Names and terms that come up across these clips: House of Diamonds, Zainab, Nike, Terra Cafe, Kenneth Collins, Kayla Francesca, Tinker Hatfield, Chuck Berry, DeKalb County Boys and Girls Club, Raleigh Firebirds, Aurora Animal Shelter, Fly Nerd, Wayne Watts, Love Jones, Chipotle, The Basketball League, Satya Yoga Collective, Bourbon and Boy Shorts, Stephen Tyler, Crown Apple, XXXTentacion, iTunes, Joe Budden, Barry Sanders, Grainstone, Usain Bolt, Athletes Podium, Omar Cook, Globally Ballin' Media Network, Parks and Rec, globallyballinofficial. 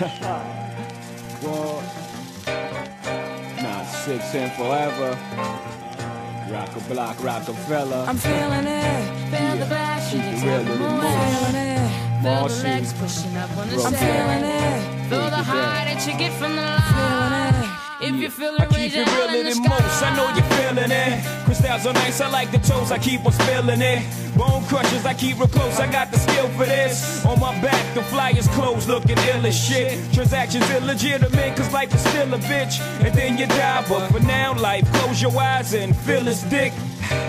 Well, not 6 and forever. Rock a block, Rockefeller. I'm feeling it. Feel the passion. It's really more. Feel the legs pushing up on the sand. I'm feeling it. Feel the high that you get from the line. If you feel it, I keep it realer than most. I know you're feeling it. Crystals are nice. I like the toes. I keep on spilling it. Bone crushers, I keep real close. I got the skill for this. On my back, the flyers closed, looking ill as shit. Transactions illegitimate, cause life is still a bitch. And then you die, but for now, life, close your eyes and feel his dick.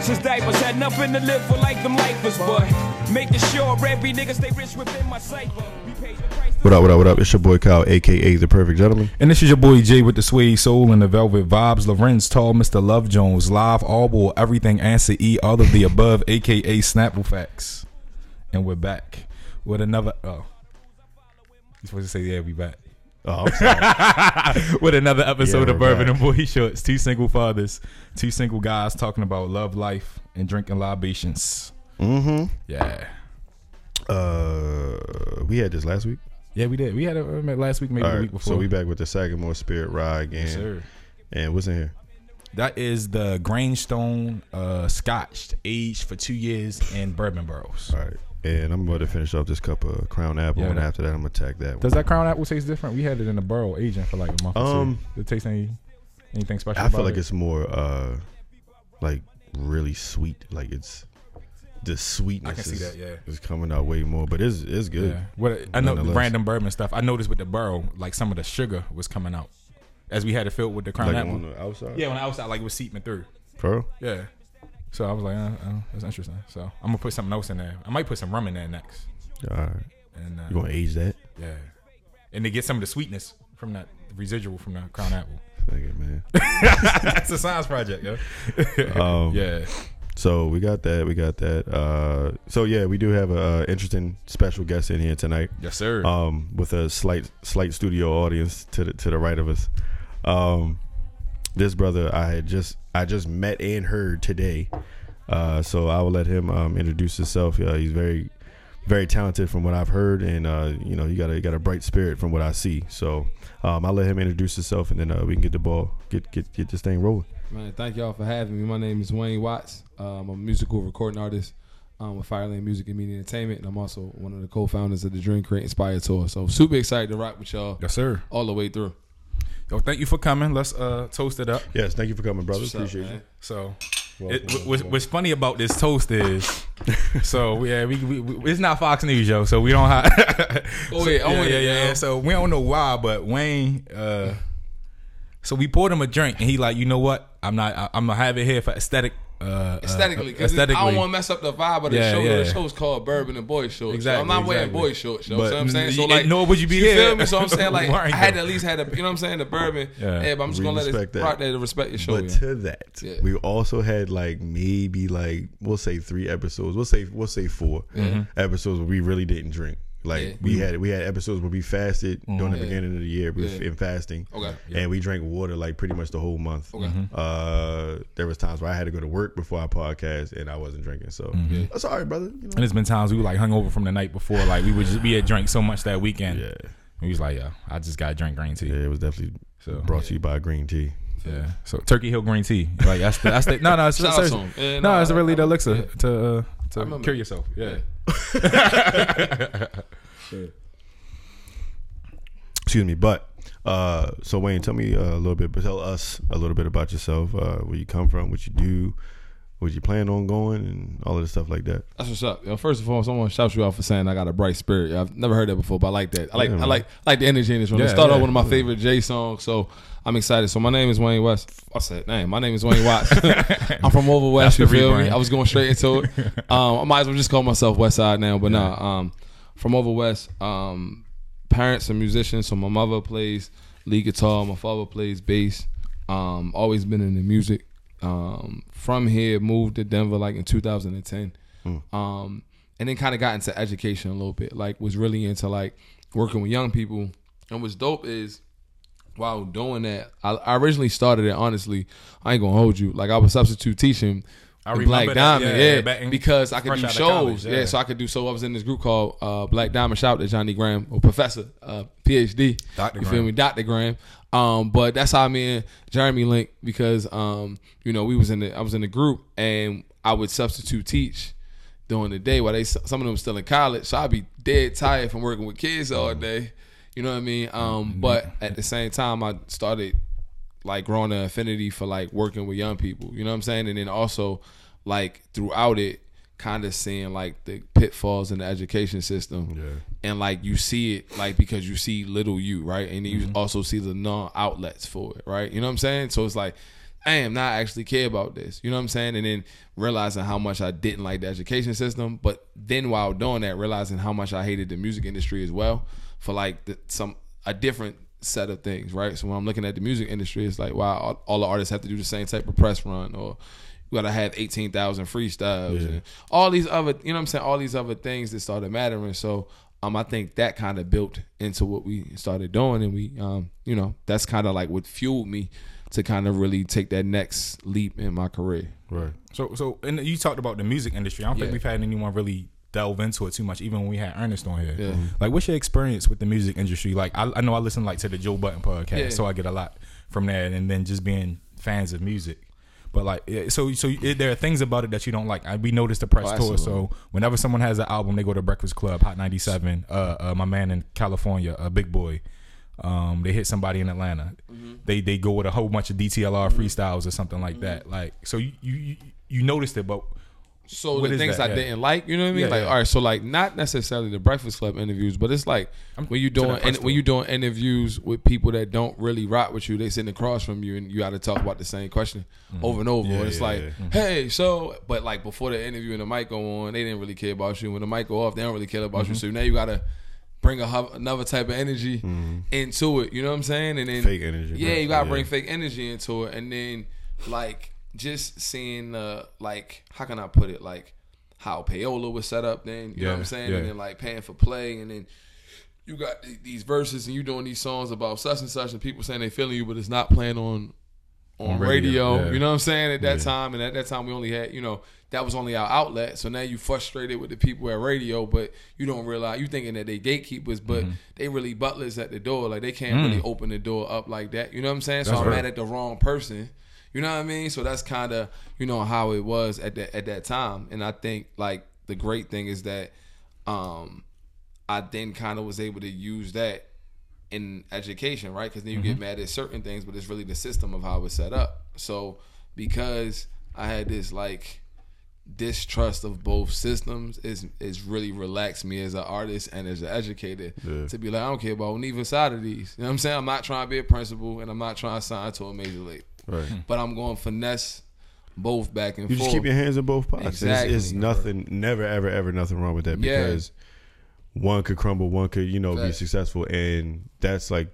Since diapers had nothing to live for like them lifers, but making sure every nigga stay rich within my cypher. What up, what up, what up? It's your boy Kyle, a.k.a. The Perfect Gentleman. And this is your boy Jay with the Suede Soul and the Velvet Vibes. Lorenz Tall, Mr. Love Jones, Live, Audible, Everything, Answer E, all of the above, a.k.a. Snapple Facts. And we're back with another... Oh. You're supposed to say, yeah, we back. Oh, I'm sorry. With another episode of Bourbon and Boy Shorts. Two single fathers, two single guys talking about love, life, and drinking libations. Mm-hmm. Yeah. We had this last week. Yeah, we did. We had it last week, maybe the week before. So we back with the Sagamore Spirit ride again. Yes, sir. And what's in here? That is the Grainstone Scotch, aged for 2 years in bourbon barrels. All right. And I'm about to finish off this cup of Crown Apple, and after that, I'm going to attack that one. Does that Crown Apple taste different? We had it in a barrel aging for like a month or two. Does it taste anything special about it? I feel like it's more like really sweet. Like it's... The sweetness is coming out way more, but it's good. Yeah. What I know, the random bourbon stuff. I noticed with the barrel, like some of the sugar was coming out as we had it filled with the Crown Apple. On the outside? Yeah, on the outside, like it was seeping through. Pearl? Yeah. So I was like, that's interesting. So I'm gonna put something else in there. I might put some rum in there next. All right. And you gonna age that? Yeah. And to get some of the sweetness from that residual from the Crown Apple. Thank you, man. That's a science project, yo. Yeah. So we got that. So yeah, we do have a interesting special guest in here tonight. Yes, sir. With a slight studio audience to the right of us. This brother I just met and heard today. So I will let him introduce himself. He's very, very talented from what I've heard, and you got a bright spirit from what I see. So I'll let him introduce himself, and then we can get this thing rolling. Man, thank y'all for having me. My name is Wayne Watts. I'm a musical recording artist with Fireland Music and Media Entertainment, and I'm also one of the co-founders of the Dream Create Inspire Tour. So super excited to rock with y'all. Yes, sir. All the way through. Yo, thank you for coming. Let's toast it up. Yes, thank you for coming, brother. Appreciate you. So, what's funny about this toast is, so yeah, we it's not Fox News, yo. So we don't have. So we don't know why, but Wayne. So we poured him a drink, and he like, you know what? I'm gonna have it here for aesthetically. I don't want to mess up the vibe of the show. Yeah. The show's called Bourbon and Boy Shorts. Exactly. So I'm not wearing boy shorts. You know what I'm saying? So like, nor would you be here. Feel me? So I'm saying like, I had to at least have the, you know what I'm saying, the bourbon. Yeah. But I'm just gonna let it rock there to respect your show. But to that, we also had like maybe like we'll say 3 episodes. We'll say 4 episodes where we really didn't drink. Like we had episodes where we fasted during the beginning of the year. We was in fasting, and we drank water like pretty much the whole month. Okay. There was times where I had to go to work before I podcast, and I wasn't drinking. So that's all right, brother. You know? And it's been times we were like hungover from the night before. Like we had drank so much that weekend. Yeah, we was like, yeah, I just got to drink green tea. Yeah, it was definitely brought to you by green tea. Yeah, so Turkey Hill green tea. Like that's the no, it's it's really the elixir to cure yourself. Yeah. Excuse me, but so Wayne, tell us a little bit about yourself, where you come from, what you do, what you plan on going, and all of the stuff like that. That's what's up. Yo, first of all, someone shouts you out for saying I got a bright spirit. Yo, I've never heard that before, but I like that. I like the energy in this one. Let's start off one of my favorite Jay songs, so I'm excited. So my name is Wayne West. My name is Wayne Watts. I'm from over West. That's you feel me? I was going straight into it. I might as well just call myself West Side now, but from over West. Parents are musicians, so my mother plays lead guitar, my father plays bass. Always been into music. From here, moved to Denver like in 2010, and then kind of got into education a little bit. Like was really into like working with young people. And what's dope is, while doing that, I originally started it, honestly, I ain't gonna hold you, like I was substitute teaching I remember Black Diamond, because I could do shows. Yeah, so I could do. So I was in this group called Black Diamond. Shout out to Johnny Graham, or Professor PhD, Dr. Graham. Feel me, Dr. Graham. But that's how me and Jeremy linked, because you know, we was in the, I was in the group, and I would substitute teach during the day while they, some of them still in college. So I'd be dead tired from working with kids all day. You know what I mean? But at the same time, I started like growing an affinity for like working with young people. You know what I'm saying? And then also like throughout it, kind of seeing like the pitfalls in the education system. Yeah. And like you see it, like, because you see little you, right? And you also see the non-outlets for it, right? You know what I'm saying? So it's like, damn, now I actually care about this. You know what I'm saying? And then realizing how much I didn't like the education system. But then while doing that, realizing how much I hated the music industry as well, for like the, some a different set of things, right? So when I'm looking at the music industry, it's like, wow, all the artists have to do the same type of press run, or you gotta have 18,000 freestyles, and all these other, you know what I'm saying, all these other things that started mattering. So I think that kind of built into what we started doing, and we, you know, that's kind of like what fueled me to kind of really take that next leap in my career. Right. So and you talked about the music industry. I don't think we've had anyone really delve into it too much, even when we had Ernest on here. Like, what's your experience with the music industry? Like, I know I listen like to the Joe Budden podcast, so I get a lot from that, and then just being fans of music. But like, so there are things about it that you don't like. We noticed the press tour. So whenever someone has an album, they go to Breakfast Club, Hot 97, my man in California, Big Boy. They hit somebody in Atlanta. They go with a whole bunch of DTLR freestyles or something like that. Like, so you noticed it, but. So what the things I didn't like, you know what I mean? All right, so like not necessarily the Breakfast Club interviews, but it's like when you doing interviews with people that don't really rock with you, they sitting across from you, and you got to talk about the same question over and over. Hey, so, but like before the interview and the mic go on, they didn't really care about you. When the mic go off, they don't really care about you. So now you got to bring another type of energy into it. You know what I'm saying? And then fake energy. Yeah, you got to bring fake energy into it, and then like. Just seeing like, how can I put it, like how payola was set up then, you know what I'm saying, and then like paying for play, and then you got these verses and you doing these songs about such and such, and people saying they feeling you, but it's not playing on radio. You know what I'm saying, at that time, and at that time we only had, you know, that was only our outlet. So now you frustrated with the people at radio, but you don't realize, you thinking that they gatekeepers, but they really butlers at the door, like they can't really open the door up like that, you know what I'm saying? So that's mad at the wrong person. You know what I mean? So that's kind of, you know, how it was at that time. And I think, like, the great thing is that I then kind of was able to use that in education, right? Because then you get mad at certain things, but it's really the system of how it's set up. So because I had this, like, distrust of both systems, it's really relaxed me as an artist and as an educator to be like, I don't care about neither side of these. You know what I'm saying? I'm not trying to be a principal, and I'm not trying to sign to a major league. Right. But I'm going to finesse both back and forth. You just keep your hands in both pockets. Exactly. It's nothing, never, ever, ever nothing wrong with that, because one could crumble, one could, you know, be successful. And that's like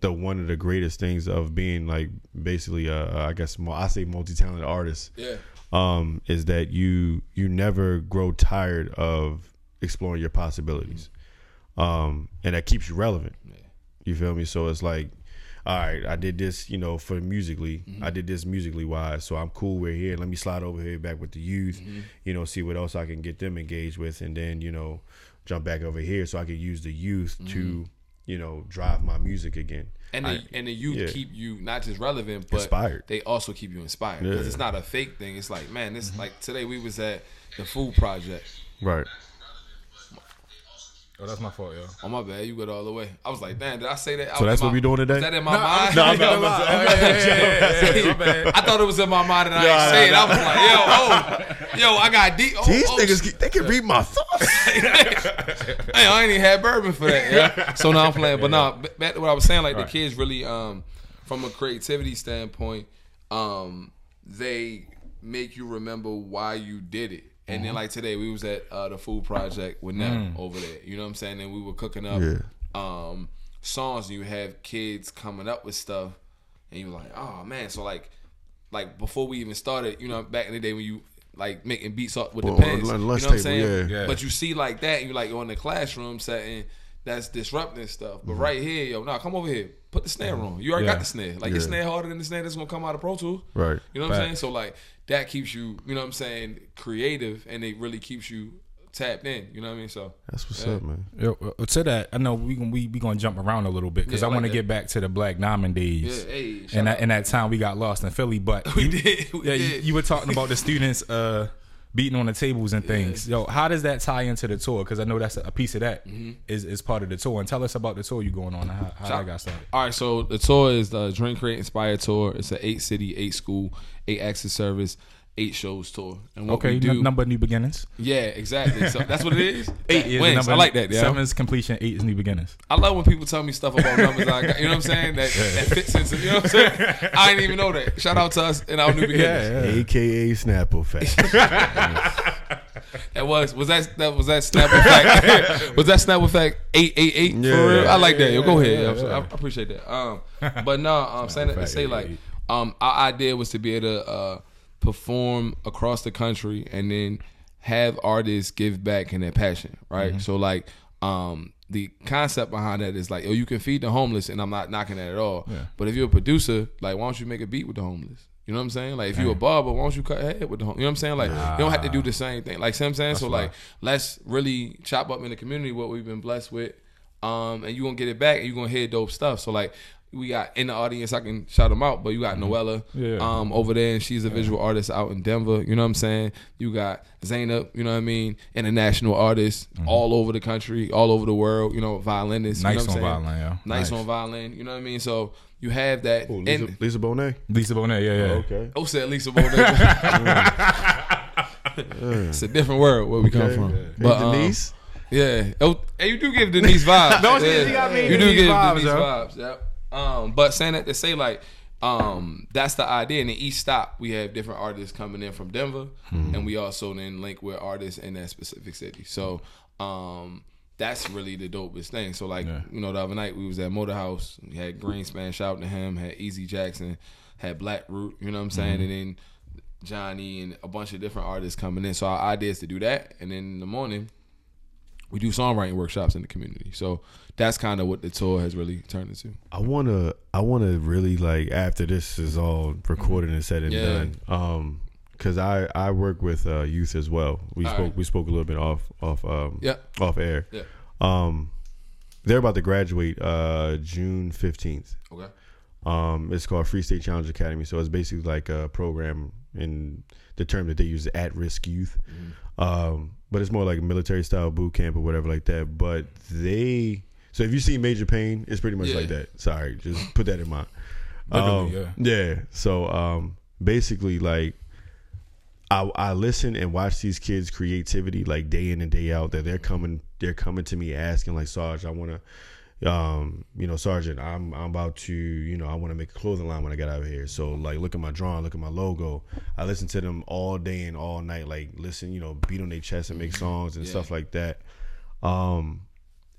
the one of the greatest things of being like basically, I guess, I say multi-talented artist, is that you never grow tired of exploring your possibilities. And that keeps you relevant. You feel me? So it's like, all right, I did this, you know, for musically. I did this musically wise, so I'm cool. We're here. Let me slide over here back with the youth, you know, see what else I can get them engaged with, and then, you know, jump back over here so I can use the youth to, you know, drive my music again. And the youth keep you not just relevant, but inspired. They also keep you inspired, because it's not a fake thing. It's like, man, this like today we was at the Food Project, right? Oh, that's my fault, yo. Oh, my bad. You got all the way. I was like, damn, did I say that? So that's what we doing today? Is that in my mind? No, my bad. I thought it was in my mind, and I ain't say it. I was like, yo, I got deep. These niggas, they can read my thoughts. Hey, I ain't even had bourbon for that, yeah. So now I'm playing. But now, back to what I was saying, like the kids really, from a creativity standpoint, they make you remember why you did it. And then like today we was at the Food Project with them over there. You know what I'm saying? And we were cooking up songs, and you have kids coming up with stuff, and you were like, oh man. So like before we even started, you know, back in the day when you like making beats up with the pens, you know what I'm saying? Yeah. But you see like that, and you're like, you're in the classroom setting, that's disrupting stuff. But right here, yo, nah, come over here. Put the snare on. You already got the snare. Like your snare harder than the snare that's gonna come out of Pro Tools. Right. You know what I'm saying? So like that keeps you, you know what I'm saying, creative, and it really keeps you tapped in, you know what I mean? So that's what's up, man. Yo, to that, I know we gonna jump around a little bit because I want to get back to the Black Diamond days. And that time we got lost in Philly, but we did. You were talking about the students beating on the tables and things. Yo, how does that tie into the tour? Because I know that's a piece of that is part of the tour. And tell us about the tour you're going on and how that got started. All right, so the tour is the Dream Create Inspire Tour. It's an 8-city, 8-school, 8-access service. 8 shows tour. And what we do, number of new beginnings. Yeah, exactly. So that's what it is. 8 is wins. Number, I like that. 7 is completion. 8 is new beginnings. I love when people tell me stuff about numbers. I got, you know what I'm saying? That fits into. You know what I'm saying? I didn't even know that. Shout out to us and our new beginnings. Yeah, yeah. AKA Snapple Facts. Was that Snapple Fact? Was that Snapple Fact 888 for real? Yeah, I like that. Yo, go ahead. Yeah, I appreciate that. But no, saying that to say like, our idea was to be able to perform across the country and then have artists give back in their passion, right? So like the concept behind that is like, oh, you can feed the homeless, and I'm not knocking that at all, but if you're a producer, like, why don't you make a beat with the homeless? You know what I'm saying? Like, if you're a barber, why don't you cut head with the homeless? You know what I'm saying? Like, you don't have to do the same thing, like, see what I'm saying? So like, let's really chop up in the community what we've been blessed with, and you're gonna get it back and you're gonna hear dope stuff. So like, we got in the audience, I can shout them out, but you got Noella over there, and she's a visual artist out in Denver. You know what I'm saying? You got Zainab, you know what I mean? International artists all over the country, all over the world, you know, violinists. Nice on violin, you know what I mean? So you have that. Oh, Lisa Bonet, yeah. Oh, okay. Oh, said Lisa Bonet. It's a different world where we come from. Yeah. But, Denise? Yeah. Oh, hey, you do give Denise vibes. Don't say she got me. You do give Denise vibes, yep. But saying that to say like, that's the idea. And in each stop, we have different artists coming in from Denver, and we also then link with artists in that specific city. So that's really the dopest thing. So like, you know, the other night we was at Motor House. We had Greenspan, shout out to him. Had Easy Jackson, had Black Root. You know what I'm saying? And then Johnny and a bunch of different artists coming in. So our idea is to do that, and then in the morning we do songwriting workshops in the community. So that's kind of what the tour has really turned into. I wanna really, like, after this is all recorded and said and done, because I work with youth as well. We spoke a little bit off air. Yeah. They're about to graduate June 15th. Okay. It's called Free State Challenge Academy. So it's basically like a program, in the term that they use, at-risk youth. But it's more like a military style boot camp or whatever like that. But so if you see Major Payne, it's pretty much like that. Sorry, just put that in mind. So basically, like, I listen and watch these kids' creativity, like, day in and day out. That they're coming to me asking, like, Sarge, I want to, Sergeant, I'm about to, I want to make a clothing line when I get out of here. So like, look at my drawing, look at my logo. I listen to them all day and all night, like, listen, beat on their chest and make songs and stuff like that.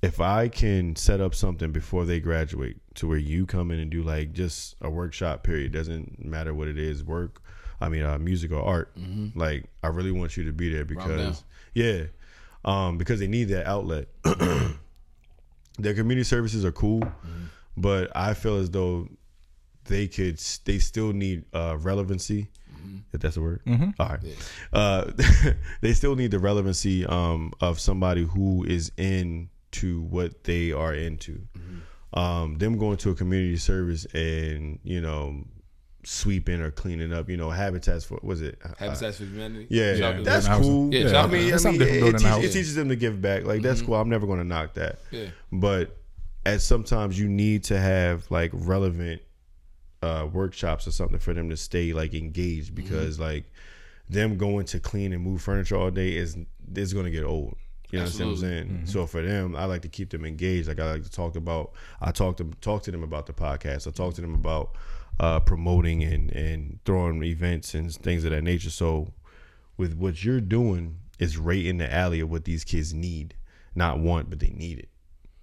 If I can set up something before they graduate to where you come in and do, like, just a workshop period, doesn't matter what it is, music or art, like, I really want you to be there because, because they need that outlet. Their community services are cool, but I feel as though they still need relevancy. If that's a word, all right. Yeah. They still need the relevancy of somebody who is into what they are into. Them going to a community service and sweeping or cleaning up, Habitats for Habitats for Humanity. Yeah, that's cool. Yeah, it teaches them to give back. Like, that's cool. I'm never going to knock that. Yeah, but as sometimes you need to have, like, relevant workshops or something for them to stay, like, engaged, because like, them going to clean and move furniture all day is going to get old. You know what I'm saying? So for them, I like to keep them engaged. Like, I like to talk to them about the podcast. I talk to them about promoting and throwing events and things of that nature. So with what you're doing is right in the alley of what these kids need, not want, but they need it.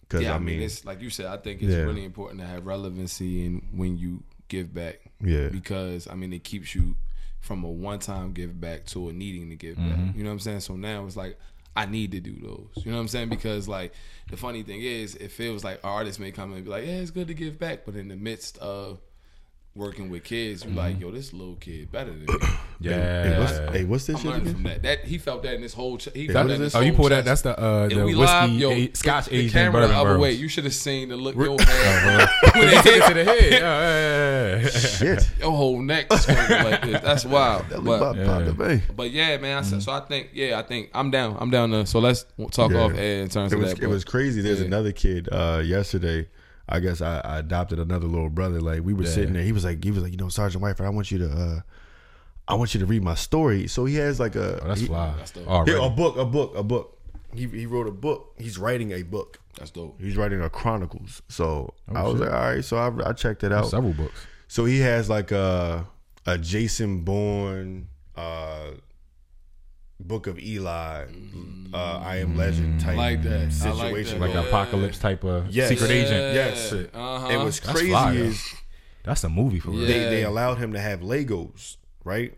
Because I mean, it's like you said, I think it's really important to have relevancy in when you give back, because it keeps you from a one-time give back to a needing to give back. You know what I'm saying? So now it's like, I need to do those, you know what I'm saying? Because, like, the funny thing is, it feels like artists may come and be like, yeah, it's good to give back, but in the midst of working with kids, you're like, yo, this little kid better than me. Yeah. Hey, what's this shit from that? He felt that in his whole. Oh, you pulled that. That's the whiskey, Scotch aged bourbon. The camera the other way. You should have seen the look your head when it hit to the head. Yeah. Shit. Your whole neck swinging like this. That's wild. That look but yeah, man. So I think, yeah, I'm down. So let's talk off Ed in terms of that. It was crazy. There's another kid yesterday. I guess I adopted another little brother. Like we were sitting there, he was like, you know, Sergeant Whiteford, I want you to read my story. So he has like a book. He wrote a book. He's writing a book. That's dope. He's writing a chronicles. So I was like, all right. So I checked it out. There's several books. So he has like a Jason Bourne, Book of Eli, I Am Legend type situation, like apocalypse type of secret agent. Yes, and what's crazy is that's a movie for real. They allowed him to have Legos, right?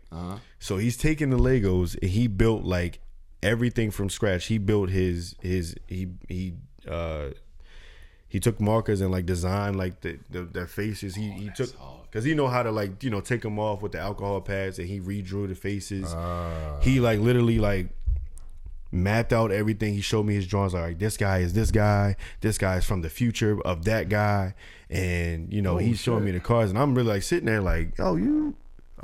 So he's taking the Legos and he built like everything from scratch. He built he took markers and like designed like their faces. He took. Cause he know how to like, you know, take them off with the alcohol pads, and he redrew the faces. He like literally like mapped out everything. He showed me his drawings. Like this guy is this guy. This guy is from the future of that guy. And you know, he's showing me the cards, and I'm really like sitting there like, oh,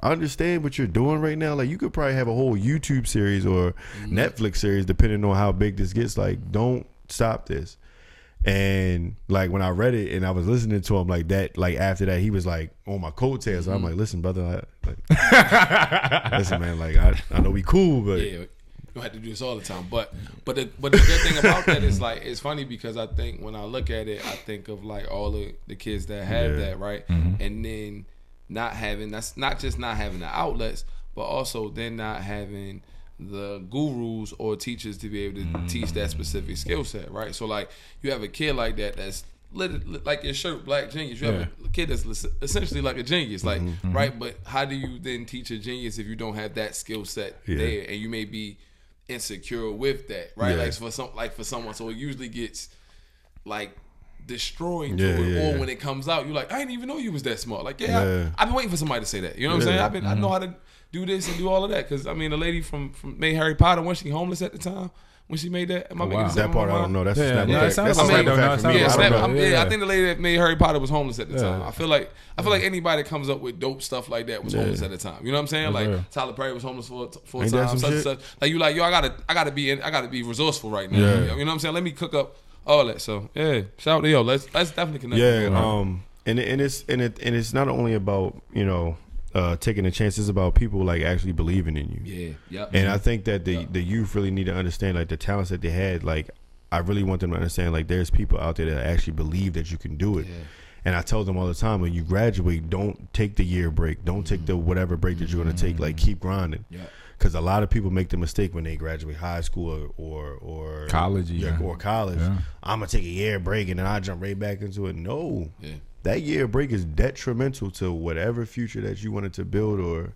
I understand what you're doing right now. Like you could probably have a whole YouTube series or Netflix series, depending on how big this gets. Like, don't stop this. And like when I read it and I was listening to him like that, like after that he was like on my coattails. I'm like, listen, brother, listen, man, like I know we cool, but yeah, you have to do this all the time. But the good thing about that is like it's funny because I think when I look at it, I think of like all the kids that have that, right, and then not having the outlets, but also then not having the gurus or teachers to be able to teach that specific skill set, right? So like you have a kid like that that's like your shirt, Black Genius. You have a kid that's essentially like a genius, like right? But how do you then teach a genius if you don't have that skill set there, and you may be insecure with that, right? Like for someone, so it usually gets like destroying to it, or when it comes out, you're like, I didn't even know you was that smart. Like I've been waiting for somebody to say that. You know what I'm saying? I know how to do this and do all of that, because I mean the lady from made Harry Potter, when she homeless at the time when she made that. Am I making that part? I don't know. That's I think the lady that made Harry Potter was homeless at the time. I feel like anybody that comes up with dope stuff like that was homeless at the time. You know what I'm saying? Like Tyler Perry was homeless for a time. Such. Like you like, yo, I gotta be resourceful right now. Yeah. You know what I'm saying? Let me cook up all that. So yeah, shout out to yo. Let's definitely connect. Yeah. And it's not only about, you know, taking the chances, about people like actually believing in you. And I think that the youth really need to understand like the talents that they had. Like I really want them to understand like there's people out there that actually believe that you can do it. And I tell them all the time, when you graduate, don't take the year break, don't take the whatever break that you're going to take. Like keep grinding, because a lot of people make the mistake when they graduate high school or college I'm gonna take a year break and then I jump right back into it. That year break is detrimental to whatever future that you wanted to build, or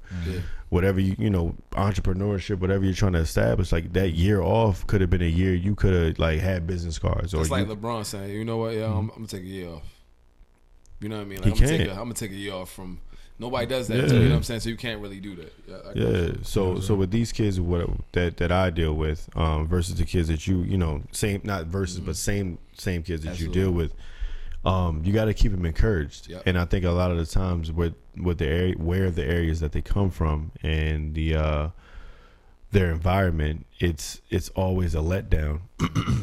whatever, you know, entrepreneurship, whatever you're trying to establish. Like that year off could have been a year you could have like had business cards. It's like LeBron saying, you know what, yo, I'm gonna take a year off. You know what I mean? Like I'm gonna take a year off from. Nobody does that. You know what I'm saying? So you can't really do that. So with these kids, what that I deal with, versus the kids that you know, same, not versus, but same kids that you deal with. You got to keep them encouraged, and I think a lot of the times where the areas that they come from and their environment, it's always a letdown.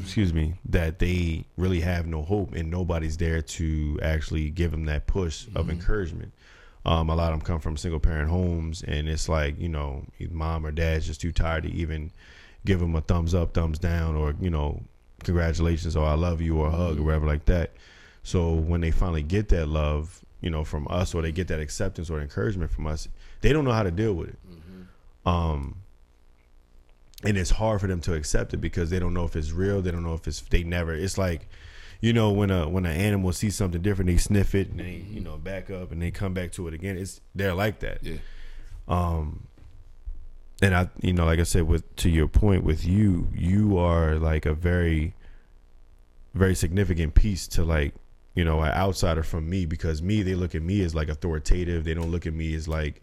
Excuse me, that they really have no hope and nobody's there to actually give them that push of encouragement. A lot of them come from single parent homes, and it's like, you know, mom or dad's just too tired to even give them a thumbs up, thumbs down, or, you know, congratulations, or I love you, or a hug, or whatever like that. So when they finally get that love, you know, from us, or they get that acceptance or encouragement from us, they don't know how to deal with it. And it's hard for them to accept it because they don't know if it's real. They don't know if it's like, you know, when an animal sees something different, they sniff it and they, you know, back up and they come back to it again. They're like that. Yeah. And I, you know, like I said, to your point with you are like a very, very significant piece to like you know, an outsider from me, because me, they look at me as like authoritative. They don't look at me as like,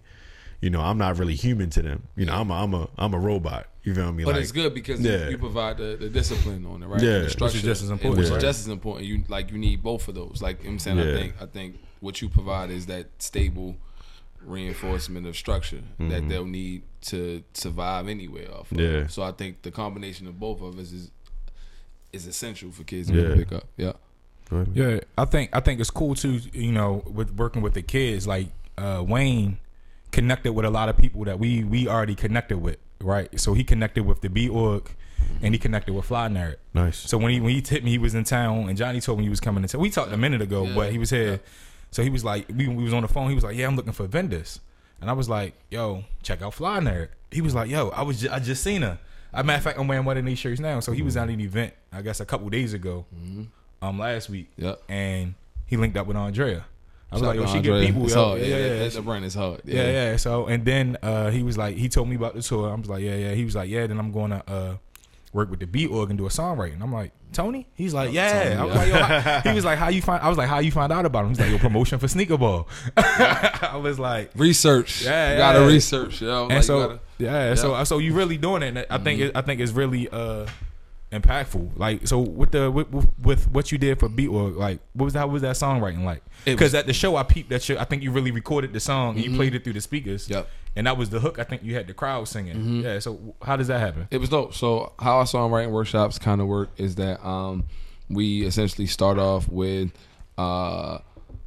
you know, I'm not really human to them. You know, I'm a robot. You feel me? But like, it's good because you provide the discipline on it, right? Yeah, the structure, which is just as important. Which is just as important. You like, you need both of those. Like I'm saying, I think what you provide is that stable reinforcement of structure that they'll need to survive anywhere off of. Yeah. So I think the combination of both of us is essential for kids to pick up. Yeah. Yeah, I think it's cool too. You know, with working with the kids, like Wayne connected with a lot of people that we already connected with, right? So he connected with the B Org, and he connected with Fly Nerd. Nice. So when he tipped me, he was in town, and Johnny told me he was coming in town. We talked a minute ago, but he was here. Yeah. So he was like, we was on the phone. He was like, yeah, I'm looking for vendors, and I was like, yo, check out Fly Nerd. He was like, yo, I just seen her. As a matter of fact, I'm wearing one of these shirts now. So he was at an event, I guess, a couple days ago, last week, and he linked up with Andrea. I was like, yo, she get people. The brand is hard. Yeah. So, and then he was like, he told me about the tour. I was like, yeah. He was like, yeah, then I'm going to work with the B Org and do a songwriting. I'm like, Tony? He's like, yeah. Tony, I was like, yo, he was like, how you find out about him? He's like, yo, promotion for Sneaker Ball. I was like, research. Yeah, you gotta research, yo. And like, so, so you really doing it. And I think it's really impactful. Like, so with what you did for B Org, like, how was that songwriting like? Because at the show, I peeped that shit. I think you really recorded the song and you played it through the speakers. Yep. And that was the hook. I think you had the crowd singing. Mm-hmm. Yeah. So how does that happen? It was dope. So how our songwriting workshops kind of work is that we essentially start off with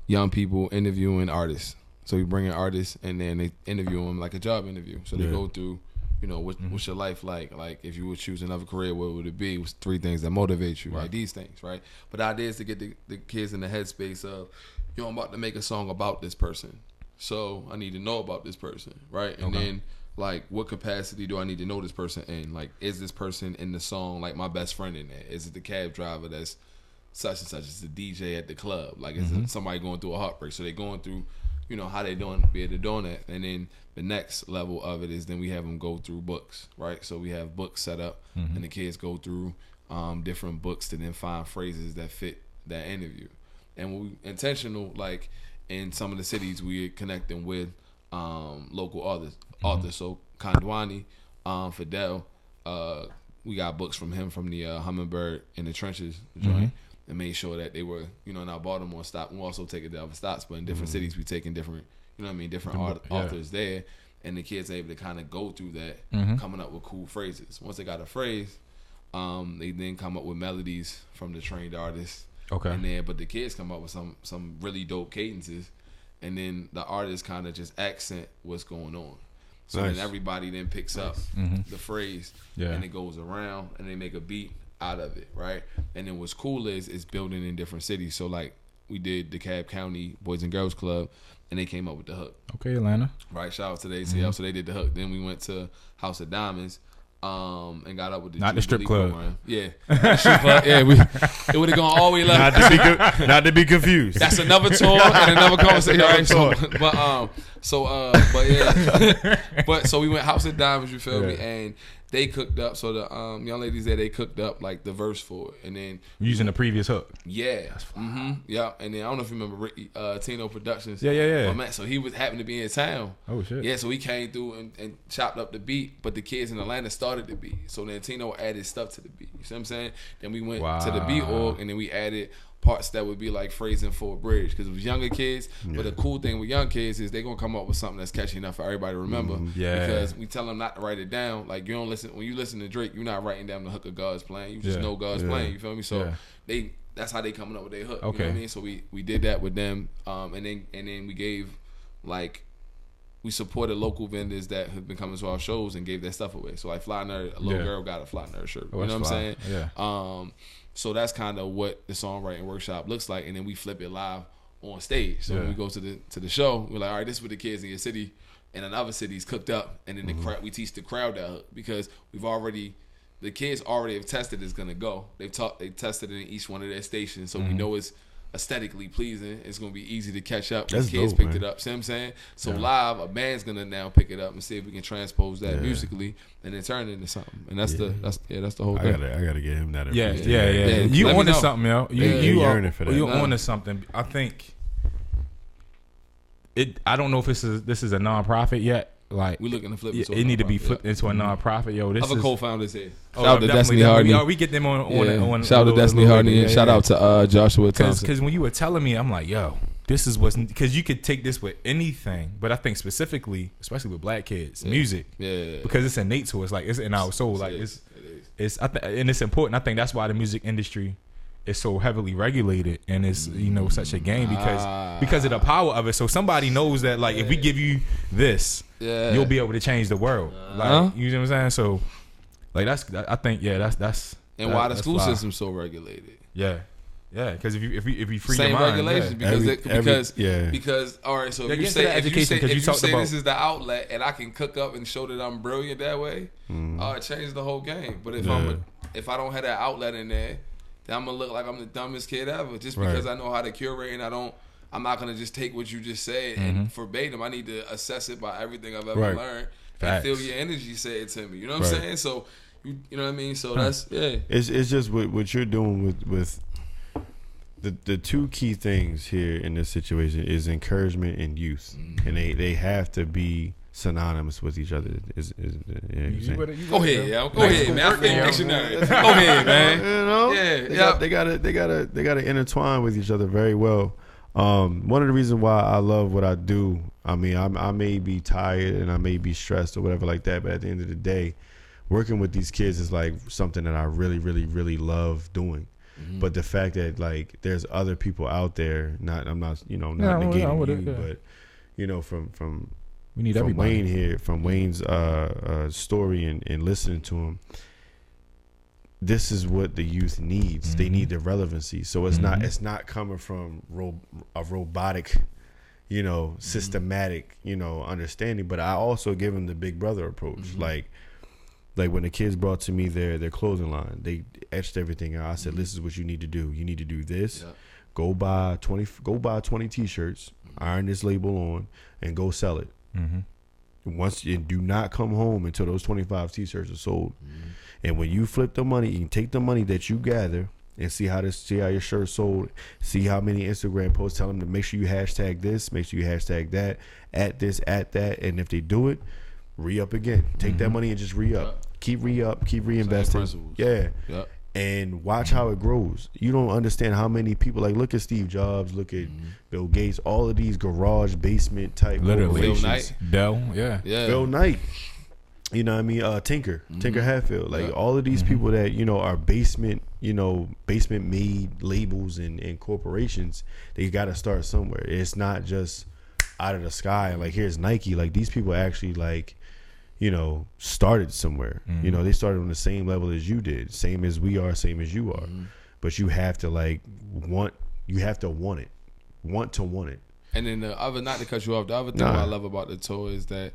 young people interviewing artists. So we bring in artists and then they interview them like a job interview. So they go through, you know, what's your life like? Like, if you would choose another career, what would it be? What's three things that motivate you? Right. Like these things, right? But the idea is to get the kids in the headspace of, yo, I'm about to make a song about this person, so I need to know about this person, right? And then, like, what capacity do I need to know this person in? Like, is this person in the song like my best friend in there? Is it the cab driver that's such and such? Is the DJ at the club? Like, is it somebody going through a heartbreak? So they're going through, you know, how they doing, be able to doing that. And then the next level of it is then we have them go through books, right? So we have books set up and the kids go through different books to then find phrases that fit that interview. And we intentional, like in some of the cities we're connecting with local authors. So Kandwani, Fidel, we got books from him from the Hummingbird in the Trenches joint. And made sure that they were, you know, in our Baltimore stop. We also take it to other stops, but in different cities, we taking different, you know what I mean, different authors there. And the kids are able to kind of go through that, coming up with cool phrases. Once they got a phrase, they then come up with melodies from the trained artists. Okay. And then, but the kids come up with some really dope cadences. And then the artists kind of just accent what's going on. So then everybody then picks up the phrase and it goes around and they make a beat out of it, right? And then what's cool is it's building in different cities. So like we did DeKalb County Boys and Girls Club and they came up with the hook. Okay, Atlanta. Right, shout out to the ACL. So they did the hook. Then we went to House of Diamonds and got up with the not Jubilee the strip club. Program. Yeah. It would have gone all the way left. Not to be confused. That's another tour and another conversation. So we went House of Diamonds, you feel me? And they cooked up, so the young ladies there, they cooked up like the verse for it, and then using the previous hook. Yeah, And then I don't know if you remember Ricky, Tino Productions. Yeah. Man, so he was happened to be in town. Oh shit. Yeah, so he came through and chopped up the beat, but the kids in Atlanta started the beat. So then Tino added stuff to the beat. You see what I'm saying? Then we went to the B Org, and then we added parts that would be like phrasing for a bridge because it was younger kids. But the cool thing with young kids is they're gonna come up with something that's catchy enough for everybody to remember. Because we tell them not to write it down. Like you don't listen when you listen to Drake, you're not writing down the hook of God's playing. You just know God's playing. You feel me? So that's how they coming up with their hook. Okay. You know what I mean? So we did that with them, and then we gave like we supported local vendors that have been coming to our shows and gave their stuff away. So like Fly Nerd, a little girl got a Fly Nerd shirt. You know what I'm saying? Yeah. So that's kind of what the songwriting workshop looks like, and then we flip it live on stage. So when we go to the show, we're like, all right, this is what the kids in your city and in other cities cooked up, and then we teach the crowd that hook because the kids already have tested it's gonna go. They tested it in each one of their stations, so we know it's aesthetically pleasing. It's going to be easy to catch up. That's kids dope, picked man. It up. See what I'm saying? So yeah. live, a band's going to now pick it up and see if we can transpose that yeah. musically and then turn it into something. And that's yeah. the that's the whole thing. I gotta get him that. Yeah, yeah, yeah, yeah. You onto something, yo. You're onto something. I think it. I don't know if this is a nonprofit yet. Like we looking to flip it. It need to be flipped into a nonprofit. Yo, this other co-founders here. Shout out to Destiny Hardy. We get them on. Shout out to Destiny Hardy and shout out to Joshua Thompson. Because when you were telling me, I'm like, yo, this is what's because you could take this with anything, but I think especially with black kids, yeah. music, yeah, because it's innate to us. Like it's in our soul. Like it's and it's important. I think that's why the music industry. It's so heavily regulated and it's such a game because of the power of it. So somebody knows that like yeah. if we give you this, yeah. you'll be able to change the world. Like you know what I'm saying? So like that's school system's so regulated. Yeah. Yeah, because if you free your mind, regulations yeah. because all right. So if you say this is the outlet and I can cook up and show that I'm brilliant that way, it changes the whole game. But if I don't have that outlet in there. Then I'm gonna look like I'm the dumbest kid ever just because I know how to curate and I'm not gonna just take what you just said and verbatim. I need to assess it by everything I've ever learned Facts. And feel your energy say it to me. You know what I'm saying? So you know what I mean? So that's yeah. It's just what you're doing with the two key things here in this situation is encouragement and youth. Mm-hmm. And they have to be synonymous with each other. Go ahead, man. I think dictionary. Go ahead, man. They gotta intertwine with each other very well. One of the reasons why I love what I do. I mean, I may be tired and I may be stressed or whatever like that, but at the end of the day, working with these kids is like something that I really, really, really love doing. Mm-hmm. But the fact that like there's other people out there. I'm not negating you, but from. We need everybody. Wayne here, from Wayne's story and listening to him, this is what the youth needs. Mm-hmm. They need the relevancy. So it's not coming from a robotic, systematic, understanding. But I also give him the big brother approach. Mm-hmm. Like when the kids brought to me their clothing line, they etched everything out. I said, "This is what you need to do. You need to do this. Yeah. Go buy 20 t-shirts, iron this label on, and go sell it." Mm-hmm. Once you do not come home until those 25 t-shirts are sold, and when you flip the money, you can take the money that you gather and see how your shirt sold, see how many Instagram posts. Tell them to make sure you hashtag this, make sure you hashtag that, at this, at that, and if they do it, re-up again. Take that money and just re-up. Yeah. Keep re-up, keep reinvesting. Yeah. Yep. And watch how it grows. You don't understand how many people look at Steve Jobs, look at Bill Gates, all of these garage basement type Bill Knight. Dell, yeah. Bill Knight. You know what I mean? Tinker Hatfield. All of these people that, are basement, basement made labels and corporations, they gotta start somewhere. It's not just out of the sky. Like here's Nike. Like these people actually started somewhere. They started on the same level as you did, same as we are, same as you are. But you have to want it. And then the other, not to cut you off, the other thing I love about the tour is that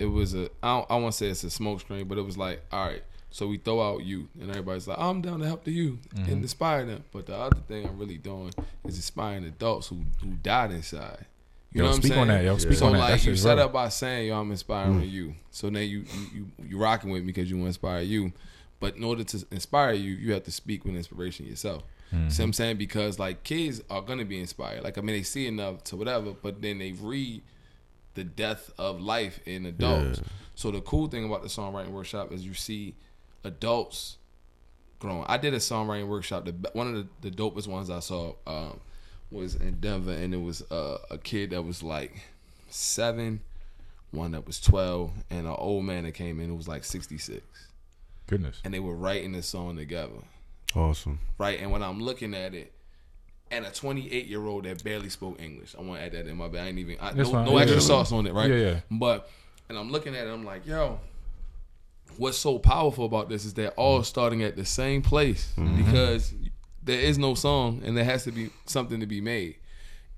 it was I won't say it's a smoke screen, but it was like, all right, so we throw out youth and everybody's like, I'm down to help the youth and inspire them. But the other thing I'm really doing is inspiring adults who died inside. You know what I'm saying? Speak on that. You set up by saying, "Yo, I'm inspiring you." So then you rocking with me because you want to inspire you. But in order to inspire you, you have to speak with inspiration yourself. Mm. See what I'm saying? Because kids are gonna be inspired. They see enough to whatever, but then they read the death of life in adults. Yeah. So the cool thing about the songwriting workshop is you see adults growing. I did a songwriting workshop. One of the dopest ones I saw. Was in Denver, and it was a kid that was 7, one that was 12, and an old man that came in who was 66. Goodness. And they were writing this song together. Awesome. Right, and when I'm looking at it, and a 28-year-old that barely spoke English, I want to add that in my bag. No extra sauce on it, right? Yeah. But, and I'm looking at it, I'm like, yo, what's so powerful about this is they're all starting at the same place because there is no song, and there has to be something to be made.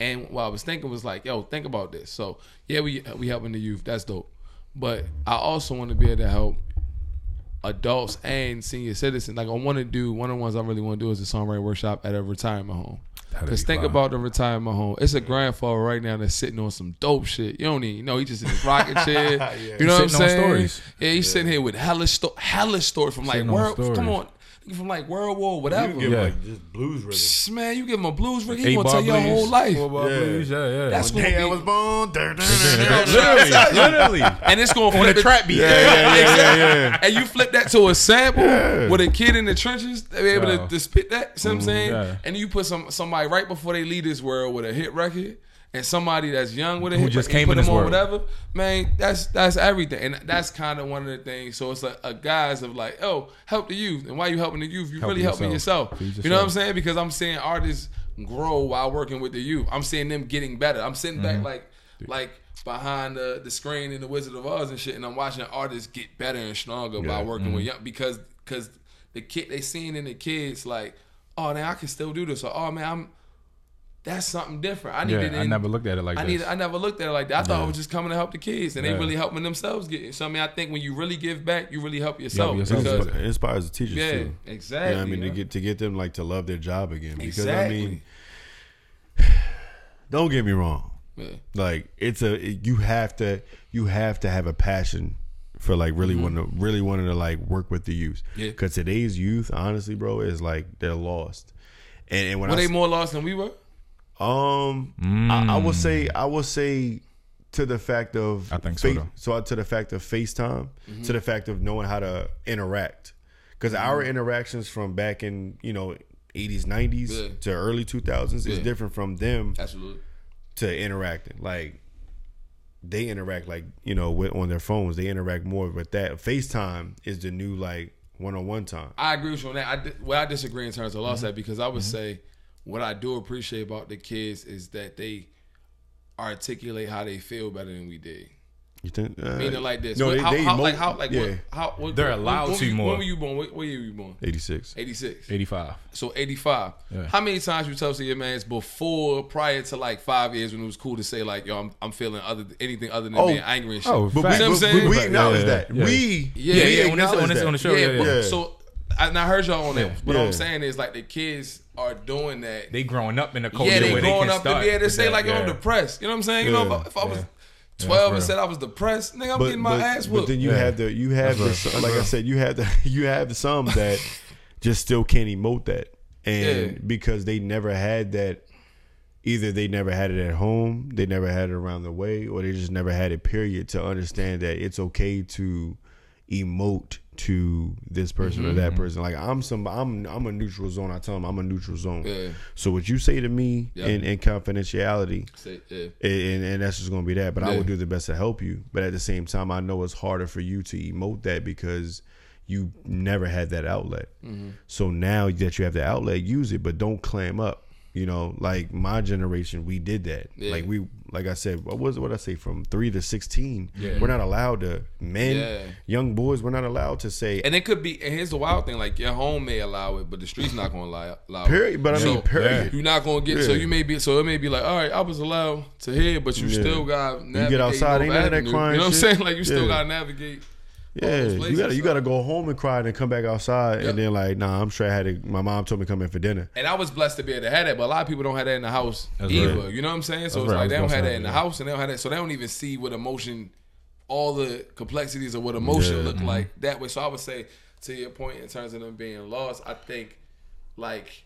And what I was thinking was think about this. So yeah, we helping the youth. That's dope. But I also want to be able to help adults and senior citizens. Like, I want to do, one of the ones I really want to do is a songwriting workshop at a retirement home. Because think about the retirement home. It's a grandfather right now that's sitting on some dope shit. You don't even know. He just in his rocket chair. You know what I'm saying? Stories. Yeah, he's sitting here with hella stories from like world. Come on. From like World War, whatever. You give him like just blues rhythm. Psst, man, you give him a blues rhythm. He gonna tell your whole life. That's when I was born. Literally. And it's gonna flip the trap beat. Yeah. And you flip that to a sample with a kid in the trenches. They be able to spit that. See what I'm saying? Yeah. And you put somebody right before they leave this world with a hit record, and somebody that's young with a hit record, put them on whatever. Man, that's everything. And that's kind of one of the things. So it's a guise of like, oh, help the youth. And why you helping the youth? You really helping yourself. You know what I'm saying? Because I'm seeing artists grow while working with the youth. I'm seeing them getting better. I'm sitting back like behind the screen in The Wizard of Oz and shit, and I'm watching artists get better and stronger by working with young, because the kid they seeing in the kids like, oh, man, I can still do this. Or, oh, man, that's something different. I never looked at it like that. I never looked at it like that. I thought it was just coming to help the kids, and they really helping themselves get it. So, I mean, I think when you really give back, you really help yourself. It inspires the teachers, too. Yeah, exactly. You know what I mean, to get them, like, to love their job again. Exactly. Because, I mean, don't get me wrong. Yeah. Like, you have to have a passion for, like, really wanting to, like, work with the youth. Because today's youth, honestly, bro, is, like, they're lost. And when were they more lost than we were? I would say to the fact of I think so to the fact of FaceTime, to the fact of knowing how to interact, because our interactions from back in 80s, 90s to early 2000s is different from them to interacting. Like they interact like on their phones. They interact more with that. FaceTime is the new like one-on-one time. I agree with you on that. I disagree in terms of loss that, because I would say. What I do appreciate about the kids is that they articulate how they feel better than we did. You think? Meaning like this. No, they're allowed to more. When were you born? What year were you born? 86. 86. 85. So 85. Yeah. How many times you tell to your man's prior to like 5 years when it was cool to say like, yo, I'm feeling anything other than being angry and shit. Oh, but you know what I'm saying? We acknowledge that. We acknowledge that. On the show. Yeah. So, and I heard y'all on that. What I'm saying is like the kids are doing that. They growing up in a culture where they can start. Yeah, they growing up to be able to say like, I'm depressed. You know what I'm saying? If I was 12 and said I was depressed, nigga, I'm getting my ass whooped. But then you have the like I said, you have some that just still can't emote that. And because they never had that, either they never had it at home, they never had it around the way, or they just never had it, period, to understand that it's okay to emote to this person or that person. Like I'm a neutral zone. I tell them I'm a neutral zone. Yeah. So what you say to me in confidentiality, and that's just gonna be that. But I would do the best to help you. But at the same time, I know it's harder for you to emote that because you never had that outlet. So now that you have the outlet, use it, but don't clam up. Like my generation, we did that. Yeah. Like I said, what I say from 3 to 16, we're not allowed to. Men, young boys, we're not allowed to say. And it could be. And here's the wild thing: like your home may allow it, but the streets not going to allow it. Period. But period. You're not going to get. So you may be. So it may be like, all right, I was allowed to hear, but you still got. You get outside, ain't none of that crying. You know what I'm saying? Like you still got to navigate. Yeah, you gotta go home and cry and then come back outside and then like, nah, I'm sure my mom told me to come in for dinner. And I was blessed to be able to have that, but a lot of people don't have that in the house either. Right. You know what I'm saying? So it's like they don't have that in the house and they don't have that, so they don't even see what emotion, all the complexities of what emotion look like that way. So I would say to your point in terms of them being lost, I think like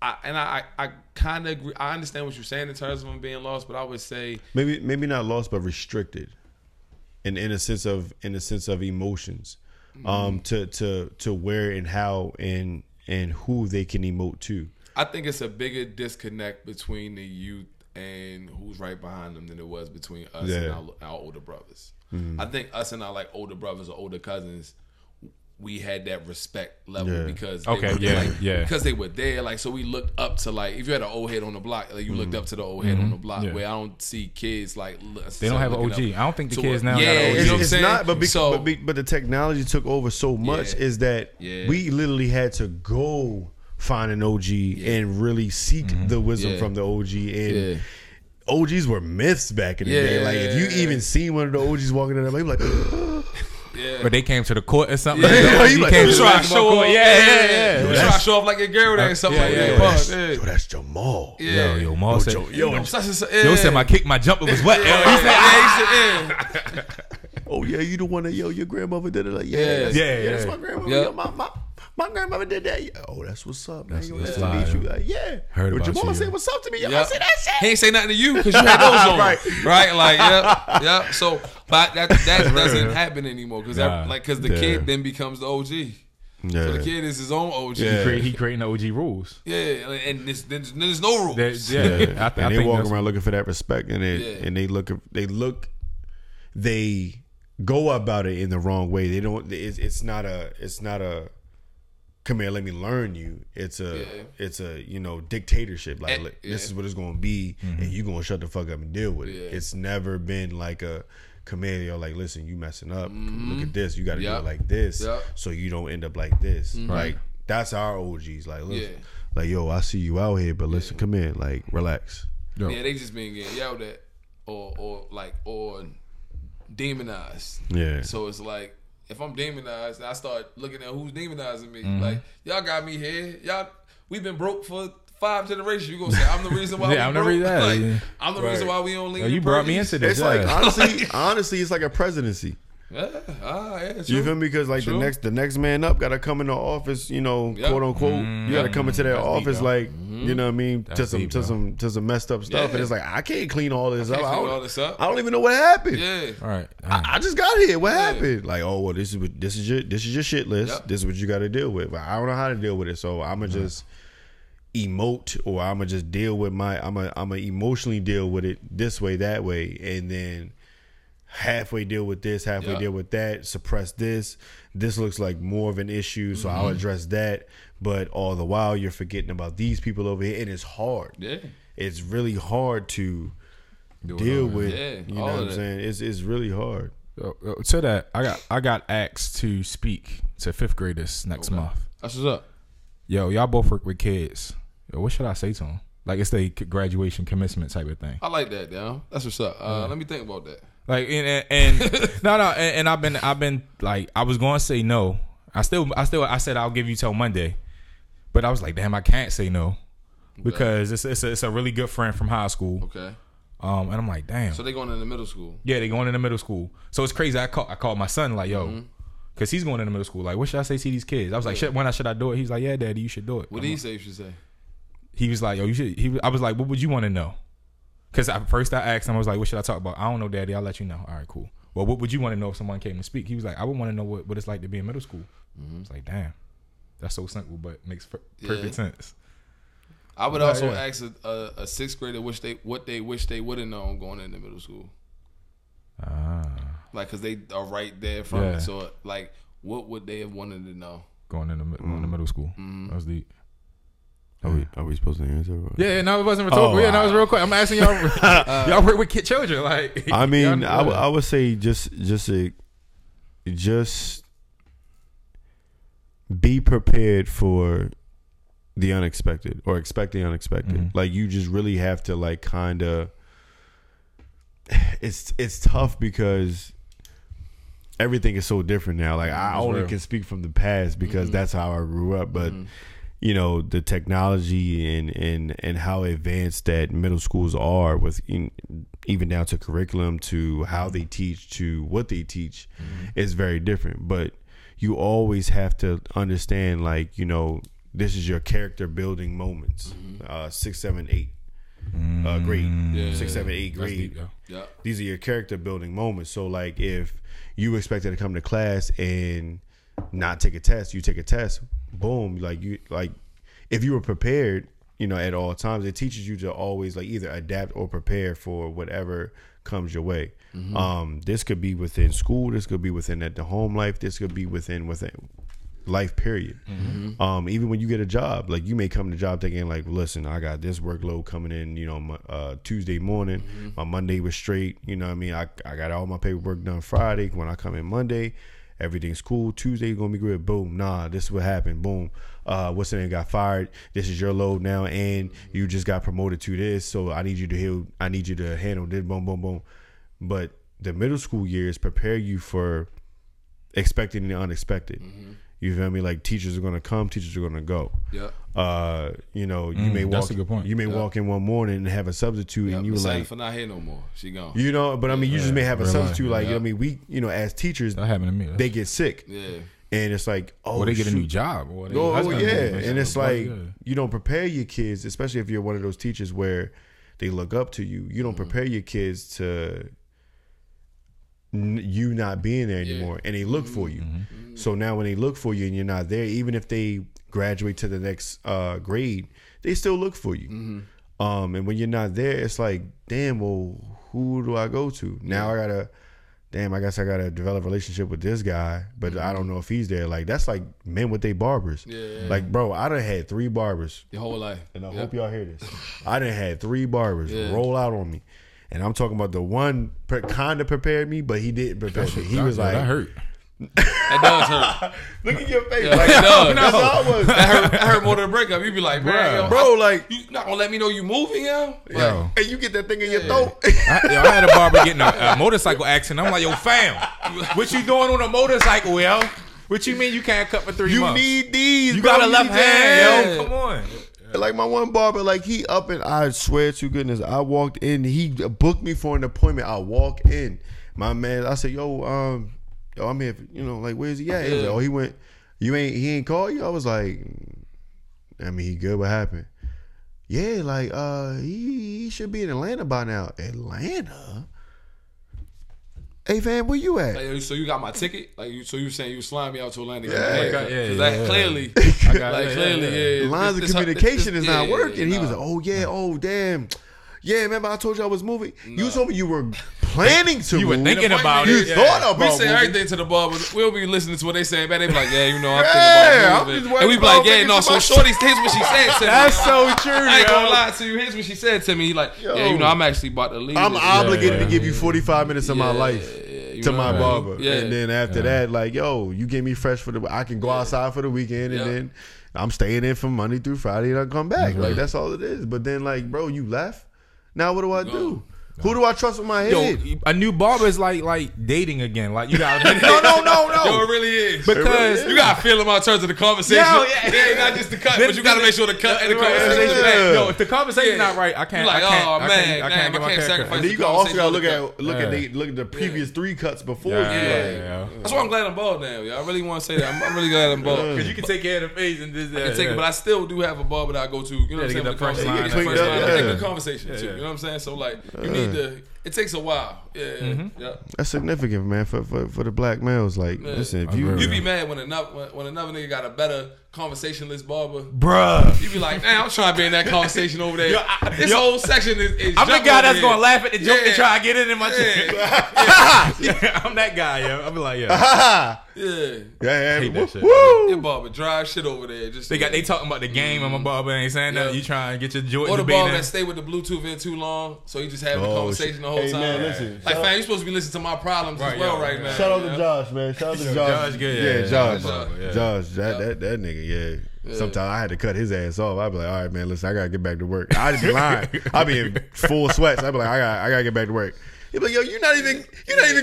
I kind of agree. I understand what you're saying in terms of them being lost, but I would say maybe not lost but restricted. In a sense of emotions, to where and how and who they can emote to. I think it's a bigger disconnect between the youth and who's right behind them than it was between us and our older brothers. I think us and our like older brothers or older cousins, we had that respect level because because they were there. Like so, we looked up to like if you had an old head on the block, like you looked up to the old head on the block. Where I don't see kids like they don't have an OG. I don't think the kids now. Yeah, got an OG. You know what I'm saying? Not, but the technology took over so much is that we literally had to go find an OG and really seek the wisdom from the OG and. Yeah. OGs were myths back in the day. Like if you even seen one of the OGs walking in there, you'd be like. Yeah. But they came to the court or something. Yeah, you came to show up. Yeah. You try to show off like a girl there or something like that. Yo, that's Jamal. Yeah. Yo, Jamal said, yo, said my kick, my jumper was wet. Oh, yeah, you the one that, yo, your grandmother did it. Like, yeah, that's my grandmother. Yo, my grandmother did that. Oh, that's what's up, man. That's nice to meet you. Like, yeah. Heard about you. But Jamal said what's up to me. Yo, I said that shit. He ain't say nothing to you because you had those on. Right? Like, yeah. So, but that doesn't happen anymore because the kid then becomes the OG. Yeah. So the kid is his own OG. Yeah. He creating the OG rules. Yeah, and there's no rules. I think they walk around looking for that respect, and they go about it in the wrong way. They don't. It's not a. Come here, let me learn you. It's a dictatorship. Like this is what it's gonna be, and you gonna shut the fuck up and deal with it. It's never been like a commando. Like, listen, you messing up. Mm-hmm. Look at this. You got to do it like this, so you don't end up like this. Mm-hmm. Like that's our OGs. Like, listen, like yo, I see you out here, but listen, come in, like relax. Yo. Yeah, they just been getting yelled at or demonized. Yeah. So it's like, if I'm demonized and I start looking at who's demonizing me, like y'all got me here, y'all we've been broke for 5 generations. You gonna say I'm the reason why? Yeah, we I'm broke. Like, I'm the reason why we only. You brought me into this. It's like honestly, it's like a presidency. True. You feel me? Because like the next man up gotta come into office, quote unquote. Mm-hmm. You gotta come into their office, deep, like you know what I mean, that's to some messed up stuff, and it's like I can't clean all this up. I don't even know what happened. Yeah, all right. I just got here. What happened? Like, oh well, this is your shit list. Yep. This is what you got to deal with. But I don't know how to deal with it, so I'ma just emote, or I'ma just deal with I'ma emotionally deal with it this way, that way, and then. Halfway deal with this, halfway deal with that, suppress this. This looks like more of an issue, so I'll address that. But all the while, you're forgetting about these people over here, and it's hard. Yeah. It's really hard to deal with, you know what I'm saying? It's really hard. To that, I got asked to speak to 5th graders next month. That's what's up. Yo, y'all both work with kids. Yo, what should I say to them? Like, it's the graduation commencement type of thing. I like that, down. That's what's up. Let me think about that. Like and I've been like I was gonna say no. I said I'll give you till Monday, but I was like, damn, I can't say no because it's a really good friend from high school. Okay. And I'm like, damn. So they going into middle school. Yeah, they going into middle school. So it's crazy. I called my son like, yo, because he's going into middle school. Like, what should I say to these kids? I was like, when should I do it? He's like, yeah, daddy, you should do it. What did he say? You should say. He was like, yo, you should. I was like, what would you want to know? Because at first I asked him, I was like, what should I talk about? I don't know, daddy. I'll let you know. All right, cool. Well, what would you want to know if someone came to speak? He was like, I would want to know what it's like to be in middle school. Mm-hmm. I was like, damn. That's so simple, but makes perfect sense. I would also ask a 6th grader what they wish they would have known going into middle school. Like, because they are right there in front of it. So, like, what would they have wanted to know? Going into middle school. Mm-hmm. That was deep. Are we supposed to answer? Yeah, no, it wasn't rhetorical. Yeah, no, it was real quick. I'm asking y'all. Y'all work with kid children, like. I mean, I would say just be prepared for the unexpected or expect the unexpected. Mm-hmm. Like you just really have to like kind of. It's tough because everything is so different now. Like I only can speak from the past because that's how I grew up, but. Mm-hmm. The technology and how advanced that middle schools are with even down to curriculum, to how they teach, to what they teach is very different. But you always have to understand, like, this is your character building moments, 6, 7, 8 grade, 6, 7, 8 grade. Deep, yeah. These are your character building moments. So like if you expected to come to class and not take a test, you take a test. Boom, like if you were prepared, at all times, it teaches you to always like either adapt or prepare for whatever comes your way. Mm-hmm. This could be within school, this could be within the home life, this could be within life period. Mm-hmm. Even when you get a job, like you may come to job thinking like, listen, I got this workload coming in, Tuesday morning, my Monday was straight, I got all my paperwork done Friday. When I come in Monday, everything's cool. Tuesday's gonna be great. Boom. Nah, this is what happened. Boom. What's the name got fired? This is your load now, and you just got promoted to this. So I need you to handle this. Boom, boom, boom. But the middle school years prepare you for expecting the unexpected. Mm-hmm. You feel me? Like, teachers are going to come, teachers are going to go. Yeah. You know, you may walk. That's a good point. You may walk in one morning and have a substitute, and you like, for not here no more. She gone. You know, but I mean, you just may have a substitute. Like, you know, I mean, we, you know, as teachers, that happened to me. They get sick. Yeah. And it's like, oh, well, they get a new job. Or they, and it's like, you don't prepare your kids, especially if you're one of those teachers where they look up to you. You don't prepare your kids to you not being there anymore, and they look for you. Mm-hmm. So now when they look for you and you're not there, even if they graduate to the next grade, they still look for you. Mm-hmm. And when you're not there, it's like, damn, well, who do I go to? Now I gotta. Damn, I guess I gotta develop a relationship with this guy, but I don't know if he's there. Like, that's like men with their barbers. Yeah. Like, bro, I done had three barbers your whole life, and I hope y'all hear this. I done had three barbers roll out on me, and I'm talking about the one kind of prepared me, but he didn't prepare me. He was like, "That hurt. That does hurt. Look at your face. Yeah, like, no, that's all I was. That hurt more than a breakup. You be like, bro, like, you not gonna let me know you moving, yo? Like, yo. And you get that thing in your throat. I had a barber getting a motorcycle accident. I'm like, yo, fam, what you doing on a motorcycle, yo? What you mean you can't cut for 3 months? You need these. You got a left hand, yo. Come on. Like, my one barber, like, he up and I swear to goodness, I walked in. He booked me for an appointment. I walk in, my man. I said, yo, I'm here. You know, like, where's he at? He was like, oh, he went. He ain't called you. I was like, I mean, he good. What happened? Yeah, like, he should be in Atlanta by now. Atlanta. Hey, fam, where you at? Like, so you got my ticket? Like, so you saying you slime me out to Atlanta? Yeah. Clearly, lines of communication is not working. He was like, oh damn. Yeah, remember I told you I was moving? No. You told me you were planning to move. You were thinking about it. You thought about it. We say everything to the barber. We'll be listening to what they say, man. They be like, yeah, you know, I'm thinking about moving. And we be like, so Shorty's, here's what she said to me. That's so true, I ain't gonna lie to you. Here's what she said to me. Like, yeah, you know, I'm actually about to leave. I'm obligated to give you 45 minutes of my life to my barber. Yeah. And then after that, like, yo, you get me fresh for the, I can go outside for the weekend, and then I'm staying in from Monday through Friday and I come back. Like, that's all it is. But then, like, bro, you left. Now what do I do? No. Who do I trust with my head? Yo, a new barber is like dating again. Like, you got to no. Yo, it really is, because you got to feel them out in terms of the conversation. It ain't not just the cut, but you got to make sure the cut and the conversation. Yeah. Yo, if the conversation not right, I can't. Like, I can't sacrifice. And then you got also got to look at the previous three cuts before. Yeah. That's why I'm glad I'm bald now. Yo. I really want to say that. I'm really glad I'm bald, because you can take care of the face and this. I can take it, but I still do have a barber that I go to. You know what I'm saying? The first line, the conversation too. You know what I'm saying? So like, you need. It takes a while. That's significant, man, for the black males. Like, listen, if you be mad when another nigga got a better conversationless barber, bruh. You be like, man, I'm trying to be in that conversation over there. This whole section is I'm the guy that's gonna laugh at the joke and try to get it in my chin. I'm that guy, yo. I be like, yeah. I hate that shit. Your barber drive shit over there. Just they talking about the game, and my barber ain't saying nothing. You trying to get your Jordan. Or the barber that stay with the Bluetooth in too long, so he just having the conversation the whole time. Man, listen, like, fam, you supposed to be listening to my problems as well right now. Shout out to Josh, man. Shout out to Josh. Josh, that nigga, Sometimes I had to cut his ass off. I'd be like, all right, man, listen, I gotta get back to work. I just be lying. I'd be in full sweats. I'd be like, I gotta get back to work. He'd be like, yo, you're not even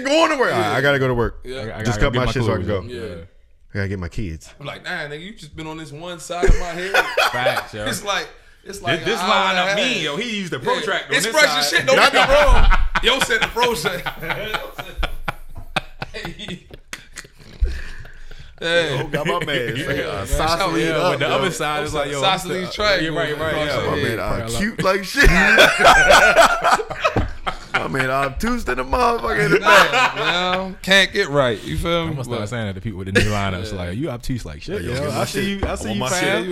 going to work. Right, I gotta go to work. Yeah. Just cut my shit so I can go. Yeah. I gotta get my kids. I'm like, nah, nigga, you just been on this one side of my head. Facts, yo. It's like this line of me, yo. He used the protractor. It's fresh as shit. Don't get me wrong. Yo said the protractor. Hey, got my man. But the other side is like, yo, Sosely's tray. You're right. My man, cute like shit. My man, I'm obtuse to the motherfucker in the back. Can't get right. You feel me? I'm gonna start saying that to people with the new lineups. Like, you obtuse like shit. Yo, I see you,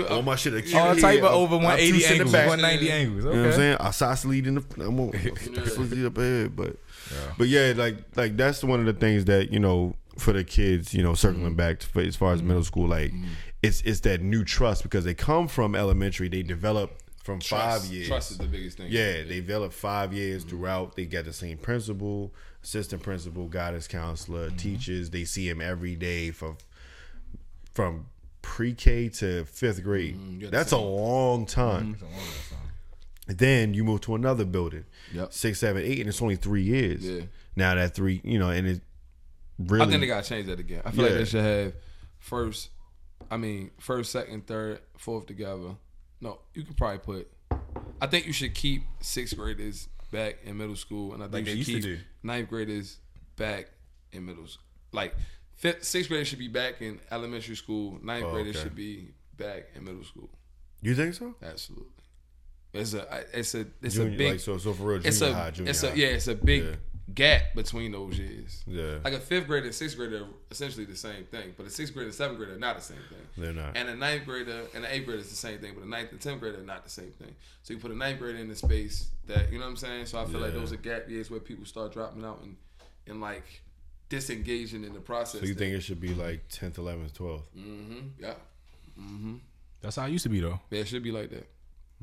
all my shit acute. All type of over 180 angles, 190 angles. You know what I'm saying? I Sosely in the. I'm up ahead, but yeah, like that's one of the things that, you know, for the kids, you know, circling back to, as far as middle school, like it's that new trust, because they come from elementary, they develop from trust. 5 years. Trust is the biggest thing. Yeah, they develop 5 years throughout. They got the same principal, assistant principal, guidance counselor, teachers. They see him every day from pre-K to fifth grade. That's a long time. That's a long time. Then you move to another building, 6, 7, 8, and it's only 3 years. Yeah. Now that 3, you know, and it. really. I think they gotta change that again. I feel like they should have first, second, third, fourth together. No, you could probably put. I think you should keep sixth graders back in middle school, and I think you should keep ninth graders back in middle school. Like sixth graders should be back in elementary school. Ninth graders should be back in middle school. You think so? Absolutely. It's junior, a big like, so for real. It's a big gap between those years. Yeah, like a fifth grader and sixth grader are essentially the same thing, but a sixth grader and seventh grader are not the same thing. They're not. And a ninth grader and an eighth grader is the same thing, but a ninth and 10th grader are not the same thing. So you put a ninth grader in the space that, you know what I'm saying? So I feel like those are gap years where people start dropping out and like disengaging in the process. So you think it should be like 10th, 11th, 12th? Mm-hmm. Yeah. Mm-hmm. That's how it used to be though. Yeah, it should be like that.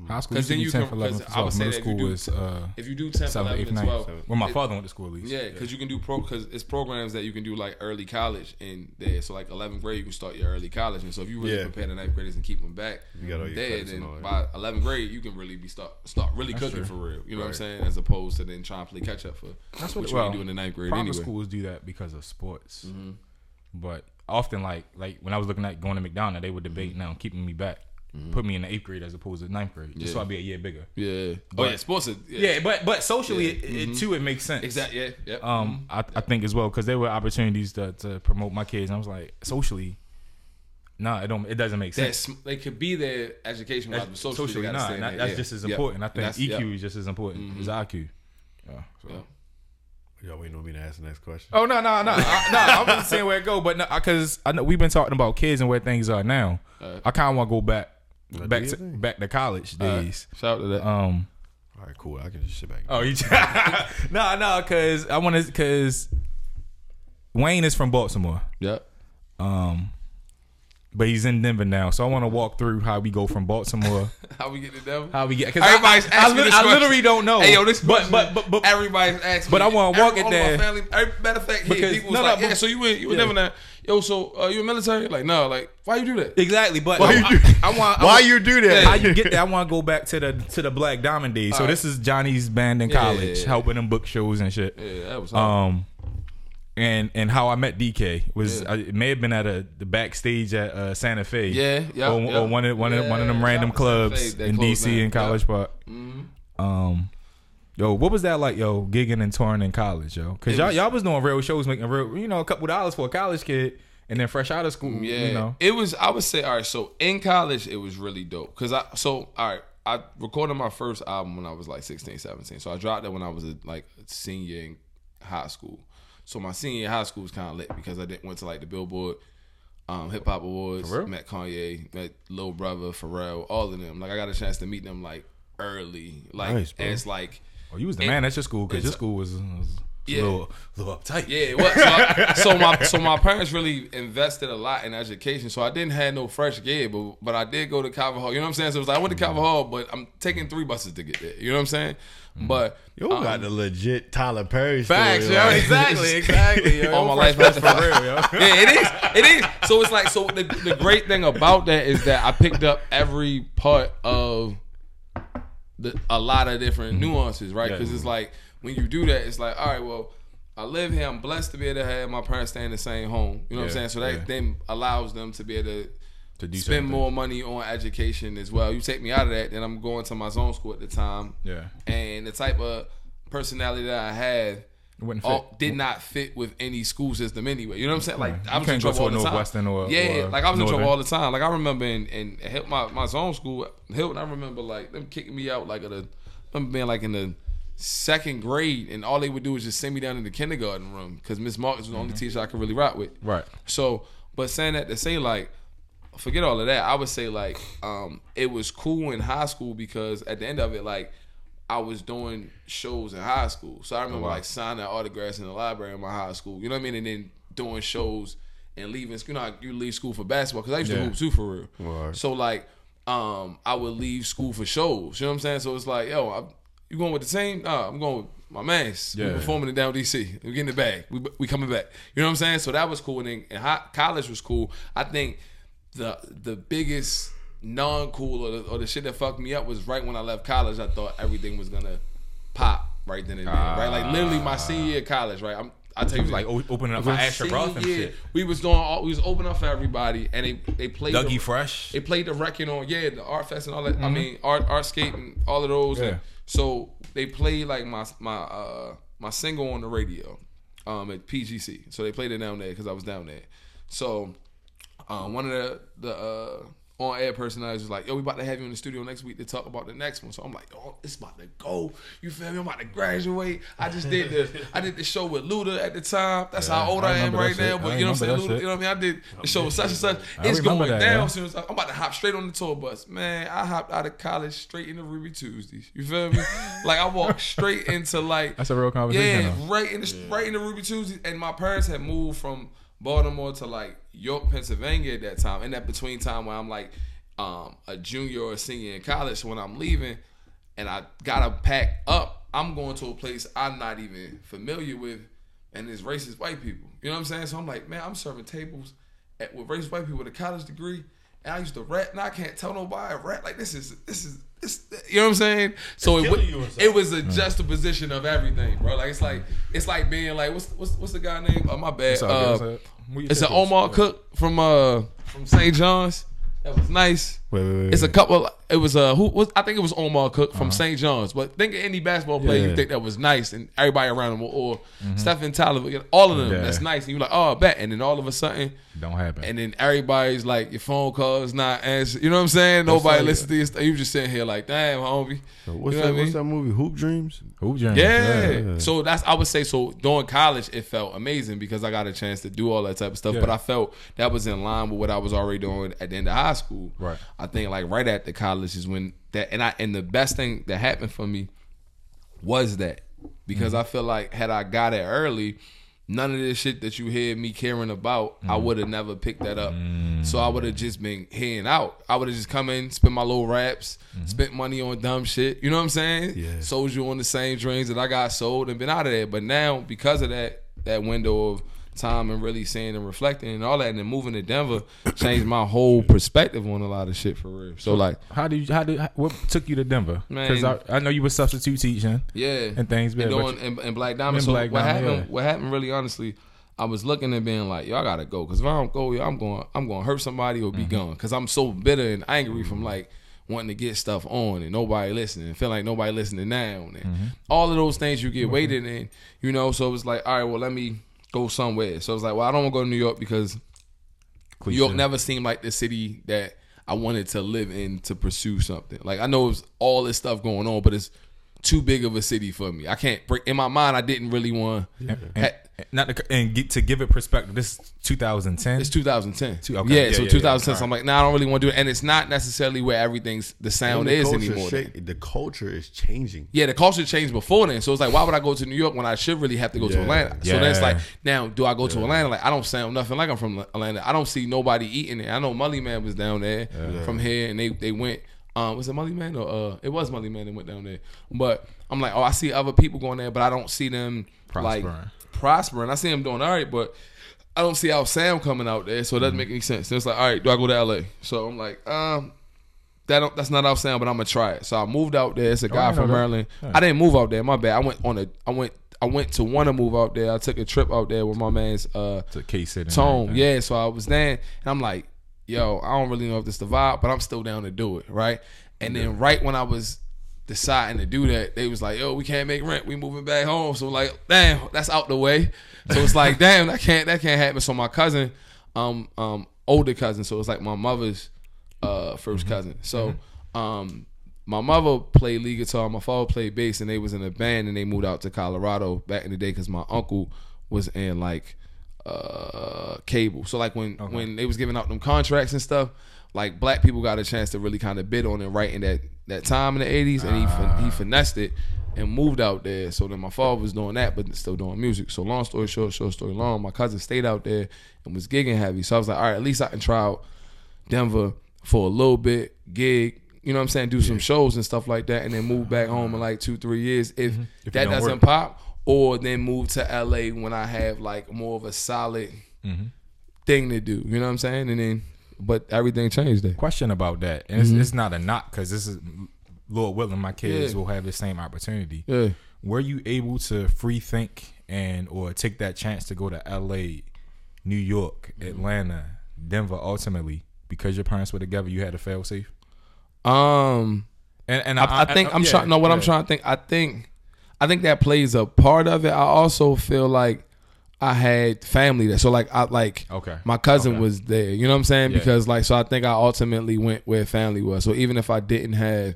High school is 10th, 11th, 12th. I would say that if you do 10th, 11th, 12th. Well, my father went to school at least. Yeah, because you can do because it's programs that you can do like early college in there. So like 11th grade, you can start your early college, and so if you really prepare the 9th graders and keep them back there, then by 11th grade you can really be start really cooking for real. You know what I'm saying? As opposed to then trying to play catch up for that's what you do in the 9th grade. Private schools do that because of sports, but often like when I was looking at going to McDonald's, they would debate now keeping me back. Put me in the 8th grade as opposed to 9th grade, just so I'd be a year bigger. Yeah. But, sports. But socially, it makes sense. Exactly. Yeah. Yep. I think as well because there were opportunities to promote my kids. And I was like, socially, it doesn't make sense. They could be there education wise, but socially that's just as important. I think EQ is just as important as IQ. Yeah. So. Yeah. Y'all waiting on me to ask the next question? Oh no! I'm just saying where it go, but because I know we've been talking about kids and where things are now. I kind of want to go back to college days. Shout out to that. All right, cool. I can just sit back. Oh, you? Because I want to. Because Wayne is from Baltimore. Yep. But he's in Denver now, so I want to walk through how we go from Baltimore. How we get to Denver? How we get? Because everybody's asking this question. I literally don't know. Hey, yo, this question. But everybody's asking. But I want to walk it there. Matter of fact, people was like, yeah. So you were Denver now. Yo, so you in military? Like, no. Like, why you do that? Exactly. But why you do that? How you get there? I want to go back to the Black Diamond days. All so this is Johnny's band in college, helping them book shows and shit. Yeah, that was awesome. And how I met DK was it may have been at the backstage at Santa Fe, or one of them random clubs in DC in College Park. Mm-hmm. Yo, what was that like? Yo, gigging and touring in college, yo, because y'all was doing real shows, making real, a couple dollars for a college kid, and then fresh out of school. Yeah, it was. I would say, all right. So in college, it was really dope because I recorded my first album when I was like 16, 17. So I dropped it when I was a senior in high school. So my senior year of high school was kind of lit because I went to like the Billboard Hip Hop Awards, met Kanye, met Lil Brother, Pharrell, all of them. Like I got a chance to meet them like early, like nice, and it's like. Oh, you was the man at your school because your school was a little uptight. Yeah, it was. So my parents really invested a lot in education. So I didn't have no fresh gig, but I did go to Calvert Hall. You know what I'm saying? So it was like I went to Calvert Hall, but I'm taking 3 buses to get there. You know what I'm saying? But you got the legit Tyler Perry story. Facts, yo, like. Exactly. Yo. All my life, that's for real, yo. Yeah, it is. So it's like, so the great thing about that is that I picked up every part of a lot of different nuances, right? Because it's like when you do that, it's like, all right, well, I live here. I'm blessed to be able to have my parents stay in the same home. You know what I'm saying? So that then allows them to be able to spend more money on education as well. You take me out of that, then I'm going to my zone school at the time. Yeah. And the type of personality that I had did not fit with any school system anyway. You know what I'm saying? Like I was in trouble all the time. I was in trouble all the time. Like I remember in my zone school, Hilton, I remember like them kicking me out like I'm being like in the 2nd grade, and all they would do was just send me down in the kindergarten room because Miss Marcus was the only teacher I could really rock with. Right. So, but saying that to say like, forget all of that. I would say like it was cool in high school because at the end of it, like I was doing shows in high school. So I remember like signing autographs in the library in my high school. You know what I mean? And then doing shows and leaving. You know, you leave school for basketball because I used to hoop too for real. Right. So like I would leave school for shows. You know what I'm saying? So it's like, yo, you going with the team? Nah, I'm going with my man's. Yeah. We performing in down DC. We getting it back. We coming back. You know what I'm saying? So that was cool. And then college was cool. I think. The biggest non-cool or the shit that fucked me up was right when I left college. I thought everything was gonna pop right then and there. Right, like literally my senior year of college. Right, I'm I tell you, it was like opening up for Asher Roth and shit. We was doing all, we was opening up for everybody, and they played Dougie Fresh. They played the record on the Art Fest and all that. Mm-hmm. I mean, Artscape and all of those. Yeah. And so they played like my single on the radio, at PGC. So they played it down there because I was down there. So one of the on-air personalities was like, yo, we about to have you in the studio next week to talk about the next one. So I'm like, oh, it's about to go. You feel me? I'm about to graduate. I just did this. I did the show with Luda at the time. That's how old I am right now. But you know what I'm saying? Luda, you know what I mean? I did the show with such and such. It's going down soon. I'm about to hop straight on the tour bus. Man, I hopped out of college straight into Ruby Tuesdays. You feel me? Like, I walked straight into, like... That's a real conversation. Yeah, right into Ruby Tuesdays. And my parents had moved from Baltimore to, like, York, Pennsylvania at that time, in that between time where I'm like a junior or a senior in college. So when I'm leaving and I gotta pack up, I'm going to a place I'm not even familiar with, and it's racist white people. You know what I'm saying? So I'm like, man, I'm serving tables with racist white people with a college degree, and I used to rap. Now I can't tell nobody I rap. Like, this is you know what I'm saying? So it was a juxtaposition of everything, bro. Like, it's like being like, what's the guy name? Oh, my bad. It's an Omar Cook from St. John's. That was nice. Wait. It's a couple. It was I think it was Omar Cook from St. John's. But think of any basketball player you think that was nice, and everybody around him, or Stephen Tyler, all of them. Yeah. That's nice, and you're like, oh, I bet. And then all of a sudden, don't happen. And then everybody's like, your phone call is not answered. You know what I'm saying? Nobody listens to this. You just sitting here like, damn, homie. So what's that movie? Hoop Dreams. Yeah. So that's, I would say, so during college it felt amazing because I got a chance to do all that type of stuff. Yeah. But I felt that was in line with what I was already doing at the end of high school. Right. I think like right at the college is when that, and the best thing that happened for me was that, because I feel like had I got it early, none of this shit that you hear me caring about, I would have never picked that up. So I would have just been heading out. I would have just come in, spent my little raps, spent money on dumb shit. You know what I'm saying? Yeah. Sold you on the same dreams that I got sold and been out of there. But now, because of that window of time and really seeing and reflecting and all that, and then moving to Denver changed my whole perspective on a lot of shit for real. So like, what took you to Denver? Because I know you were substitute teaching, and things, and Black Diamond. So Black What happened? Really, honestly, I was looking and being like, yo, I gotta go, because if I don't go, yo, I'm going to hurt somebody or be gone, because I'm so bitter and angry from like wanting to get stuff on and nobody listening, feel like nobody listening now, and all of those things you get weighted in, you know. So it was like, all right, well, let me go somewhere. So I was like, well, I don't want to go to New York because New York never seemed like the city that I wanted to live in to pursue something. Like, I know it's all this stuff going on, but it's too big of a city for me. I can't break in my mind. I didn't really want to give it perspective. This is 2010. It's 2010. So 2010. Right. So I'm like, nah, I don't really want to do it. And it's not necessarily where everything's the sound is anymore. The culture is changing. Yeah, the culture changed before then. So it's like, why would I go to New York when I should really have to go to Atlanta? So then it's like, now do I go to Atlanta? Like, I don't sound nothing like I'm from Atlanta. I don't see nobody eating it. I know Mully Man was down there from here, and they went. Was it Mully Man? It was Mully Man that went down there. But I'm like, oh, I see other people going there, but I don't see them prospering. I see them doing all right, but I don't see our Sam coming out there, so it doesn't make any sense. So it's like, all right, do I go to LA? So I'm like, that's not our Sam, but I'm gonna try it. So I moved out there. It's a guy from Maryland. Right. I didn't move out there. My bad. I went to want to move out there. I took a trip out there with my man's to K-City. Tone. Yeah. So I was there, and I'm like, yo, I don't really know if this the vibe, but I'm still down to do it, right? And then right when I was deciding to do that, they was like, yo, we can't make rent. We moving back home. So like, damn, that's out the way. So it's like, damn, that can't happen. So my cousin, older cousin, so it's like my mother's first cousin. So my mother played lead guitar, my father played bass, and they was in a band, and they moved out to Colorado back in the day because my uncle was in like cable. So like when they was giving out them contracts and stuff, like black people got a chance to really kind of bid on it right in that time in the 80s, and he finessed it and moved out there. So then my father was doing that but still doing music. So long story short, my cousin stayed out there and was gigging heavy. So I was like, all right, at least I can try out Denver for a little bit, gig, you know what I'm saying, do some shows and stuff like that, and then move back home in like 2-3 years if that doesn't pop. Or then move to LA when I have like more of a solid thing to do. You know what I'm saying? And then, but everything changed there. Question about that. And it's not a knock, because this is, Lord willing, my kids will have the same opportunity. Yeah. Were you able to free think and or take that chance to go to LA, New York, Atlanta, Denver, ultimately, because your parents were together, you had a fail safe? I think that plays a part of it. I also feel like I had family there. So like my cousin was there. You know what I'm saying? Yeah. Because like, so I think I ultimately went where family was. So even if I didn't have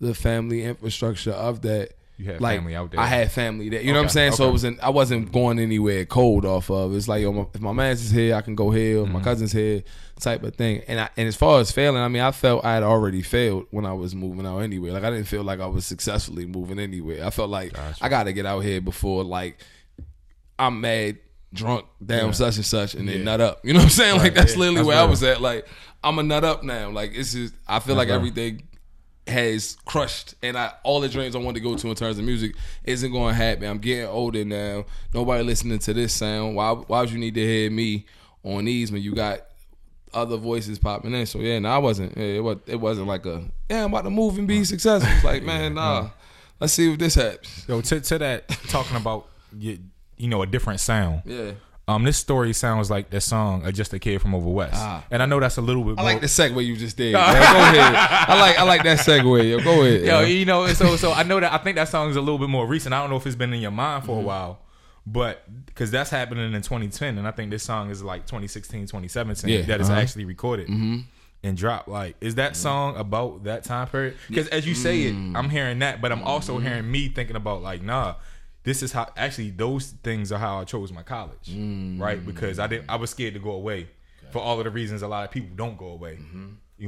the family infrastructure of that, you had like, family out there. I had family there. You know what I'm saying? Okay. So it wasn't, I wasn't going anywhere cold off of. It's like, yo, if my man's is here, I can go here. If my cousin's here, type of thing. And as far as failing, I mean, I felt I had already failed when I was moving out anywhere. Like I didn't feel like I was successfully moving anywhere. I felt like I got to get out here before like I'm mad, drunk, damn such and such, and then nut up. You know what I'm saying? Right. Like that's literally that's where I was at. Like I'm a nut up now. Like it's just, I feel like everything has crushed, and all the dreams I wanted to go to in terms of music isn't going to happen. I'm getting older now. Nobody listening to this sound. Why would you need to hear me on these when you got other voices popping in? So I wasn't. It wasn't like I'm about to move and be successful. It's like let's see what this happens. Yo, to that talking about a different sound. Yeah. This story sounds like the song "Just a Kid from Over West," and I know that's a little bit. I like the segue you just did. Man. Go ahead. I like that segue. Yo, go ahead. Yo, so I know that I think that song is a little bit more recent. I don't know if it's been in your mind for a while, but because that's happening in 2010, and I think this song is like 2016, 2017 that is actually recorded and dropped. Like, is that song about that time period? Because as you say it, I'm hearing that, but I'm also hearing me thinking about like, nah. This is how actually those things are how I chose my college, right? Because I was scared to go away for all of the reasons a lot of people don't go away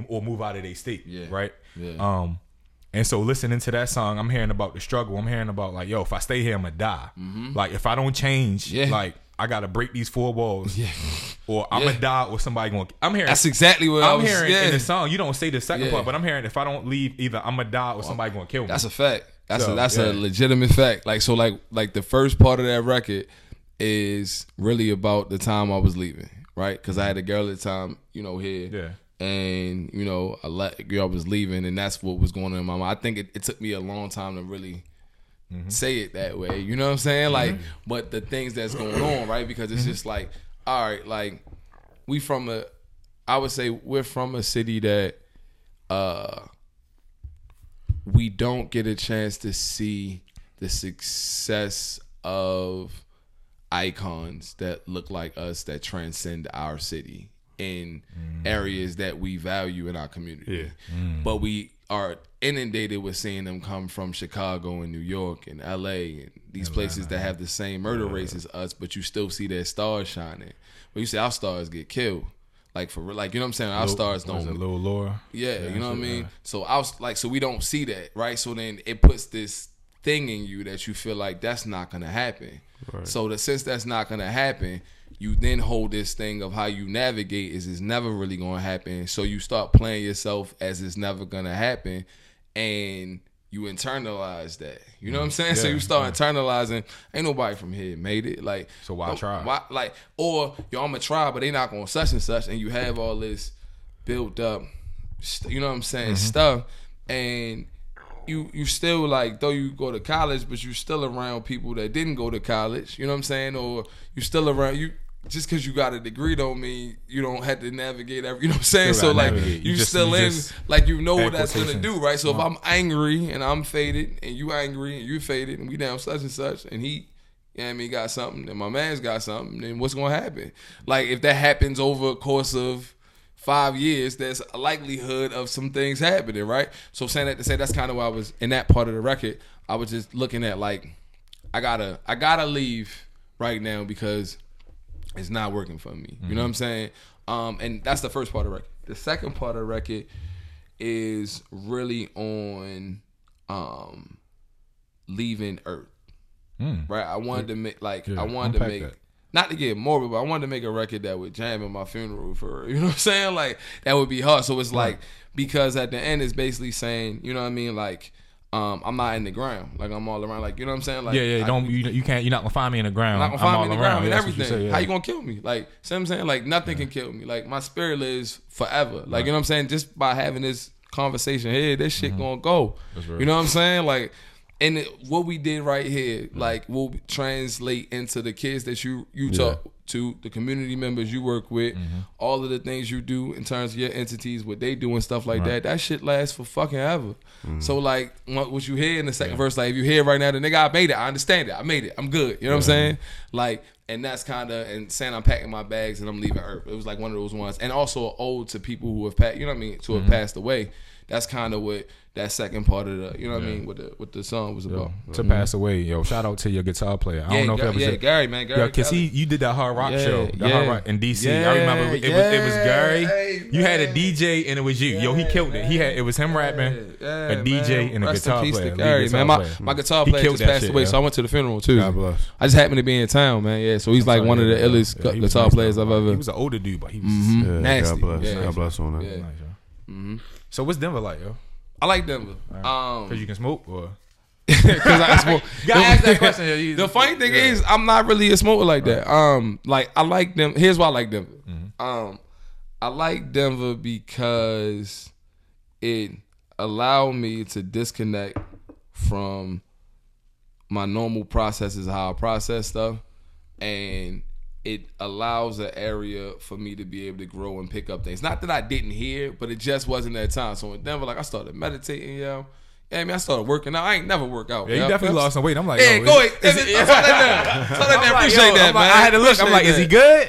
or move out of their state, right? Yeah. And so listening to that song, I'm hearing about the struggle. I'm hearing about like, yo, if I stay here, I'm gonna die. Like if I don't change, like I gotta break these four walls, or I'm gonna die, or somebody gonna. I'm hearing that's exactly what I'm hearing in the song. You don't say the second part, but I'm hearing if I don't leave, either I'm gonna die, or somebody gonna kill me. That's a fact. That's a legitimate fact. Like so, like the first part of that record is really about the time I was leaving, right? Because I had a girl at the time, here, and I was leaving, and that's what was going on in my mind. I think it took me a long time to really say it that way. You know what I'm saying? Like, but the things that's going on, right? Because it's just like, all right, like we're from a city that, we don't get a chance to see the success of icons that look like us that transcend our city in areas that we value in our community. Yeah. But we are inundated with seeing them come from Chicago and New York and LA and these places that have the same murder rates as us, but you still see their stars shining. But you see our stars get killed. Like for real, like you know what I'm saying. Our stars don't. Little Laura. Yeah, you know what I mean. So I was like, so we don't see that, right? So then it puts this thing in you that you feel like that's not gonna happen. Right. So since that's not gonna happen, you then hold this thing of how you navigate is it's never really gonna happen. So you start playing yourself as it's never gonna happen, and you internalize that. You know what I'm saying? Yeah, so you start internalizing, ain't nobody from here made it. Like, so why try? Why, like, or yo, I'm gonna try, but they not gonna such and such, and you have all this built up, you know what I'm saying, stuff, and you still like, though you go to college, but you still around people that didn't go to college. You know what I'm saying? Or you still around you. Just because you got a degree don't mean you don't have to navigate every, you know what I'm saying? So like you still in, like you know what that's gonna do, right? So if I'm angry and I'm faded and you angry and you faded and we down such and such and he, you know what I mean, got something and my man's got something, then what's gonna happen? Like if that happens over a course of 5 years, there's a likelihood of some things happening, right? So saying that to say that's kind of why I was in that part of the record. I was just looking at like I gotta leave right now because it's not working for me. You know what I'm saying? And that's the first part of the record. The second part of the record is really on leaving Earth. Right? I wanted to make not to get morbid, but I wanted to make a record that would jam at my funeral for, you know what I'm saying? Like that would be hard. So it's like, because at the end it's basically saying, you know what I mean, like I'm not in the ground. Like I'm all around. Like you know what I'm saying. Like you're not gonna find me in the ground. Not gonna find me in the ground and everything. You say, how you gonna kill me? Like see what I'm saying. Like nothing can kill me. Like my spirit lives forever. Like you know what I'm saying. Just by having this conversation here, this shit gonna go. You know what I'm saying. Like And what we did right here, like, will translate into the kids that you talk to, the community members you work with, all of the things you do in terms of your entities, what they do and stuff like that. That shit lasts for fucking ever. So, like, what you hear in the second verse, like, if you hear right now, the nigga, I made it. I understand it. I made it. I'm good. You know what I'm saying? Like, and that's kind of, and saying I'm packing my bags and I'm leaving Earth. It was like one of those ones. And also an ode to people who have passed, you know what I mean, to have passed away. That's kind of what that second part of the, you know what I mean, what the song was about. To pass away, yo. Shout out to your guitar player. I don't know if that was Gary, man. Gary, because you did that Hard Rock show, the Hard Rock in DC. I remember it was Gary. Hey, you had a DJ and it was you. Yo, he killed it. He had it was him rapping, a DJ and a guitar player. Gary, man. My guitar player just passed away, so I went to the funeral too. God bless. I just happened to be in town, man. Yeah, so he's like one of the illest guitar players I've ever. He was an older dude, but he was nasty. God bless on that. So what's Denver like, yo? I like Denver. Because you can smoke, or? Because I can smoke. You gotta ask that question. Yo. The funny thing is, I'm not really a smoker like that. Like, I like them. Here's why I like Denver. I like Denver because it allowed me to disconnect from my normal processes, how I process stuff, and it allows an area for me to be able to grow and pick up things. Not that I didn't hear, but it just wasn't that time. So in Denver, like, I started meditating, yo. Yeah, I mean, I started working out. I ain't never worked out. Yeah, yo. You definitely lost some weight. I'm like, yeah, yo, go ahead. I appreciate that, man. I had to look. I'm like, is he good?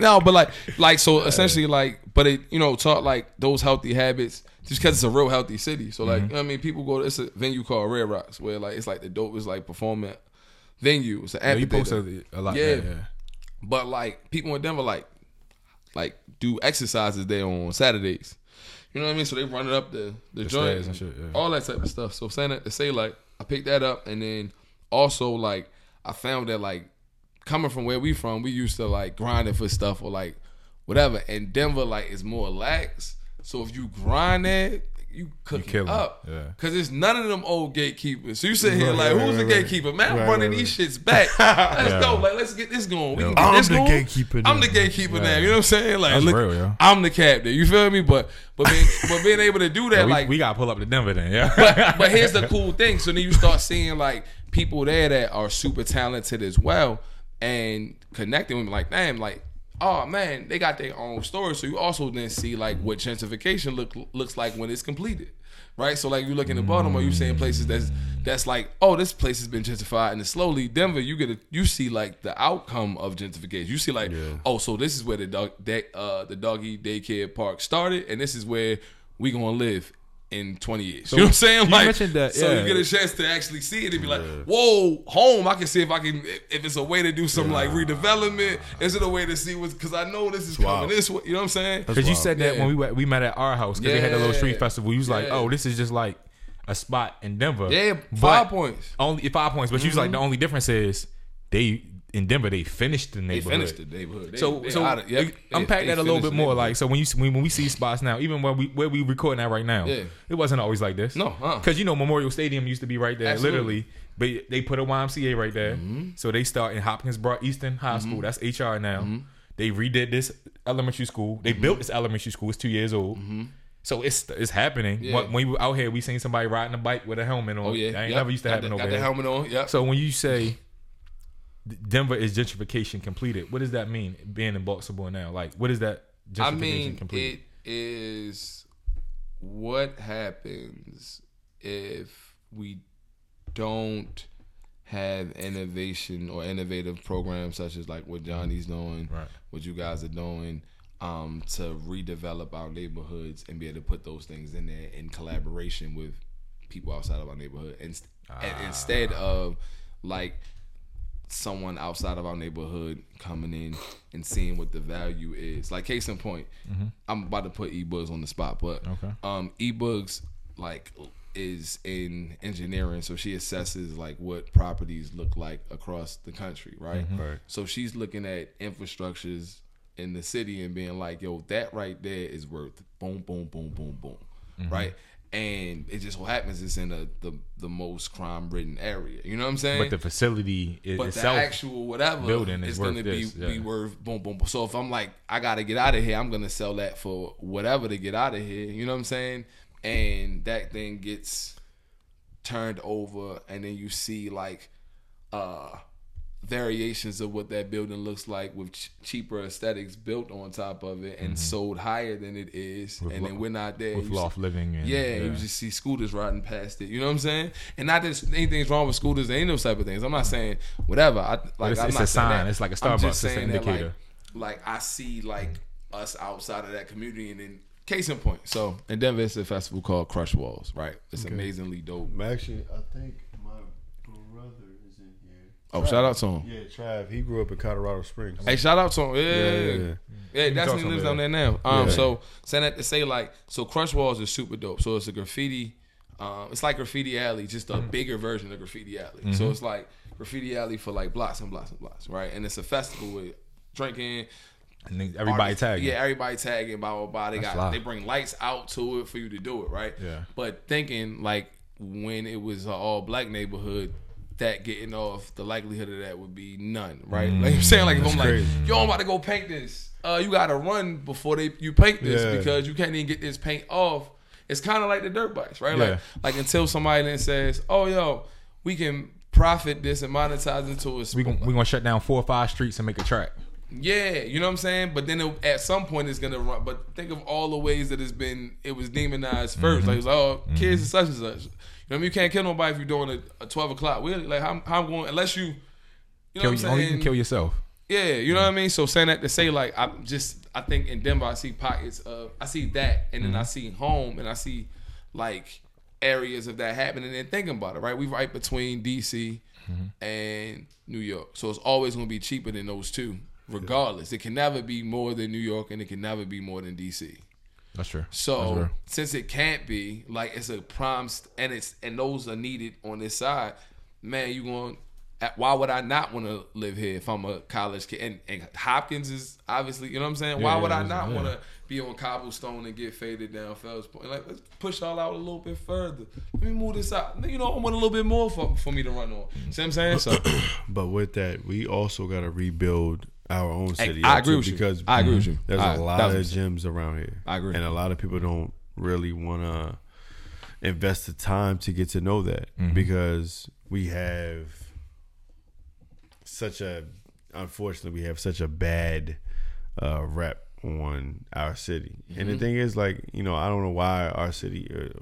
No, but like, so essentially, like, but it, you know, taught like those healthy habits. Just because it's a real healthy city. So like, you know what I mean, people go to, it's a venue called Red Rocks where like it's like the dopest like performing venue. It's an amphitheater. You posted a lot. Yeah. But like people in Denver like do exercises there on Saturdays. You know what I mean? So they run it up the joint and shit, all that type of stuff. So saying that to say like I picked that up, and then also like I found that like coming from where we from, we used to like grinding for stuff or like whatever. And Denver like is more lax. So if you grind that, you cook it up. Because it's none of them old gatekeepers. So you sit here like, who's the gatekeeper? Man, I'm running these shits back. Let's go. Like, let's get this going. We can get this going. I'm the gatekeeper now. You know what I'm saying? Like, that's look, real, yo. I'm the captain. You feel me? But being able to do that, yeah, we got to pull up to Denver then, yeah. But here's the cool thing. So then you start seeing, like, people there that are super talented as well and connecting with me. Like, damn, like, oh man, they got their own story. So you also then see like what gentrification looks like when it's completed, right? So like you look in Baltimore, you seeing places that's like, oh, this place has been gentrified, and slowly Denver, you see like the outcome of gentrification. You see like, oh, so this is where the doggy daycare park started, and this is where we gonna live in 20 years. So, you know what I'm saying? Like, that, so you get a chance to actually see it and be like, whoa, home, I can see if it's a way to do some like redevelopment. Is it a way to see what's, because I know this is coming this way. You know what I'm saying? Because you said that when we met at our house, because they had a little street festival. You was like, oh, this is just like a spot in Denver. Yeah, 5 points. Only 5 points. But you was like, the only difference is in Denver, they finished the neighborhood. Unpack that a little bit more. Like, so when we see spots now, even where we recording at right now, it wasn't always like this. No, because you know Memorial Stadium used to be right there, absolutely. Literally. But they put a YMCA right there, so they start in Hopkins Eastern High School. That's HR now. They redid this elementary school. They built this elementary school. It's 2 years old. So it's happening. Yeah. When we were out here, we seen somebody riding a bike with a helmet on. Oh yeah, that ain't never used to happen over there. Got the helmet on. Yeah. So when you say Denver is gentrification completed, what does that mean being in Baltimore now? Like, what is that gentrification completed? It is what happens if we don't have innovation or innovative programs such as like what Johnny's doing, what you guys are doing, to redevelop our neighborhoods and be able to put those things in there in collaboration with people outside of our neighborhood and instead of like someone outside of our neighborhood coming in and seeing what the value is. Like, case in point, I'm about to put E-Bugs on the spot, but E-Bugs like is in engineering, so she assesses like what properties look like across the country, right? So she's looking at infrastructures in the city and being like, yo, that right there is worth boom, boom, boom, boom, boom, right? And it just so happens it's in the most crime-ridden area. You know what I'm saying? But the facility itself, the actual whatever building is going to be worth boom, boom, boom. So if I'm like, I got to get out of here, I'm going to sell that for whatever to get out of here. You know what I'm saying? And that thing gets turned over, and then you see like variations of what that building looks like with cheaper aesthetics built on top of it and sold higher than it is, and then we're not there with loft living. And, yeah, you just see scooters riding past it. You know what I'm saying? And not that anything's wrong with scooters. There ain't no type of things. I'm not saying whatever. It's a sign. That. It's like a Starbucks. I'm just saying it's an indicator. That, like I see like us outside of that community, and then case in point. So in Denver, it's a festival called Crush Walls. Right? It's amazingly dope. Actually, I think. Oh, Trav. Shout out to him. Yeah, Trav. He grew up in Colorado Springs. Hey, shout out to him. Yeah, Destiny lives down there now. So saying that to say like, so Crush Walls is super dope. So it's a graffiti. It's like Graffiti Alley, just a bigger version of Graffiti Alley. So it's like Graffiti Alley for like blocks and blocks and blocks, right? And it's a festival with drinking. And everybody tagging. Yeah, everybody tagging. Blah blah blah. They bring lights out to it for you to do it, right? Yeah. But thinking like when it was an all black neighborhood. That getting off, the likelihood of that would be none, right? Like you're saying, like if I'm crazy. Like, yo, I'm about to go paint this. You gotta run before you paint this because you can't even get this paint off. It's kind of like the dirt bikes, right? Yeah. Like until somebody then says, oh, yo, we can profit this and monetize into a. We're gonna shut down 4 or 5 streets and make a track. Yeah, you know what I'm saying? But then at some point it's gonna run. But think of all the ways that it was demonized first. Like it was kids and such and such. You know what I mean? You can't kill nobody if you're doing a 12 o'clock. Really, like how I'm going unless you know what I'm saying? Only you can kill yourself. Yeah, you know what I mean? So saying that to say like I think in Denver I see pockets of I see that and then I see home and I see like areas of that happening and thinking about it, right? We right between DC and New York. So it's always gonna be cheaper than those two. Regardless, it can never be more than New York, and it can never be more than DC. That's true. So since it can't be, like it's a prime, and those are needed on this side. Man, why would I not want to live here if I'm a college kid? And Hopkins is obviously, you know what I'm saying? Why would I not want to be on cobblestone and get faded down Fells Point? Like, let's push all out a little bit further. Let me move this out. You know, I want a little bit more for me to run on. See what I'm saying? So, but with that, we also got to rebuild our own city. I agree with you. Because I agree with you. There's a lot of gems around here. I agree. And a lot of people don't really want to invest the time to get to know that because we have such a bad rep on our city. And the thing is, like, you know, I don't know why our city,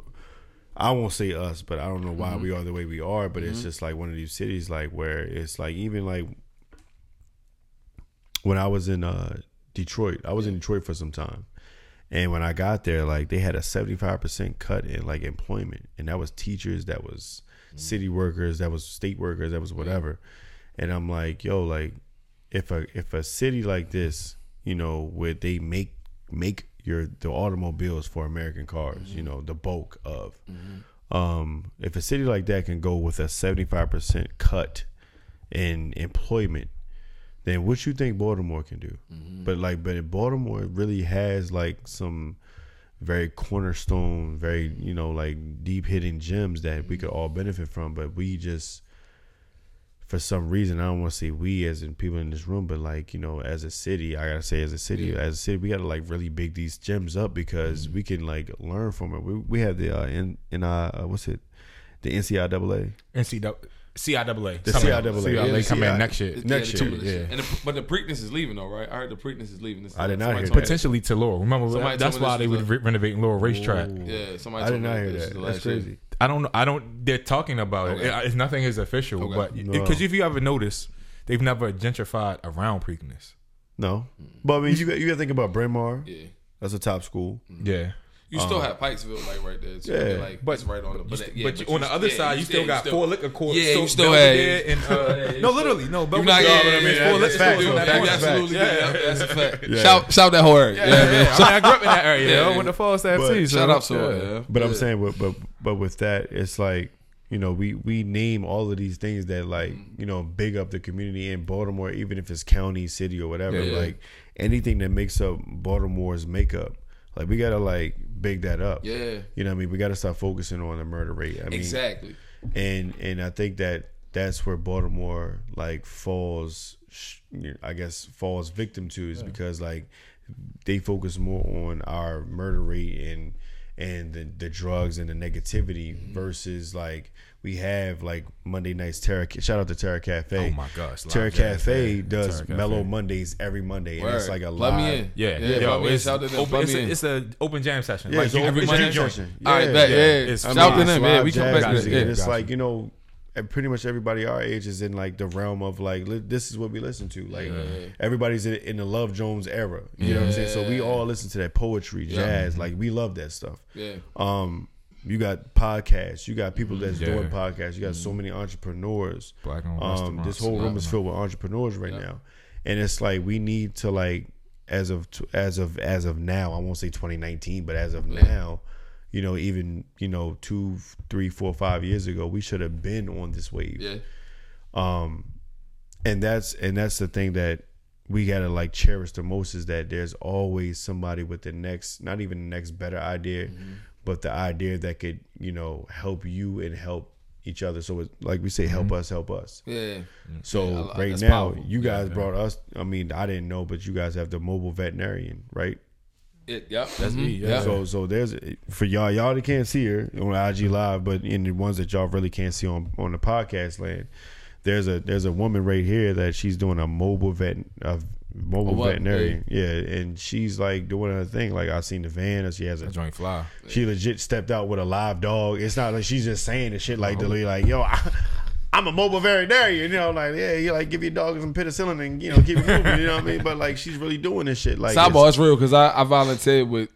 I won't say us, but I don't know why we are the way we are, but it's just like one of these cities, like where it's like, even like when I was in Detroit, I was in Detroit for some time. And when I got there, like they had a 75% cut in like employment. And that was teachers, that was city workers, that was state workers, that was whatever. And I'm like, yo, like if a city like this, you know, where they make the automobiles for American cars, you know, the bulk of, if a city like that can go with a 75% cut in employment, then what you think Baltimore can do? But Baltimore really has like some very cornerstone, very, you know, like deep hidden gems that we could all benefit from. But we just, for some reason, I don't want to say we as in people in this room, but like, you know, as a city, I gotta say as a city, we gotta like really big these gems up because we can like learn from it. We have the the NCAA. CIAA. The CIAA come in next year. Yeah. And but the Preakness is leaving though, right? I heard the Preakness is leaving. I did not hear that. Potentially to Laurel. Remember, that's why they were renovating Laurel Racetrack. Yeah, somebody. I did not hear that. That's crazy. I don't know. They're talking about it. Nothing is official, but because if you ever notice, they've never gentrified around Preakness. No, but I mean, you got to think about Bryn Mawr. Yeah, that's a top school. Yeah. You still have Pikesville, like right there. So yeah, like, but it's right on the. But on the other side, you still got four liquor courts. Yeah, you still had. No, literally, no. But four liquor courts. Absolutely, that's a fact. Shout that whole area. Yeah. I grew up in that area. When the Falls FC. Shout out to her. But I'm saying, but with that, it's like, you know, we name all of these things that like, you know, big up the community in Baltimore, even if it's county, city, or whatever. Like anything that makes up Baltimore's makeup. Like we gotta like big that up. Yeah. You know what I mean? We gotta stop focusing on the murder rate. I mean, exactly. And I think that's where Baltimore like falls victim to is because like they focus more on our murder rate and and the drugs and the negativity versus like we have like Monday nights. Shout out to Terra Cafe. Oh my gosh, Terra Cafe does Mellow Mondays every Monday, and it's like a live. Let me in. It's an open jam session. Yeah, like every Monday session. All right, back. Yeah, shout out to them, man. We come back to it. It's like, you know, and pretty much everybody our age is in like the realm of like this is what we listen to. Like everybody's in the Love Jones era. You know what I'm saying? So we all listen to that poetry, jazz. Like we love that stuff. Yeah. You got podcasts. You got people that's doing podcasts. You got so many entrepreneurs. Black owned restaurants. This whole room is filled with entrepreneurs right now, and it's like we need to like as of now. I won't say 2019, but as of now. You know, even, you know, 2, 3, 4, 5 years ago, we should have been on this wave. Yeah. And that's the thing that we gotta like cherish the most, is that there's always somebody with the next, not even the next better idea, but the idea that could, you know, help you and help each other. So it's like we say, help us. Yeah. So right now, powerful. You guys brought us. I mean, I didn't know, but you guys have the mobile veterinarian, right? That's me. Yeah. So there's, for y'all that can't see her on IG Live, but in the ones that y'all really can't see on the podcast land, there's a woman right here that she's doing a mobile veterinarian. Yeah, and she's like doing her thing. Like I seen the van, and she has a joint fly. She legit stepped out with a live dog. It's not like she's just saying the shit like the lady like, yo, I'm a mobile veterinarian, you know, like, yeah, you like give your dog some penicillin and, you know, keep it moving, you know what I mean? But like, she's really doing this shit. Like, Sidebar, it's real, because I volunteered with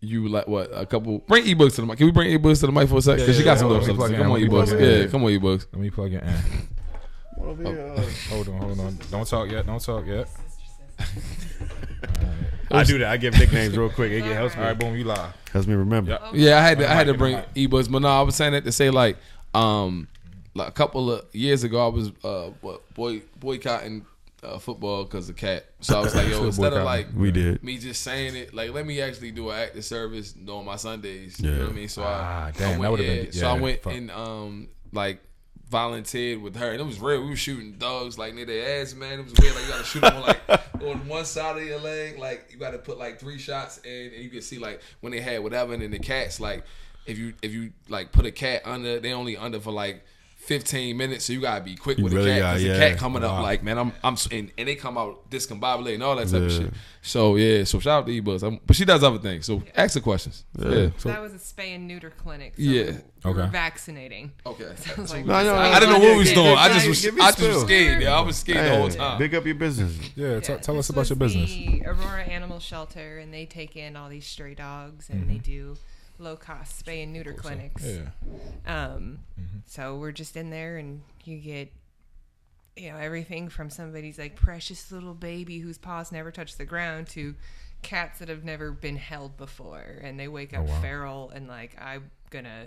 you, like, what, a couple. Bring ebooks to the mic. Can we bring ebooks to the mic for a second? Because she got some little stuff. Come on, ebooks. Yeah, come on, ebooks. Let me plug it in. Hold on. Don't talk yet. I do that. I give nicknames real quick. It helps me. All right, boom, you lie. Helps me remember. Yep. Yeah, I had to bring ebooks, but no, I was saying that to say, like, like a couple of years ago, I was boycotting football because of Cat. So I was like, yo, instead of like me just saying it, like let me actually do an act of service on my Sundays. Yeah. You know what I mean? So I went and like volunteered with her, and it was real. We were shooting dogs like near their ass, man. It was weird. Like you gotta shoot them on one side of your leg. Like you gotta put like 3 shots in, and you can see like when they had whatever, and then the cats like if you like put a cat under, they only under for like 15 minutes, so you gotta be quick with the cat. Cause the cat coming up like, man, I'm and they come out discombobulated and all that type of shit. So so shout out to Ebus, but she does other things. So ask her questions. Yeah. So that was a spay and neuter clinic. So we're vaccinating. Okay. So like, no, I didn't know what we was doing. I just was scared. Yeah, I was scared the whole time. Big up your business. Yeah. Tell us about your business. The Aurora Animal Shelter, and they take in all these stray dogs, and they do low-cost spay and neuter clinics. So we're just in there, and you get, you know, everything from somebody's like precious little baby whose paws never touch the ground to cats that have never been held before, and they wake up feral and like, I'm gonna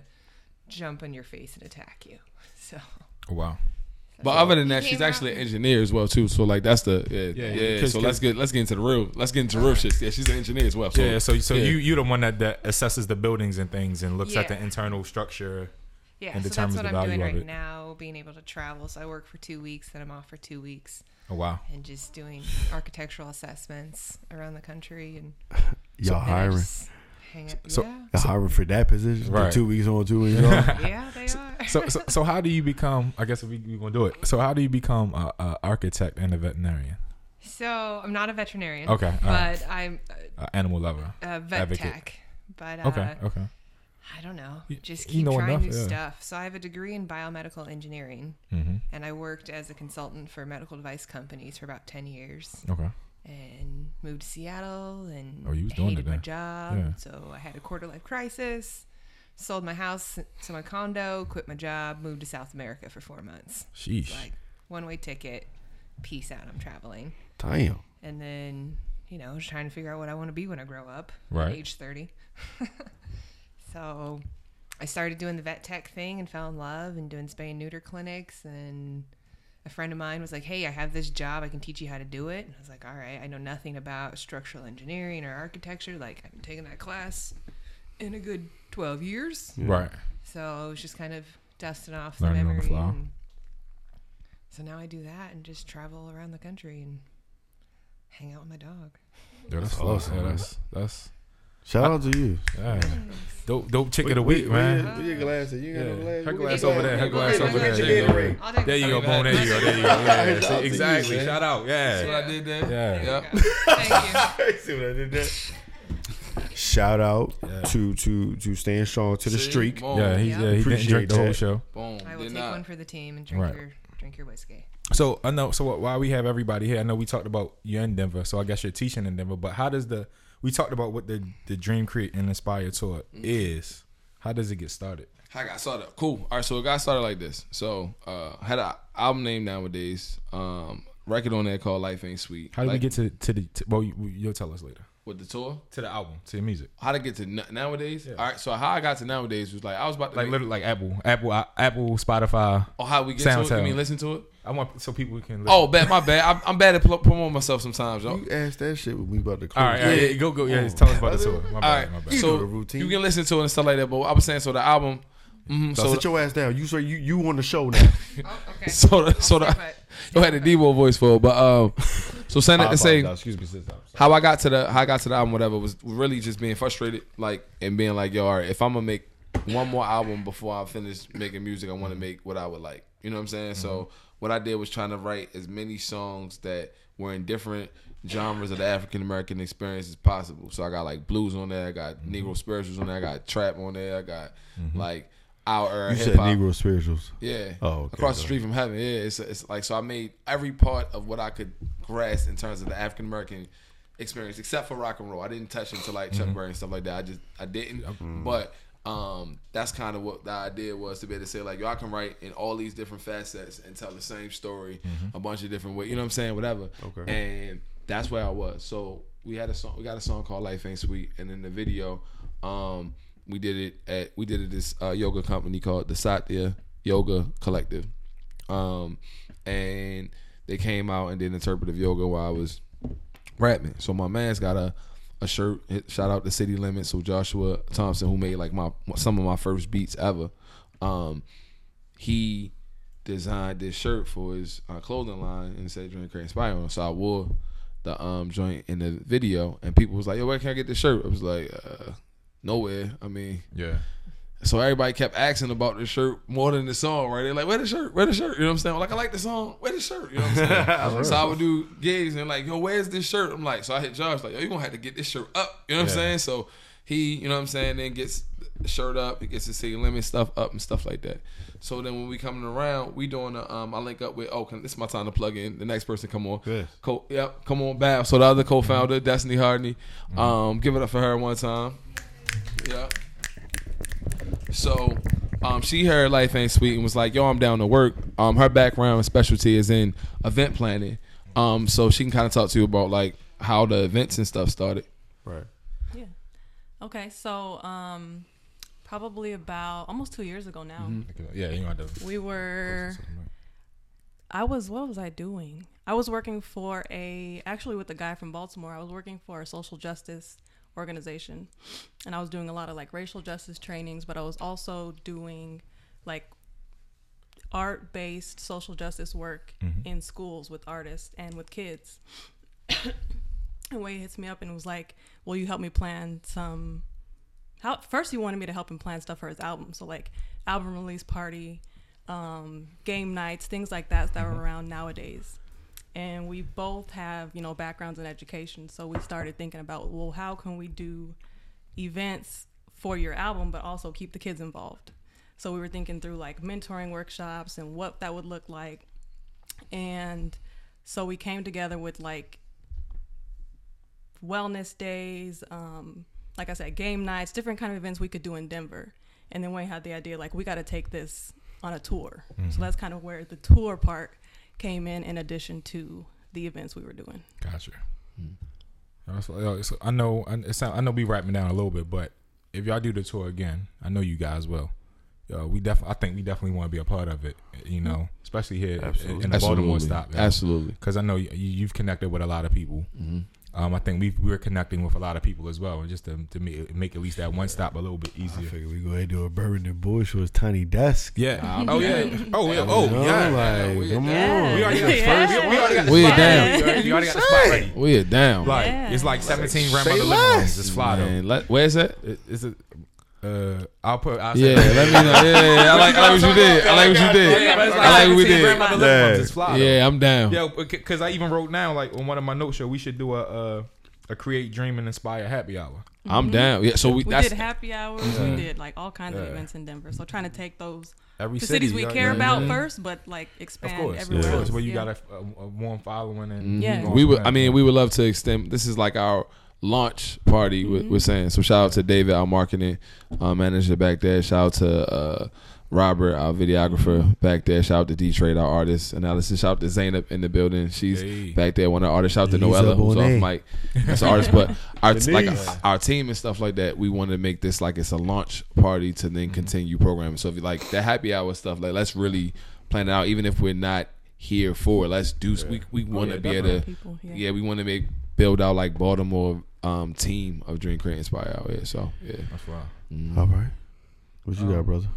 jump on your face and attack you. So but other than that, she's actually an engineer as well too. So like that's the So let's get into real shit. Yeah, she's an engineer as well. So, you the one that assesses the buildings and things and looks at the internal structure. Yeah, and so determines that's what the value I'm doing right now. Being able to travel, so I work for 2 weeks, then I'm off for 2 weeks. Oh wow! And just doing architectural assessments around the country and y'all hiring. So hiring for that position, right? 2 weeks on, 2 weeks off. Yeah, they are. So how do you become? I guess we're gonna do it. So how do you become an architect and a veterinarian? So I'm not a veterinarian. Okay, but I'm an animal lover, a vet advocate. But okay. I don't know. Just keep trying new stuff. So I have a degree in biomedical engineering, and I worked as a consultant for medical device companies for about 10 years. Okay. And moved to Seattle and hated my job. Yeah. So I had a quarter-life crisis, sold my house to my condo, quit my job, moved to South America for 4 months. Sheesh. Like, one-way ticket, peace out, I'm traveling. Damn. And then, you know, just trying to figure out what I want to be when I grow up. Right. At age 30. So I started doing the vet tech thing and fell in love and doing spay and neuter clinics, and a friend of mine was like, hey, I have this job, I can teach you how to do it. And I was like, all right, I know nothing about structural engineering or architecture. Like, I haven't taken that class in a good 12 years. Right. So I was just kind of dusting off the memory. So now I do that and just travel around the country and hang out with my dog. Dude, that's awesome. Yeah, that's Shout out to you. All right. Dope chick of the week, man. Your glass? You got no glass? Her glass over there. Her glass over there. There you go, Bone. There you go. There you go. Yeah, see, exactly. Shout out. Yeah. See what I did there? Yeah. Thank you. See what I did there? Shout out to staying strong to the streak. Boom. Yeah, he didn't drink the whole show. Boom. I will take one for the team and drink your whiskey. So I know. So while we have everybody here, I know we talked about you're in Denver. So I guess you're teaching in Denver. But how does the we talked about what the Dream Create and Inspire Tour is. How does it get started? How it got started. Cool. All right. So it got started like this. So I had an album named Nowadays. Record on there called Life Ain't Sweet. How did we get to well, you'll tell us later. With the tour? To the album. To the music. How to get to Nowadays? Yeah. All right. So how I got to Nowadays was like, I was about to... Like literally like Apple, Spotify. Oh, how we get SoundCloud. To it? You mean listen to it? I want so people can listen. Oh, bad, my bad. I'm bad at promoting myself sometimes, y'all. You asked that shit when we about to close. All right. Yeah. Go. Yeah, oh. Tell us about the tour. My bad. So you can listen to it and stuff like that, but I was saying, so the album... So sit your ass down. You on the show now. Oh, okay. You had a Devo voice for it, but so saying that to say, excuse me, sister, how I got to the album, whatever, was really just being frustrated, like, and being like, yo, all right, if I'm gonna make one more album before I finish making music, I want to make what I would like. You know what I'm saying? Mm-hmm. So what I did was trying to write as many songs that were in different genres of the African American experience as possible. So I got like blues on there, I got Negro spirituals on there, I got trap on there, I got like. Our you said Negro spirituals. Yeah. Oh, okay. Across the street from heaven. Yeah. It's like, so I made every part of what I could grasp in terms of the African American experience, except for rock and roll. I didn't touch into like Chuck Berry and stuff like that. I didn't. Mm-hmm. But that's kind of what the idea was, to be able to say like, yo, I can write in all these different facets and tell the same story a bunch of different ways. You know what I'm saying? Whatever. Okay. And that's where I was. So we got a song called Life Ain't Sweet, and in the video, We did it at this yoga company called the Satya Yoga Collective, and they came out and did interpretive yoga while I was rapping. So my man's got a shirt. Shout out to City Limits. So Joshua Thompson, who made like some of my first beats ever, he designed this shirt for his clothing line and said "Dream Create Inspire" on. So I wore the joint in the video, and people was like, "Yo, where can I get this shirt?" I was like. Nowhere. I mean, yeah. So everybody kept asking about the shirt more than the song, right? They're like, "Where the shirt? Where the shirt?" You know what I'm saying? Like, I like the song. Where the shirt? You know what I'm saying? So I would do gigs and like, "Yo, where's this shirt?" I'm like, so I hit Josh like, "Yo, you gonna have to get this shirt up." You know what I'm saying? So he, you know what I'm saying, then gets the shirt up. He gets the City Limit stuff up and stuff like that. So then when we coming around, we doing a I link up with this is my time to plug in. The next person come on. Yes. Come on, Bab. So the other co-founder, Destiny Hardy, give it up for her one time. Yeah. So, she heard Life Ain't Sweet and was like, "Yo, I'm down to work." Her background and specialty is in event planning, so she can kind of talk to you about like how the events and stuff started. Right. Yeah. Okay. So, probably about almost 2 years ago now. Mm-hmm. Yeah. You know, we were. What was I doing? I was working for with a guy from Baltimore. I was working for a social justice organization, and I was doing a lot of like racial justice trainings, but I was also doing like art-based social justice work in schools with artists and with kids. And Wade hits me up and was like, "Will you help me plan some?" First he wanted me to help him plan stuff for his album, so like album release party, game nights, things like that were around Nowadays. And we both have, you know, backgrounds in education. So we started thinking about, well, how can we do events for your album, but also keep the kids involved? So we were thinking through like mentoring workshops and what that would look like. And so we came together with like wellness days, like I said, game nights, different kind of events we could do in Denver. And then we had the idea, like, we got to take this on a tour. Mm-hmm. So that's kind of where the tour part came in addition to the events we were doing. Gotcha. So I know we wrapping down a little bit, but if y'all do the tour again, I know you guys will. I think we definitely want to be a part of it. You know, especially here in the Baltimore stop. Absolutely, because I know you've connected with a lot of people. Mm-hmm. I think we're connecting with a lot of people as well, and just to make at least that one stop a little bit easier. I figure we go ahead and do a Bourbon and Boy Shorts tiny desk. Yeah. Oh yeah. Oh yeah. Oh yeah. Like, come on. We already got the spot ready. We already got the spot ready. We are down. Like it's like 17 grandmother living rooms. It's fly though. Where is that? Is it? I'll say yeah, let me know. Yeah, I like what you did. I like what we did. Yeah, I'm down. Yeah, because I even wrote down, like, on one of my notes, we should do a create, dream, and inspire happy hour. Mm-hmm. I'm down. Yeah, so we did happy hours. Mm-hmm. We did like all kinds of events in Denver. So trying to take those cities we care about first, but like expand everywhere. Of course, where you got a warm following, and we would love to extend. This is like our launch party, we're saying. So shout out to David, our marketing manager back there. Shout out to Robert, our videographer back there. Shout out to D-Trade, our artist analysis. Shout out to Zainab in the building. She's back there, one of the artists. Shout out to Noella, who's off mic. That's an artist. But our team and stuff like that, we want to make this like it's a launch party to then continue programming. So if you like that happy hour stuff, like let's really plan it out. Even if we're not here for it, let's do. We want to be able to. Yeah, we want to build out like Baltimore team of Dream Create Inspire out here. So that's wild. Mm-hmm. All right, what you got, brother?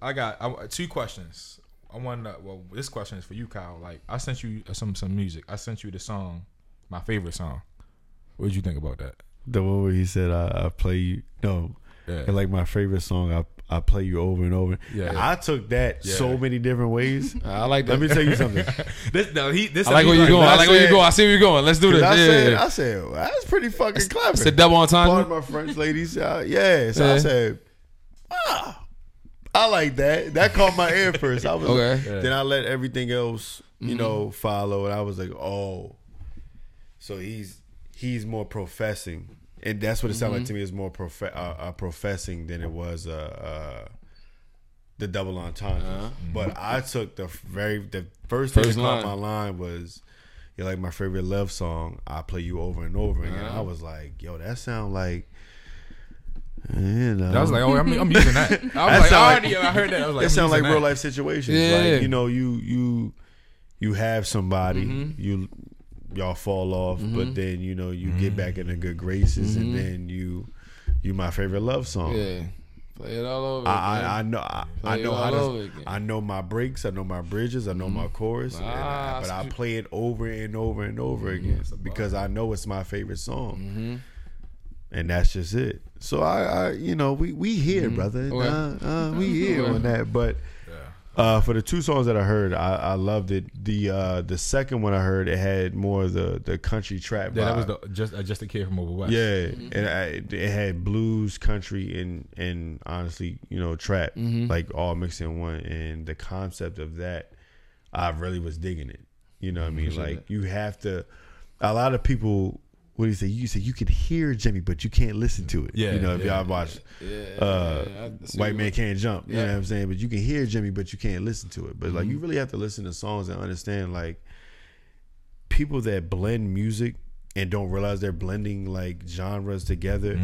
I got two questions. I want to. Well, this question is for you, Kyle. Like, I sent you some music. I sent you the song, My Favorite Song. What did you think about that? The one where he said, "I play you." No, and like my favorite song, I play you over and over. Yeah. I took that so many different ways. I like that. Let me tell you something. I like where you're going. I see where you're going. Let's do this. I said, well, that's pretty fucking clever. It's a double entendre. Pardon my French, ladies. I said, I like that. That caught my ear first. I was then I let everything else, follow. And I was like, oh, so he's more professing. And that's what it sounded like to me. Is more professing than it was the double entendre. But I took the first thing that caught my line was, "You're like my favorite love song. I play you over and over again." I was like, "Yo, that sound like." I was like, "Oh, I'm using that." I was like, I heard that." I was like, "It sounds like real life situations. Yeah. Like, you have somebody you." Y'all fall off, but then you get back in the good graces, and then you my favorite love song. Yeah, play it all over. I know my breaks. I know my bridges. I know my chorus. But I play it over and over and over again because I know it's my favorite song, and that's just it. So we here, brother. We here on that, but. For the two songs that I heard, I loved it. The second one I heard, it had more of the country trap vibe. Yeah, that was just a Kid from Over West. Yeah, and it had blues, country, and honestly, trap, like all mixed in one. And the concept of that, I really was digging it. You know what I mean? Appreciate like that. You have to. A lot of people. What do you say? You say you can hear Jimmy, but you can't listen to it. Yeah, if y'all watch White Man Can't Jump, you know what I'm saying? But you can hear Jimmy, but you can't listen to it. But like you really have to listen to songs and understand like people that blend music and don't realize they're blending like genres together.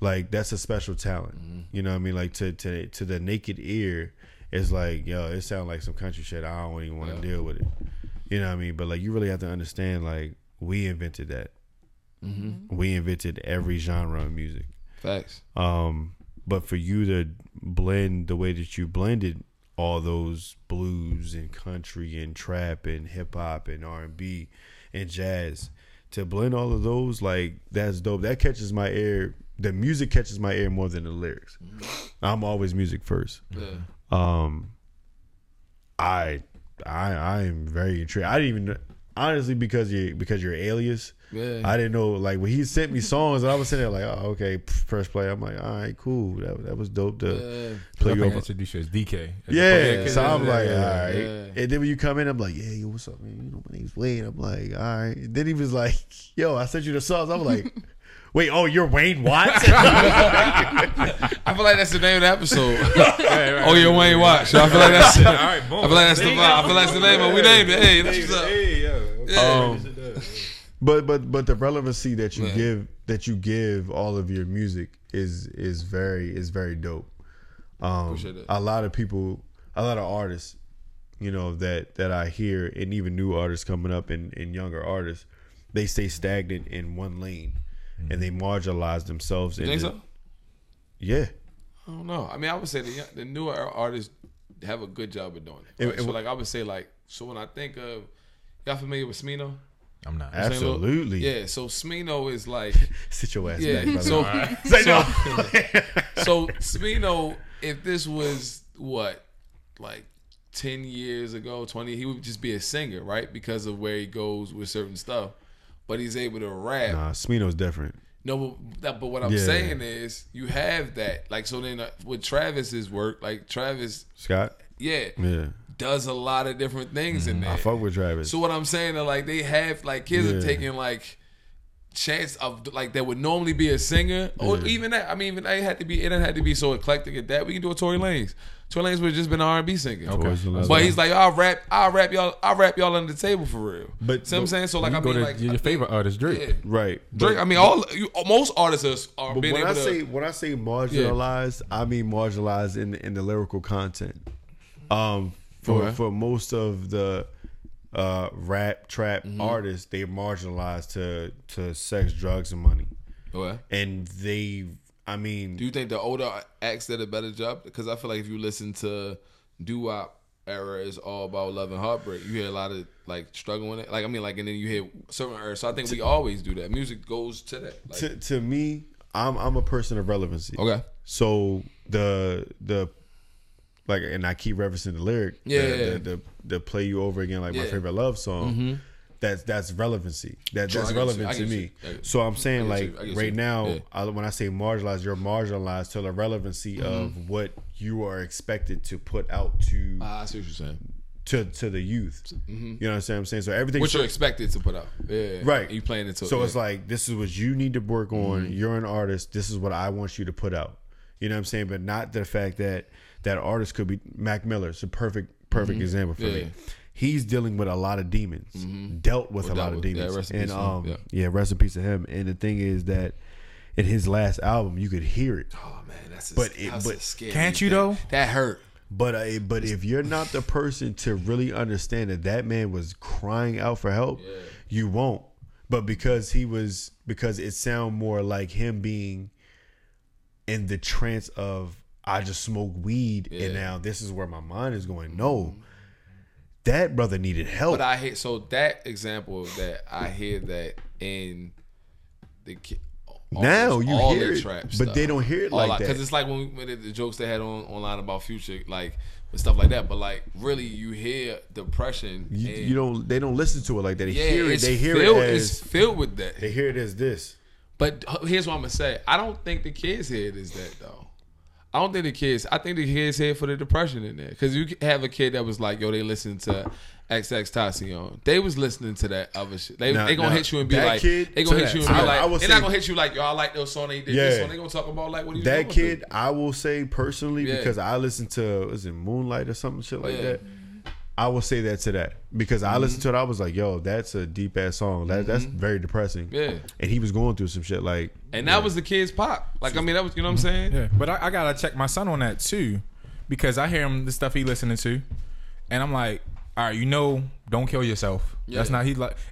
Like that's a special talent. You know what I mean? Like to the naked ear, it's like, yo, it sounds like some country shit. I don't even want to deal with it. You know what I mean? But like you really have to understand like we invented that. We invented every genre of music. Facts. But for you to blend the way that you blended all those blues and country and trap and hip hop and R&B and jazz, to blend all of those, like that's dope. That catches my ear. The music catches my ear more than the lyrics. I'm always music first. Yeah. I am very intrigued. I didn't even honestly because you're Alias. Yeah. I didn't know, like when he sent me songs, and I was sitting there like, oh, okay, press play. I'm like, all right, cool. That was dope to play you over. It's DK. Yeah. So I'm like, all right. Yeah. And then when you come in, I'm like, yeah, yo, what's up, man? My name's Wayne. I'm like, all right. And then he was like, yo, I sent you the songs. I'm like, wait, oh, you're Wayne Watts? I feel like that's the name of the episode. Oh, you're Wayne Watts. I feel like that's it. All right, boom. I feel like that's the vibe. I feel like that's the name. But we named it. Hey, that's what's up. Hey, yeah. But the relevancy that you give all of your music is very dope. Appreciate it. A lot of artists, that I hear, and even new artists coming up and younger artists, they stay stagnant in one lane, mm-hmm. and they marginalize themselves. You think so? Yeah. I don't know. I mean, I would say the newer artists have a good job of doing it. Right? I would say, so when I think of, y'all familiar with Smino? I'm not. Absolutely. Yeah, so Smino is like... Sit your ass back, brother. So, right. So Smino, if this was, 10 years ago, 20, he would just be a singer, right? Because of where he goes with certain stuff. But he's able to rap. Nah, Smino's different. No, but what I'm saying is you have that. So then with Travis's work, Travis... Scott? Yeah. Yeah. Does a lot of different things in there. I fuck with Travis. So what I'm saying is they have kids are taking chance of that would normally be a singer or even that. I mean, it didn't have to be so eclectic at that. We can do a Tory Lanez. Tory Lanez would have just been an R&B singer. Okay. But he's I'll rap y'all under the table for real. But see what I'm saying? So your favorite artist, Drake. Yeah. Right. Drake, most artists are being able to. When I say marginalized, I mean marginalized in the lyrical content. For most of the rap, trap artists, they're marginalized to sex, drugs, and money. Okay. And do you think the older acts did a better job? Because I feel like if you listen to doo-wop era, it's all about love and heartbreak. You hear a lot of struggle in it. And then you hear certain eras. So I think we always do that. Music goes to that. To me, I'm a person of relevancy. Okay. So the and I keep referencing the lyric, the play you over again, my favorite love song. Mm-hmm. That's relevancy. That's relevant to me. So I'm saying when I say marginalized, you're marginalized to the relevancy of what you are expected to put out to. I see what you're saying. To the youth, you know what I'm saying. So everything what you're expected to put out, right? You playing it so it's this is what you need to work on. Mm-hmm. You're an artist. This is what I want you to put out. You know what I'm saying, but not the fact that. That artist could be Mac Miller. It's a perfect example for me. He's dealing with a lot of demons, dealt with a lot of demons. Yeah, rest in peace to him. And the thing is that in his last album, you could hear it. Oh man, that's scary. Can't you though? That hurt. But if you're not the person to really understand that man was crying out for help, you won't. But because it sound more like him being in the trance of. I just smoke weed and now this is where my mind is going. No, that brother needed help. But I hear that example of that. I hear that in the you hear it, trap but stuff. They don't hear it that because it's when the jokes they had online about Future, and stuff like that. But really, you hear depression. You don't. They don't listen to it like that. They hear it. They hear filled, it as it's filled with that. They hear it as this. But here's what I'm gonna say. I don't think the kids hear it as that though. I think the kids here for the depression in there. Because you have a kid that was they listened to XXXTentacion. They was listening to that other shit. They gonna hit you and be like, they gonna hit you and be like, they're not gonna hit you like, yo, I like those songs, they did this song. They gonna talk about what are you doing? That kid, I will say personally, because I listened to, was it Moonlight or something shit like that? I will say that to that. Because I listened to it, I was like, yo, that's a deep ass song. That's very depressing. Yeah. And he was going through some shit and that was the kid's pop. That was, you know what I'm saying? Yeah. But I gotta check my son on that too, because I hear him the stuff he listening to, and I'm like, all right, don't kill yourself. Yeah. That's not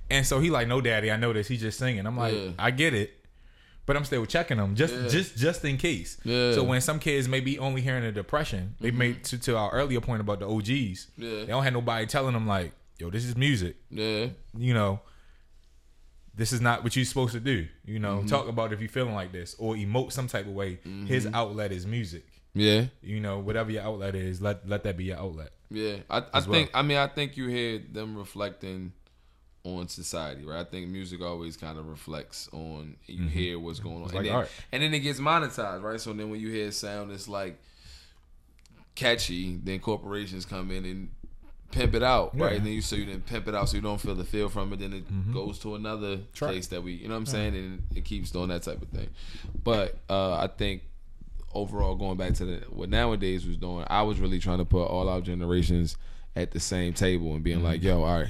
and so he no daddy, I know this, he's just singing. I'm like, I get it. But I'm still checking them just in case. Yeah. So when some kids may be only hearing a depression, they made to our earlier point about the OGs. Yeah. They don't have nobody telling them yo, this is music. Yeah. This is not what you're supposed to do. Talk about if you're feeling like this or emote some type of way. Mm-hmm. His outlet is music. Yeah. Whatever your outlet is, let that be your outlet. Yeah. I think you hear them reflecting on society, right? I think music always kind of reflects on you hear what's going on, and then it gets monetized, right? So then when you hear sound that's catchy, then corporations come in and pimp it out, right? And then you didn't pimp it out, so you don't feel the feel from it. Then it goes to another place that we, you know what I'm saying, and it keeps doing that type of thing. But I think overall, going back to what Nowadays was doing, I was really trying to put all our generations at the same table and being yo, all right.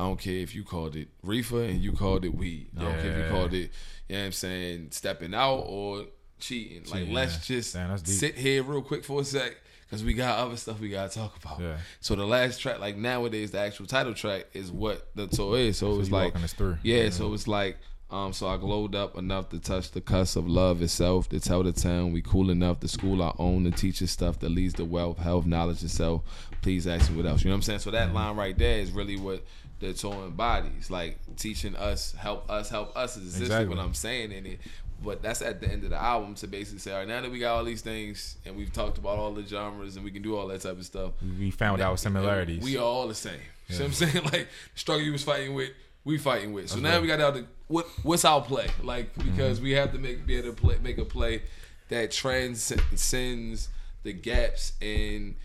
I don't care if you called it reefer and you called it weed. I don't care if you called it, you know what I'm saying, stepping out or cheating. Let's just sit here real quick for a sec. because we got other stuff we gotta talk about. Yeah. So the last track, like Nowadays, the actual title track is what the tour is. So it's like, yeah. So it's like, so I glowed up enough to touch the cuss of love itself, to tell the town we cool enough, to school our own, to teach us stuff that leads to wealth, health, knowledge itself. Please ask me what else. You know what I'm saying? So that line right there is really what the tour embodies, like teaching us, help us is exactly what I'm saying in it. But that's at the end of the album to basically say, all right, now that we got all these things and we've talked about all the genres and we can do all that type of stuff, we found our similarities. We are all the same. Yeah. You know what I'm saying? Like the struggle you was fighting with, we fighting with. So okay, now we got out the what's our play? Like, because we have to be able to make a play that transcends the gaps in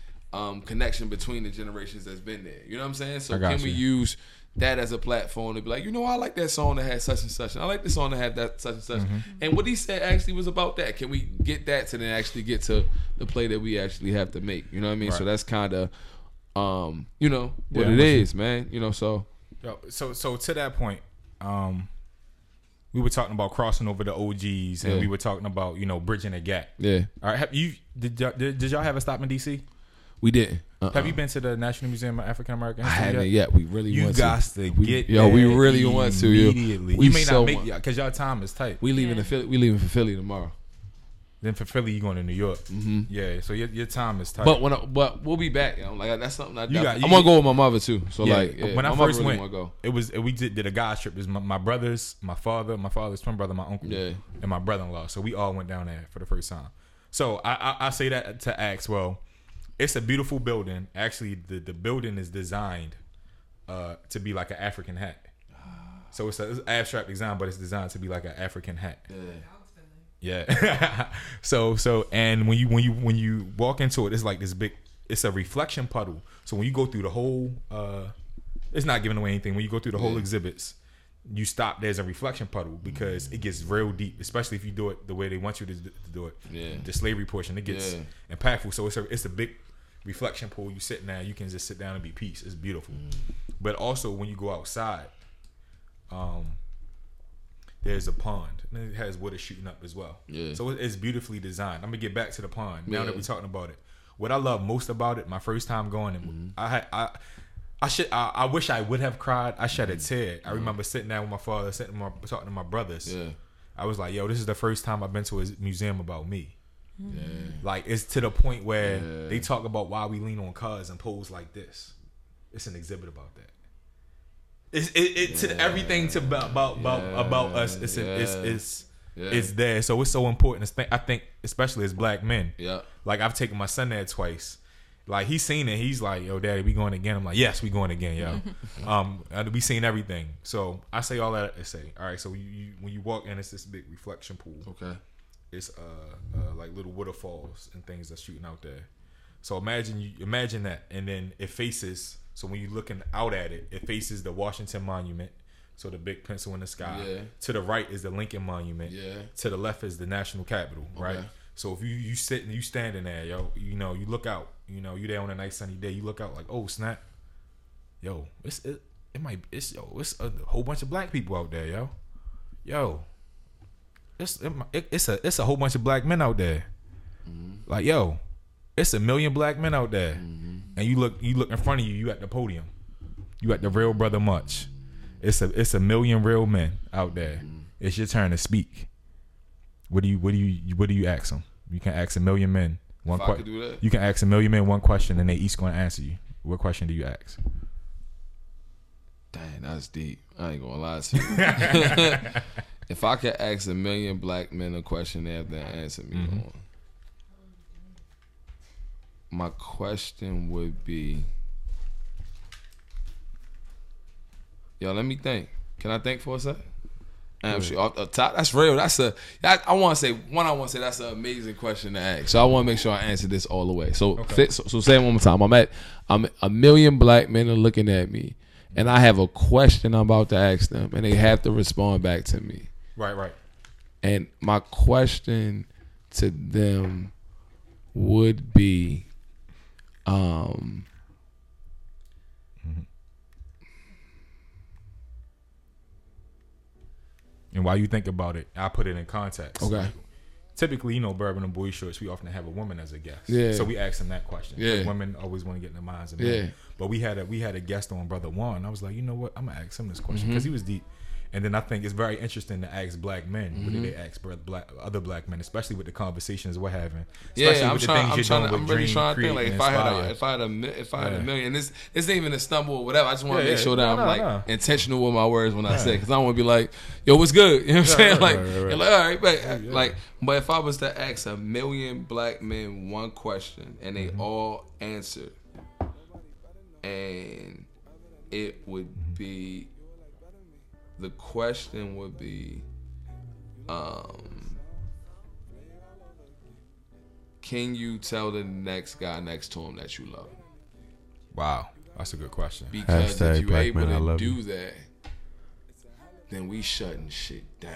connection between the generations that's been there. You know what I'm saying? So can we use that as a platform to be like, you know, I like that song that had such and such, and I like this song that had that such and such, and what he said actually was about that. Can we get that to then actually get to the play that we actually have to make? You know what I mean? Right. So that's kind of, you know, what it is, man. You know, so to that point, we were talking about crossing over the OGs, and we were talking about, you know, bridging a gap. Yeah. All right. Did y'all have a stop in DC? We didn't. Have you been to the National Museum of African American History? I haven't yet. We really want to. You guys to get there. Yo, we really want to. Immediately. We may not make it because y'all time is tight. We leaving to Philly. We leaving for Philly tomorrow. Then for Philly, you going to New York. Mm-hmm. Yeah, so your time is tight. But we'll be back. You know, like that's something I'm gonna go with my mother too. So when I first went, it was we did a guys trip. It was my brothers, my father's twin brother, my uncle, and my brother-in-law. So we all went down there for the first time. So I say that to ask, well, it's a beautiful building. Actually, the building is designed to be like an African hat. So it's an abstract design, but it's designed to be like an African hat. Yeah. So and when you walk into it, it's like this big. It's a reflection puddle. So when you go through the whole, it's not giving away anything. When you go through the whole exhibits, you stop. There's a reflection puddle because it gets real deep, especially if you do it the way they want you to do it. Yeah. The slavery portion, it gets impactful. So it's a big reflection pool. You sit down, you can just sit down and be peace. It's beautiful. But also when you go outside, there's a pond and it has water shooting up as well. Yeah. So it's beautifully designed. I'm gonna get back to the pond now that we're talking about it. What I love most about it, my first time going, I wish I would have cried. I shed a tear. I remember sitting down with my father, talking to my brothers. Yeah. I was like, yo, this is the first time I've been to a museum about me. Yeah. Like, it's to the point where they talk about why we lean on cars and pose like this. It's an exhibit about that. Everything about us. It's there. So it's so important. I think, especially as black men. Yeah. Like, I've taken my son there twice. Like, he's seen it. He's like, yo, daddy, we going again? I'm like, yes, we going again, yo. We seen everything. So I say all that to say, all right, so you when you walk in, it's this big reflection pool. Okay. It's like little waterfalls and things that's shooting out there. So imagine that. And then it faces, so when you're looking out at it, it faces the Washington Monument. So the big pencil in the sky. Yeah. To the right is the Lincoln Monument. Yeah. To the left is the National Capitol, right? Okay. So if you sitting, you standing there, yo, you know, you look out, you know, you there on a nice sunny day, you look out like, oh snap, yo, it's a whole bunch of black people out there, yo, it's a whole bunch of black men out there, like yo, it's a million black men out there, and you look in front of you, you at the podium, you at the real brother much, it's a million real men out there, it's your turn to speak. What do you ask them? You can ask a million men one question. You can ask a million men one question, and they each gonna answer you. What question do you ask? Dang, that's deep. I ain't gonna lie to you. If I could ask a million black men a question, they have to answer me on. My question would be, yo, let me think. Can I think for a second? Sure. Off the top, that's real. I want to say that's an amazing question to ask. So I want to make sure I answer this all the way. So, okay. So say it one more time. I'm a million black men are looking at me, and I have a question I'm about to ask them, and they have to respond back to me. Right. And my question to them would be, and while you think about it, I put it in context. Okay. typically, you know, Bourbon and Boy Shorts, we often have a woman as a guest. Yeah. So we asked them that question. Yeah. Women always want to get in the minds of men. Yeah. But we had a guest on, Brother Juan. I was like, you know what? I'm going to ask him this question because mm-hmm. he was deep. And then I think it's very interesting to ask black men mm-hmm. whether they ask other black men, especially with the conversations we're having. Especially yeah, I'm with trying. The things I'm, you're trying doing to, with I'm really Dream, trying to think. Like if I had a million, this isn't even a stumble or whatever. I just want to make sure that I'm intentional with my words when I say, because I don't want to be like, "Yo, what's good?" You know what I'm saying? Right. Like, all right, but if I was to ask a million black men one question and they mm-hmm. all answered, and it would be. The question would be, can you tell the next guy next to him that you love him? Wow, that's a good question. Because if you're able to do that, then we shutting shit down.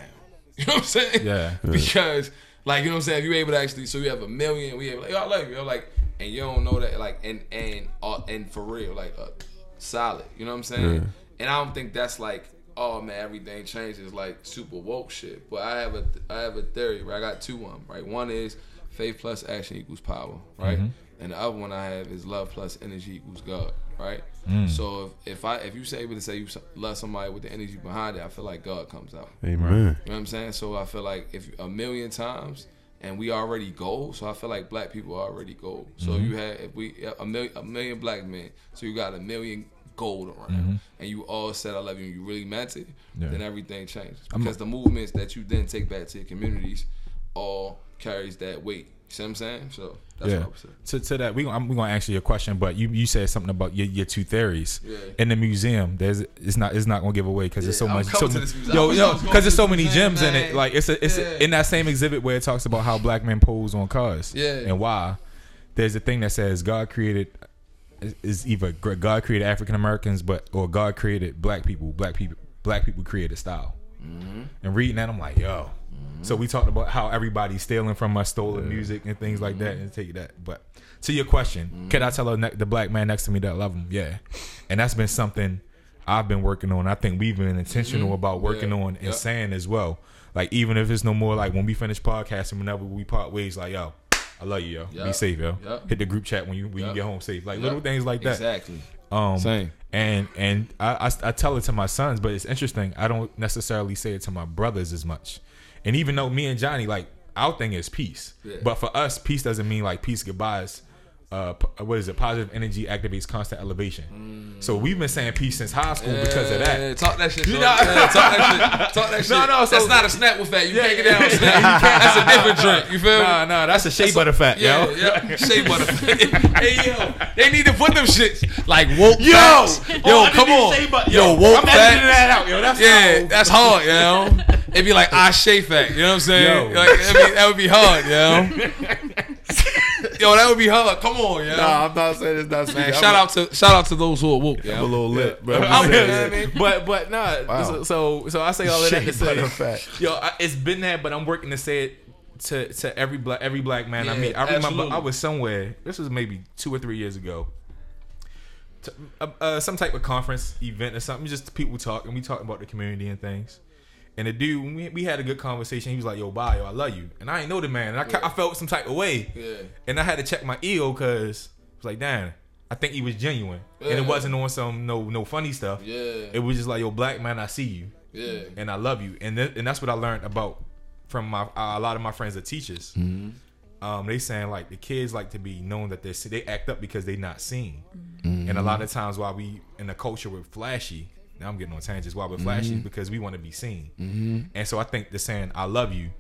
You know what I'm saying? Yeah. Because, like, you know what I'm saying? If you're able to actually, so we have a million, we have like, yo, I love you. I'm like, and you don't know that, like, and for real, like, solid. You know what I'm saying? Yeah. And I don't think that's like, oh man, everything changes like super woke shit. But I have a theory, right? I got two of them, right? One is faith plus action equals power, right? Mm-hmm. And the other one I have is love plus energy equals God, right? Mm. So if you say able to say you love somebody with the energy behind it, I feel like God comes out. Amen. Right? You know what I'm saying? So I feel like if a million times, and we already gold, so I feel like black people are already gold. So mm-hmm. if we a million black men, so you got a million gold around mm-hmm. and you all said I love you and you really meant it, then everything changes, because the movements that you then take back to your communities all carries that weight. You see what I'm saying? So that's what I was saying. To that, we're going to answer your question, but you said something about your two theories. Yeah. In the museum, it's not going to give away because there's so much. Because there's so many gems in it. Like it's in that same exhibit where it talks about how black men pose on cars and why. There's a thing that says God created African Americans, or God created black people. Black people created style. Mm-hmm. And reading that, I'm like, yo. Mm-hmm. So we talked about how everybody's stealing from us, stolen music and things like that, and take that. But to your question, can I tell the black man next to me that I love him? Yeah. And that's been something I've been working on. I think we've been intentional about working on and saying as well. Like, even if it's no more, like when we finish podcasting, whenever we part ways, like, yo, I love you, yo. Yep. Be safe, yo. Yep. Hit the group chat when you get home safe. Like little things like that. Exactly. Same. And I tell it to my sons, but it's interesting. I don't necessarily say it to my brothers as much. And even though me and Johnny, like, our thing is peace. Yeah. But for us, peace doesn't mean like peace goodbyes. Positive energy activates constant elevation. So we've been saying peace since high school because of that. Talk that shit. Talk that shit. No, so, that's not a Snapple fact. You can't get down with Snapple. That's a different drink. You feel me? Nah, that's a shea butter fact, yo. Yeah, shea butter fact. Hey, yo, they need to put them shits like woke facts. Yo, come on. Yo, woke facts. I'm editing that out, yo. That's hard, you know. It'd be like I shea fact. You know what I'm saying? Like, that would be hard, yo. Yo, that would be hard. Come on, yo. Nah, I'm not saying it's not saying. Shout out to those who are woke. Yeah, I'm a little lit, bro. But nah. Wow. So I say all of that to say, yo, it's been that, but I'm working to say it to every black man I meet. I remember I was somewhere. This was maybe 2 or 3 years ago. To, some type of conference event or something. Just people talking. We talking about the community and things. And the dude, we had a good conversation. He was like, yo, bye, yo, I love you. And I ain't know the man. And I felt some type of way. Yeah. And I had to check my ego because I was like, damn, I think he was genuine. Yeah. And it wasn't on some no funny stuff. Yeah. It was just like, yo, black man, I see you. Yeah. And I love you. And that's what I learned about from a lot of my friends that teachers. Mm-hmm. They saying like the kids like to be known that they act up because they not seen. Mm-hmm. And a lot of times while we in a culture we're flashy, now I'm getting on tangents while we're flashy because we want to be seen. Mm-hmm. And so I think the saying, I love you,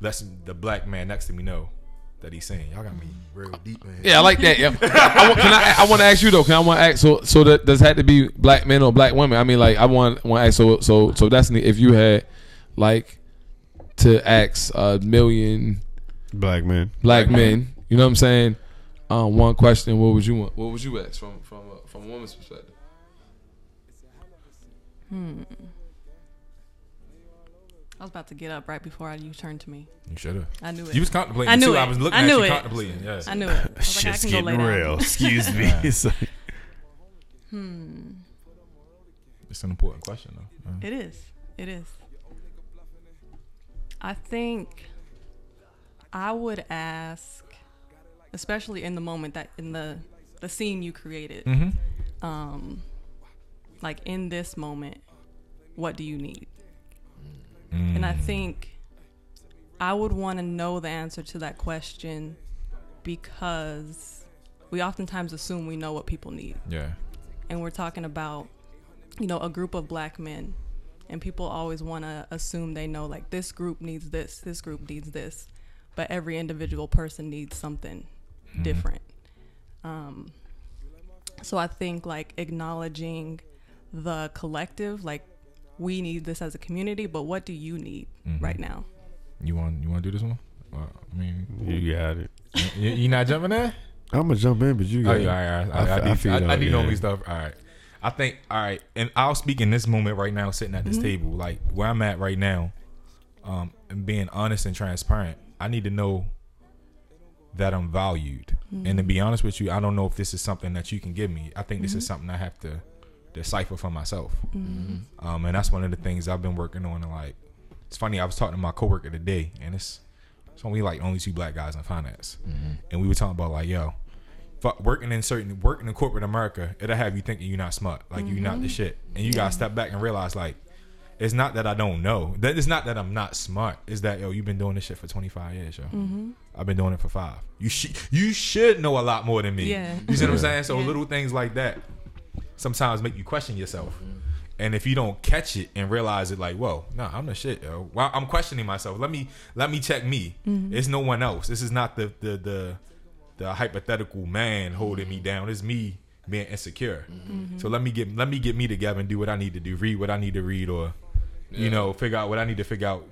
lets the black man next to me know that he's saying, y'all got me real deep, man. Yeah, I like that. Yeah. I want to ask you, though. So that does it have to be black men or black women? I mean, like, I want to ask, so Destiny, if you had, like, to ask a million black men, you know what I'm saying, one question, what would you want? What would you ask from a woman's perspective? I was about to get up right before you turned to me. You should have. I knew it. You was contemplating. I knew too. It. I was looking I knew at you it. Contemplating. Yes. I knew it. I was like, I can go lay down. Real. Excuse me. It's like, It's an important question, though. Yeah. It is. I think I would ask, especially in the moment, that in the scene you created, mm-hmm. Like in this moment, what do you need? Mm. And I think I would want to know the answer to that question, because we oftentimes assume we know what people need. Yeah. And we're talking about, you know, a group of black men, and people always want to assume they know, like, this group needs this, this group needs this, but every individual person needs something mm-hmm. different. So I think, like, acknowledging the collective, like, we need this as a community, but what do you need mm-hmm. right now? You want to do this one? Well, I mean, you got it. You not jumping in? I'm gonna jump in, but you got it. I need only stuff. All right. I think, all right, and I'll speak in this moment right now, sitting at this mm-hmm. table, like where I'm at right now, and being honest and transparent. I need to know that I'm valued. Mm-hmm. And to be honest with you, I don't know if this is something that you can give me. I think this mm-hmm. is something I have to decipher for myself. Mm-hmm. And that's one of the things I've been working on. And like, it's funny, I was talking to my coworker today, and it's only like only two black guys in finance. Mm-hmm. And we were talking about like, yo, working in corporate America, it'll have you thinking you're not smart, like mm-hmm. you're not the shit. And you yeah. gotta step back and realize, like, it's not that I don't know. It's not that I'm not smart. It's that, yo, you've been doing this shit for 25 years, yo. Mm-hmm. I've been doing it for 5. You should know a lot more than me. Yeah. You see what I'm saying? So yeah. little things like that sometimes make you question yourself. Mm-hmm. And if you don't catch it and realize it, like, whoa, nah, I'm the shit, yo. Well, I'm questioning myself. Let me check me. Mm-hmm. It's no one else. This is not the hypothetical man holding me down. It's me being insecure. Mm-hmm. So let me get me together and do what I need to do, read what I need to read, or yeah. you know, figure out what I need to figure out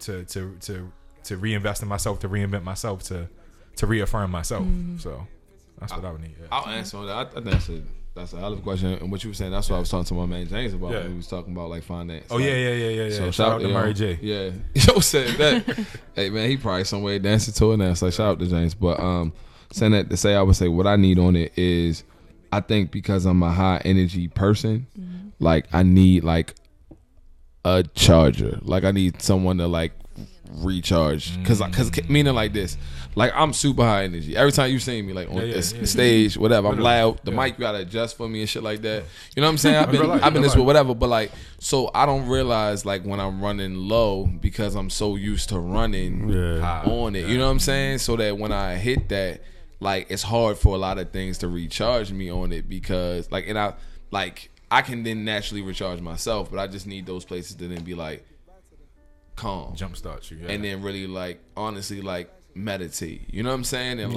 to reinvest in myself, to reinvent myself, to reaffirm myself. Mm-hmm. So that's what I would need. Yeah. I'll answer on that. I think that's a hell of a question. And what you were saying, that's what I was talking to my man James about when we was talking about like finance. Oh, like, yeah. So shout out to Murray J. Yeah. Yo said that. Hey man, he probably somewhere dancing to it now. So like, shout out to James. But saying that to say, I would say what I need on it is, I think because I'm a high energy person, mm-hmm. like I need like a charger. Like I need someone to like recharge, because meaning like this, like I'm super high energy. Every time you see me like on the stage, whatever, I'm loud. The mic you gotta adjust for me and shit like that. You know what I'm saying? I've been this with whatever, but like, so I don't realize like when I'm running low because I'm so used to running on it. You know what I'm saying? So that when I hit that, like it's hard for a lot of things to recharge me on it, because like, and I like I can then naturally recharge myself, but I just need those places to then be like calm, jumpstart you, and then really like honestly like meditate. You know what I'm saying? And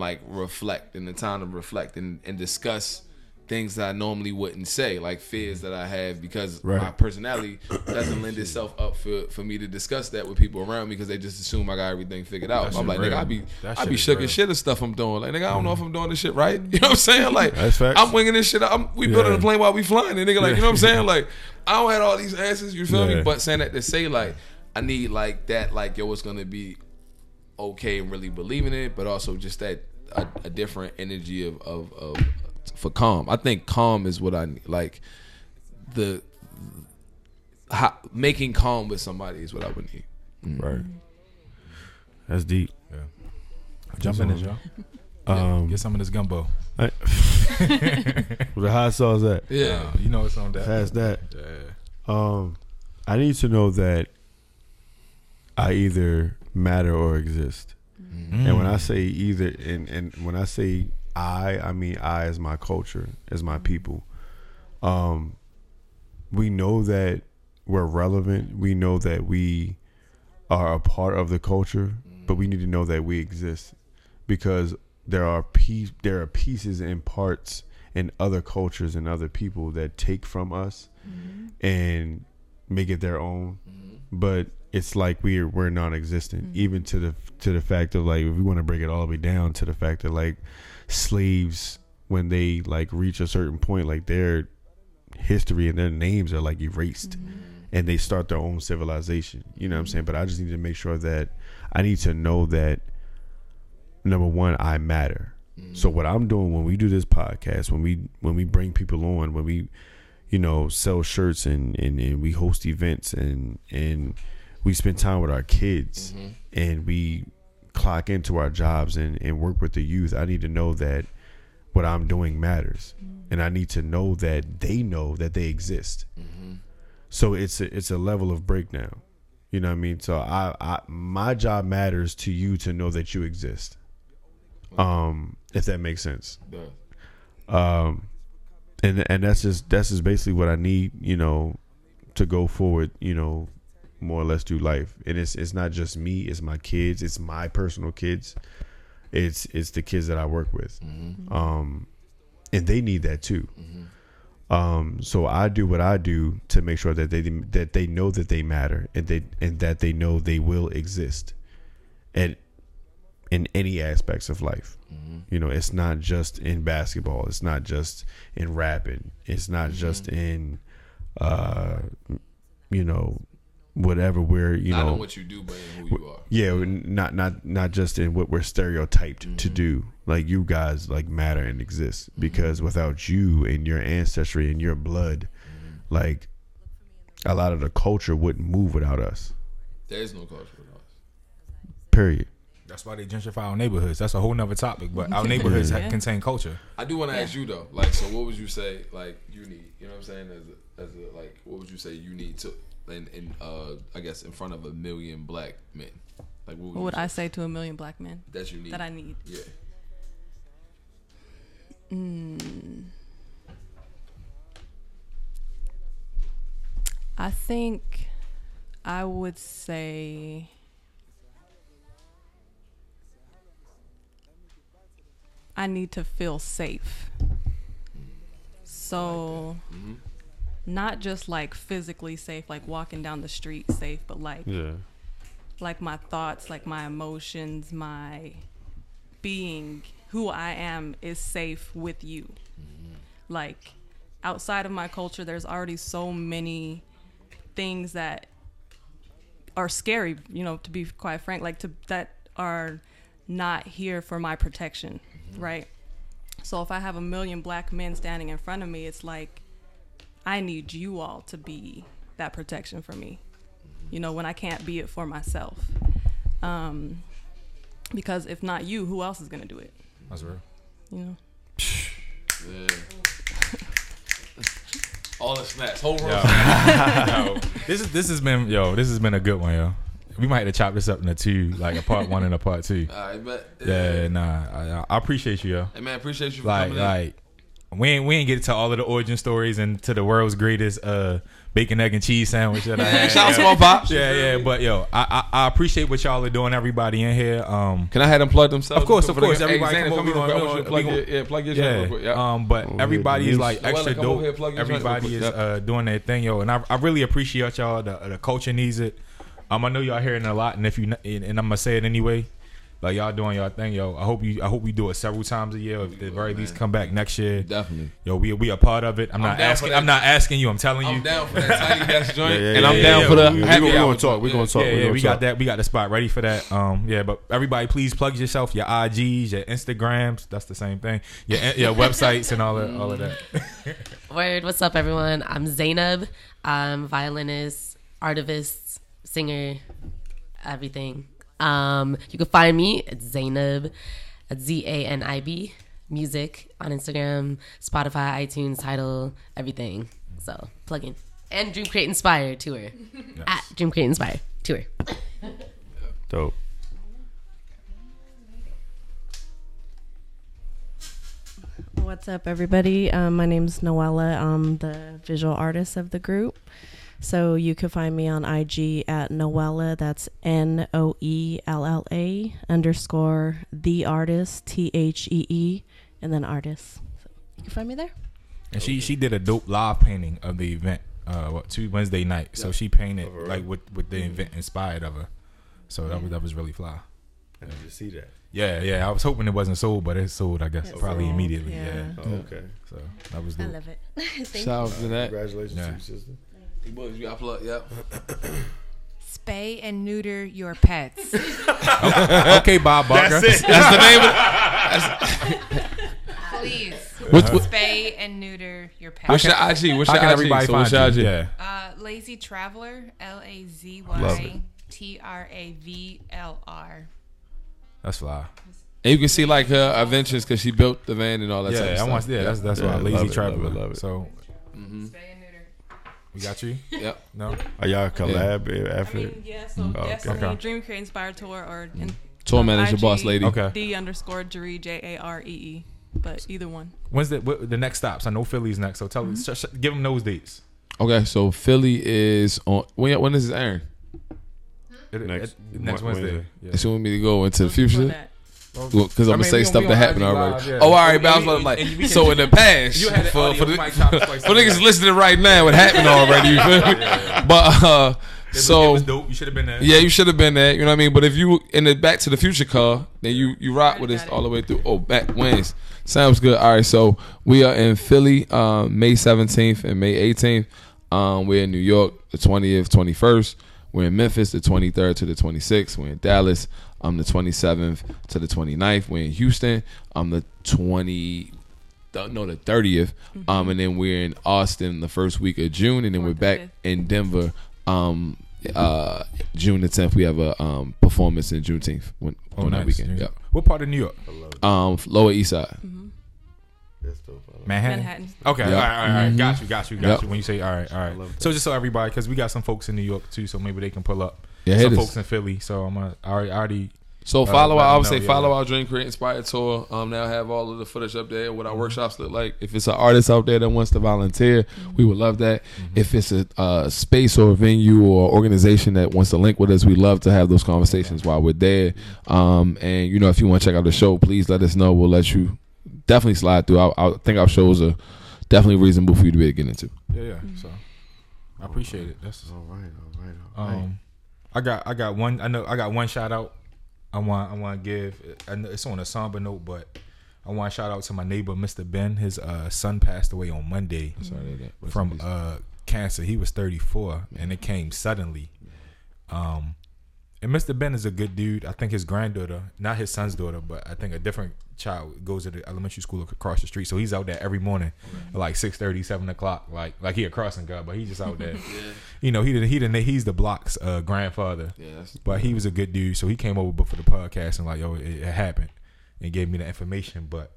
like reflect, and the time to reflect and discuss things that I normally wouldn't say, like fears that I have, because my personality doesn't lend itself up for me to discuss that with people around me, because they just assume I got everything figured out. I'm like, nigga, I be shook as shit of stuff I'm doing. Like, nigga, I don't know if I'm doing this shit right. You know what I'm saying? Like, I'm winging this shit. We building a plane while we flying. And nigga, like, you know what I'm saying? Like, I don't have all these answers. You feel me? But saying that to say, like, I need like that, like, yo, it's gonna be okay, and really believing it, but also just that a different energy of for calm. I think calm is what I need. Like making calm with somebody is what I would need. Mm. Right. That's deep. Yeah. Jump in it, y'all. Get some of this gumbo. The hot sauce at? Yeah. You know it's on that. Past that. Yeah. I need to know that I either matter or exist. Mm. And when I say either, and when I say I mean I as my culture, as my people. We know that we're relevant. We know that we are a part of the culture, but we need to know that we exist, because there are pieces and parts in other cultures and other people that take from us and make it their own. But it's like we're non-existent, even to the fact of like, if we want to break it all the way down to the fact that like slaves, when they like reach a certain point, like their history and their names are like erased and they start their own civilization. You know what I'm saying? But I just need to make sure that I need to know that, number one, I matter. So what I'm doing when we do this podcast, when we bring people on, when we, you know, sell shirts and we host events and we spend time with our kids and we clock into our jobs and work with the youth, I need to know that what I'm doing matters. Mm-hmm. And I need to know that they exist. Mm-hmm. So it's a level of breakdown. You know what I mean? So I my job matters to you to know that you exist. If that makes sense. And that's just basically what I need, you know, to go forward, you know, more or less through life. And it's not just me, it's my kids, it's my personal kids. It's the kids that I work with. Mm-hmm. And they need that too. Mm-hmm. So I do what I do to make sure that they know that they matter and that they know they will exist in any aspects of life. Mm-hmm. You know, it's not just in basketball, it's not just in rapping, it's not mm-hmm. just in you know, whatever we're, you not know, in what you do, but in who you are. Yeah, not just in what we're stereotyped mm-hmm. to do. Like, you guys like matter and exist mm-hmm. because without you and your ancestry and your blood, mm-hmm. like a lot of the culture wouldn't move without us. There is no culture without us. Period. That's why they gentrify our neighborhoods. That's a whole nother topic, but our neighborhoods yeah. contain culture. I do want to ask you though, like, so what would you say, like, you need? You know what I'm saying? As a like, what would you say you need to? And I guess in front of 1 million black men, like what would I say to 1 million black men that you need? That I need. Yeah. I think I would say I need to feel safe. So. Like mm-hmm. Not just like physically safe, like walking down the street safe, but like like my thoughts, like my emotions, my being, who I am is safe with you. Mm-hmm. Like outside of my culture, there's already so many things that are scary, you know, to be quite frank, like that are not here for my protection, mm-hmm. right? So if I have 1 million black men standing in front of me, it's like, I need you all to be that protection for me, you know, when I can't be it for myself. Because if not you, who else is going to do it? That's real. You know? Yeah. All the snaps, whole room. Yo. This has been a good one, yo. We might have to chop this up into two, like a part one and a part two. All right, but I appreciate you, yo. Hey man, appreciate you for coming in. We ain't get to all of the origin stories and to the world's greatest bacon, egg, and cheese sandwich that I had. Shout out to my pops. Yeah. But, yo, I appreciate what y'all are doing, everybody in here. Can I have them plug themselves? Of course. Everybody plug your channel real quick. Yeah. But everybody is, like, extra dope. Everybody is doing their thing, yo. And I really appreciate y'all. The culture needs it. I know y'all hearing a lot, and I'm going to say it anyway. Like, y'all doing y'all thing, yo. I hope we do it several times a year. Or at the very least, come back next year. Definitely. Yo, we a part of it. I'm not asking you. I'm telling you. I'm down for that tiny desk joint. And I'm down for the happy hour. We're going to talk. We got the spot ready for that. But everybody, please plug yourself, your IGs, your Instagrams. That's the same thing. Your websites and all of that. Word. What's up, everyone? I'm Zainab. I'm violinist, artivist, singer, everything. You can find me at Zainab, at ZANIB music on Instagram, Spotify, iTunes, Tidal, everything. So plug in. And Dream Create Inspire Tour. Yes. At Dream Create Inspire Tour. Dope. What's up, everybody? My name's Noella. I'm the visual artist of the group. So you can find me on IG at Noella, that's NOELLA _ the artist, THEE, and then artist. So you can find me there. And she did a dope live painting of the event, Wednesday night. Yeah. So she painted like with the event inspired of her. So that was really fly. I did see that. Yeah. I was hoping it wasn't sold, but it sold, I guess, probably immediately. Yeah. Oh, okay. So that was dope. I love it. Shout out to that. Congratulations to your sister. You got plug, yep. Spay and neuter your pets. Okay, Bob Barker. That's it. That's the name of it. Please. Spay and neuter your pets. What's your IG? How can everybody find you? Yeah. Lazy Traveler, LAZYTRAVLR. That's fly. And you can see like her adventures because she built the van and all that. Yeah, I want. Yeah, that's why lazy traveler. Love it. So. Mm-hmm. We got you. Yep. No. Are y'all collab effort? I mean, yeah. So yes, I mean, Dream Create Inspire Tour or tour manager, boss lady. Okay. D_Jaree JAREE. But either one. When's the next stops? I know Philly's next, so tell us. Give them those dates. Okay, so Philly is on. When is this airing? Next Wednesday. Yeah. So you want me to go into the future? Because I'm gonna say stuff that happened already. Yeah. Oh, all right, but I was like, so in the past, for niggas listening right now, it happened already. You feel me? But so was dope. You should have been there. Yeah, you should have been there. You know what I mean? But if you in the Back to the Future car, then you rock with us all the way through. Oh, back wins. Sounds good. All right, so we are in Philly, May 17th and May 18th. We're in New York, the 20th, 21st. We're in Memphis, the 23rd to the 26th. We're in Dallas, the 27th to the 29th. We're in Houston, the 30th. And then we're in Austin the first week of June. And then we're back in Denver June the 10th. We have a performance in Juneteenth that weekend. Yeah. What part of New York? Lower East Side. Mm-hmm. Manhattan. Okay, yep. All right. Mm-hmm. Got you. Yep. When you say all right. So just so everybody, because we got some folks in New York too, so maybe they can pull up. Yeah, some folks in Philly. So I already. So follow. Our Dream Create Inspire Tour. Now have all of the footage up there. What our workshops look like. If it's an artist out there that wants to volunteer, we would love that. If it's a space or a venue or organization that wants to link with us, we love to have those conversations while we're there. And you know, if you want to check out the show, please let us know. We'll let you. Definitely slide through. I think our shows are definitely reasonable for you to be able to get into. Yeah. So I appreciate it. That's all right. I got one shout out. I want to give. I know it's on a somber note, but I want to shout out to my neighbor, Mr. Ben. His son passed away on Monday from cancer. He was 34, and it came suddenly. And Mr. Ben is a good dude. I think his granddaughter, not his son's daughter, but I think a different child goes to the elementary school across the street. So he's out there every morning, at like 6:30, 7 o'clock. Like he a crossing guard, but he's just out there. You know, he's the block's grandfather. Yeah, but he was a good dude. So he came over for the podcast and it happened, and gave me the information. But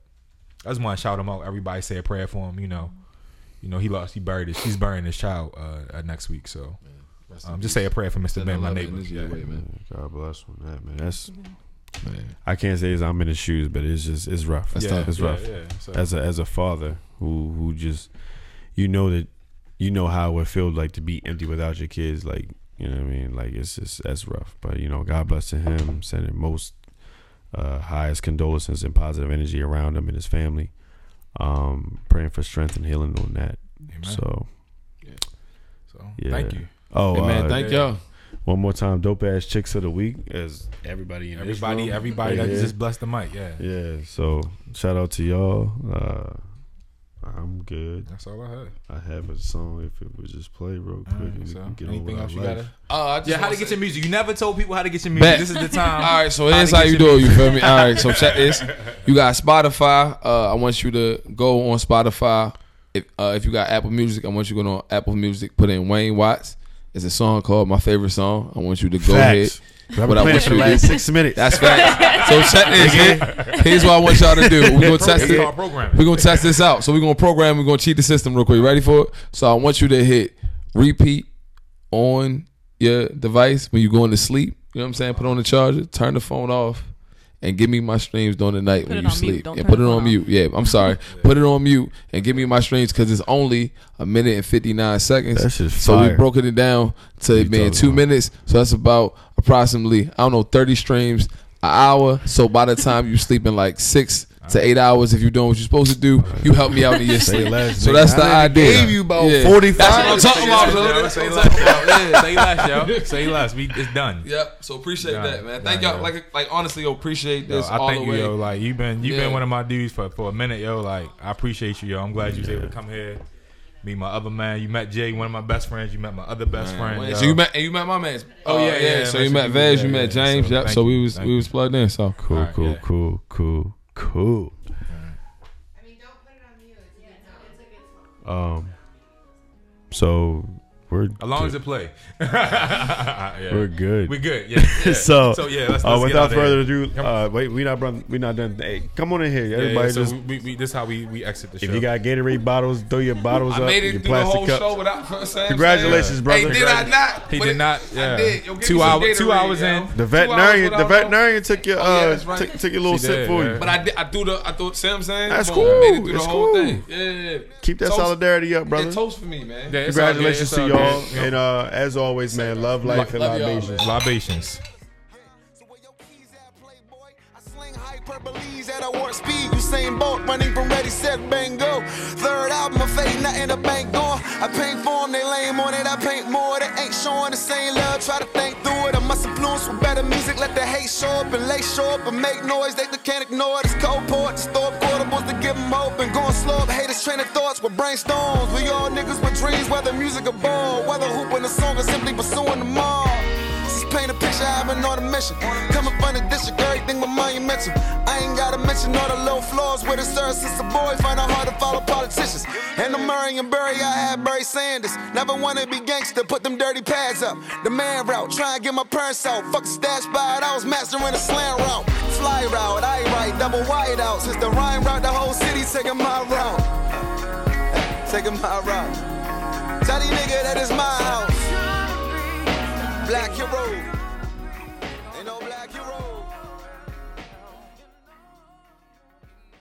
I just want to shout him out. Everybody say a prayer for him. You know she's burying his child next week. So. Yeah. Just say a prayer for Mr. Ben, my neighbor. God bless him, man. That's I can't say I'm in his shoes, but it's rough. That's tough. It's rough. Yeah, so. As a father who just how it would feel like to be empty without your kids, like you know what I mean. Like it's just that's rough. But you know, God bless to him, sending most highest condolences and positive energy around him and his family. Praying for strength and healing on that. Amen. So thank you. Oh, hey man, thank y'all. One more time, dope ass chicks of the week as everybody that just blessed the mic. Yeah. So shout out to y'all. I'm good. That's all I heard. I have a song if it would just play real quick. Anything else you gotta? How to get your music? You never told people how to get your music. This is the time. All right, so here's how you do it. You feel me? All right, so check this. You got Spotify. I want you to go on Spotify. If you got Apple Music, I want you to go on Apple Music. Put in Wayne Watts. It's a song called My Favorite Song. I want you to go ahead. What I want you to do. 6 minutes. That's facts. So check this. Here's what I want y'all to do. We're gonna test it. We're gonna test this out. So we're gonna program. We're gonna cheat the system real quick. Ready for it? So I want you to hit repeat on your device when you're going to sleep. You know what I'm saying? Put on the charger. Turn the phone off. And give me my streams during the night when you sleep. And put it on mute. Yeah, I'm sorry. Put it on mute and give me my streams because it's only 1 minute and 59 seconds. That's just fire. So we broke it down to it being 2 minutes. So that's about approximately 30 streams an hour. So by the time you sleep in 6 to 8 hours, if you're doing what you're supposed to do, you help me out in your sleep. So that's the idea. I gave you about 45. That's what I'm talking about. Say less. Say less, yo. Say less. It's done. Yep. So appreciate that, man. Thank y'all. Like honestly, yo, appreciate this all the way. I thank you, yo. You've been one of my dudes for a minute, yo. I appreciate you, yo. I'm glad you was able to come here. Meet my other man. You met Jay, one of my best friends. You met my other best friend. So you met my man. Oh yeah. So you met Vaz. You met James. Yep. So we was plugged in. So cool. I mean, don't put it on mute. It's a good song. So We're as long as it play. Yeah. We're good. We're good. Yeah. Yeah. So yeah. Let's without get further ado, wait. We not done. Hey, come on in here, everybody. Yeah, so just, we this is how we exit the show. If you got Gatorade bottles, throw your bottles up. Made it your through plastic the whole cups. Show without saying. Congratulations, brother. Hey, did I not? He did not. Yeah. I did. Yo, 2 hours. 2 hours in. The veterinarian took your took your little sip for you. But I threw. See what I'm saying? That's cool. Made it through the whole thing. Yeah. Keep that solidarity up, brother. Toast for me, man. Congratulations to you. And as always, man, love life and love libations. Libations. Hyperboles at a warp speed, Usain Bolt running from Ready, Set, Bang, Go. Third album of Fade, nothing to bank on. I paint for them, they lame on it, I paint more. They ain't showing the same love, try to think through it. I must influence with better music, let the hate show up and lay show up and make noise. They can't ignore it, it's cold port, just throw up quotables to give them hope. And going slow up, haters training thoughts with brainstorms. We all niggas with dreams, whether music or ball, whether hooping a song or simply pursuing them all. Paint a picture, I have an automation. Coming from the district, everything but monumental. I ain't gotta mention all the low flaws with a serves since a boy find it hard to follow politicians. And the Murray and Berry, I had Barry Sanders. Never wanna be gangster, put them dirty pads up. The man route, try and get my parents out. Fuck the stash by it, I was mastering the slam route. Fly route, I write double wide out. Since the rhyme route, the whole city taking my route. Taking my route. Tell these nigga that is my house. Black Hero.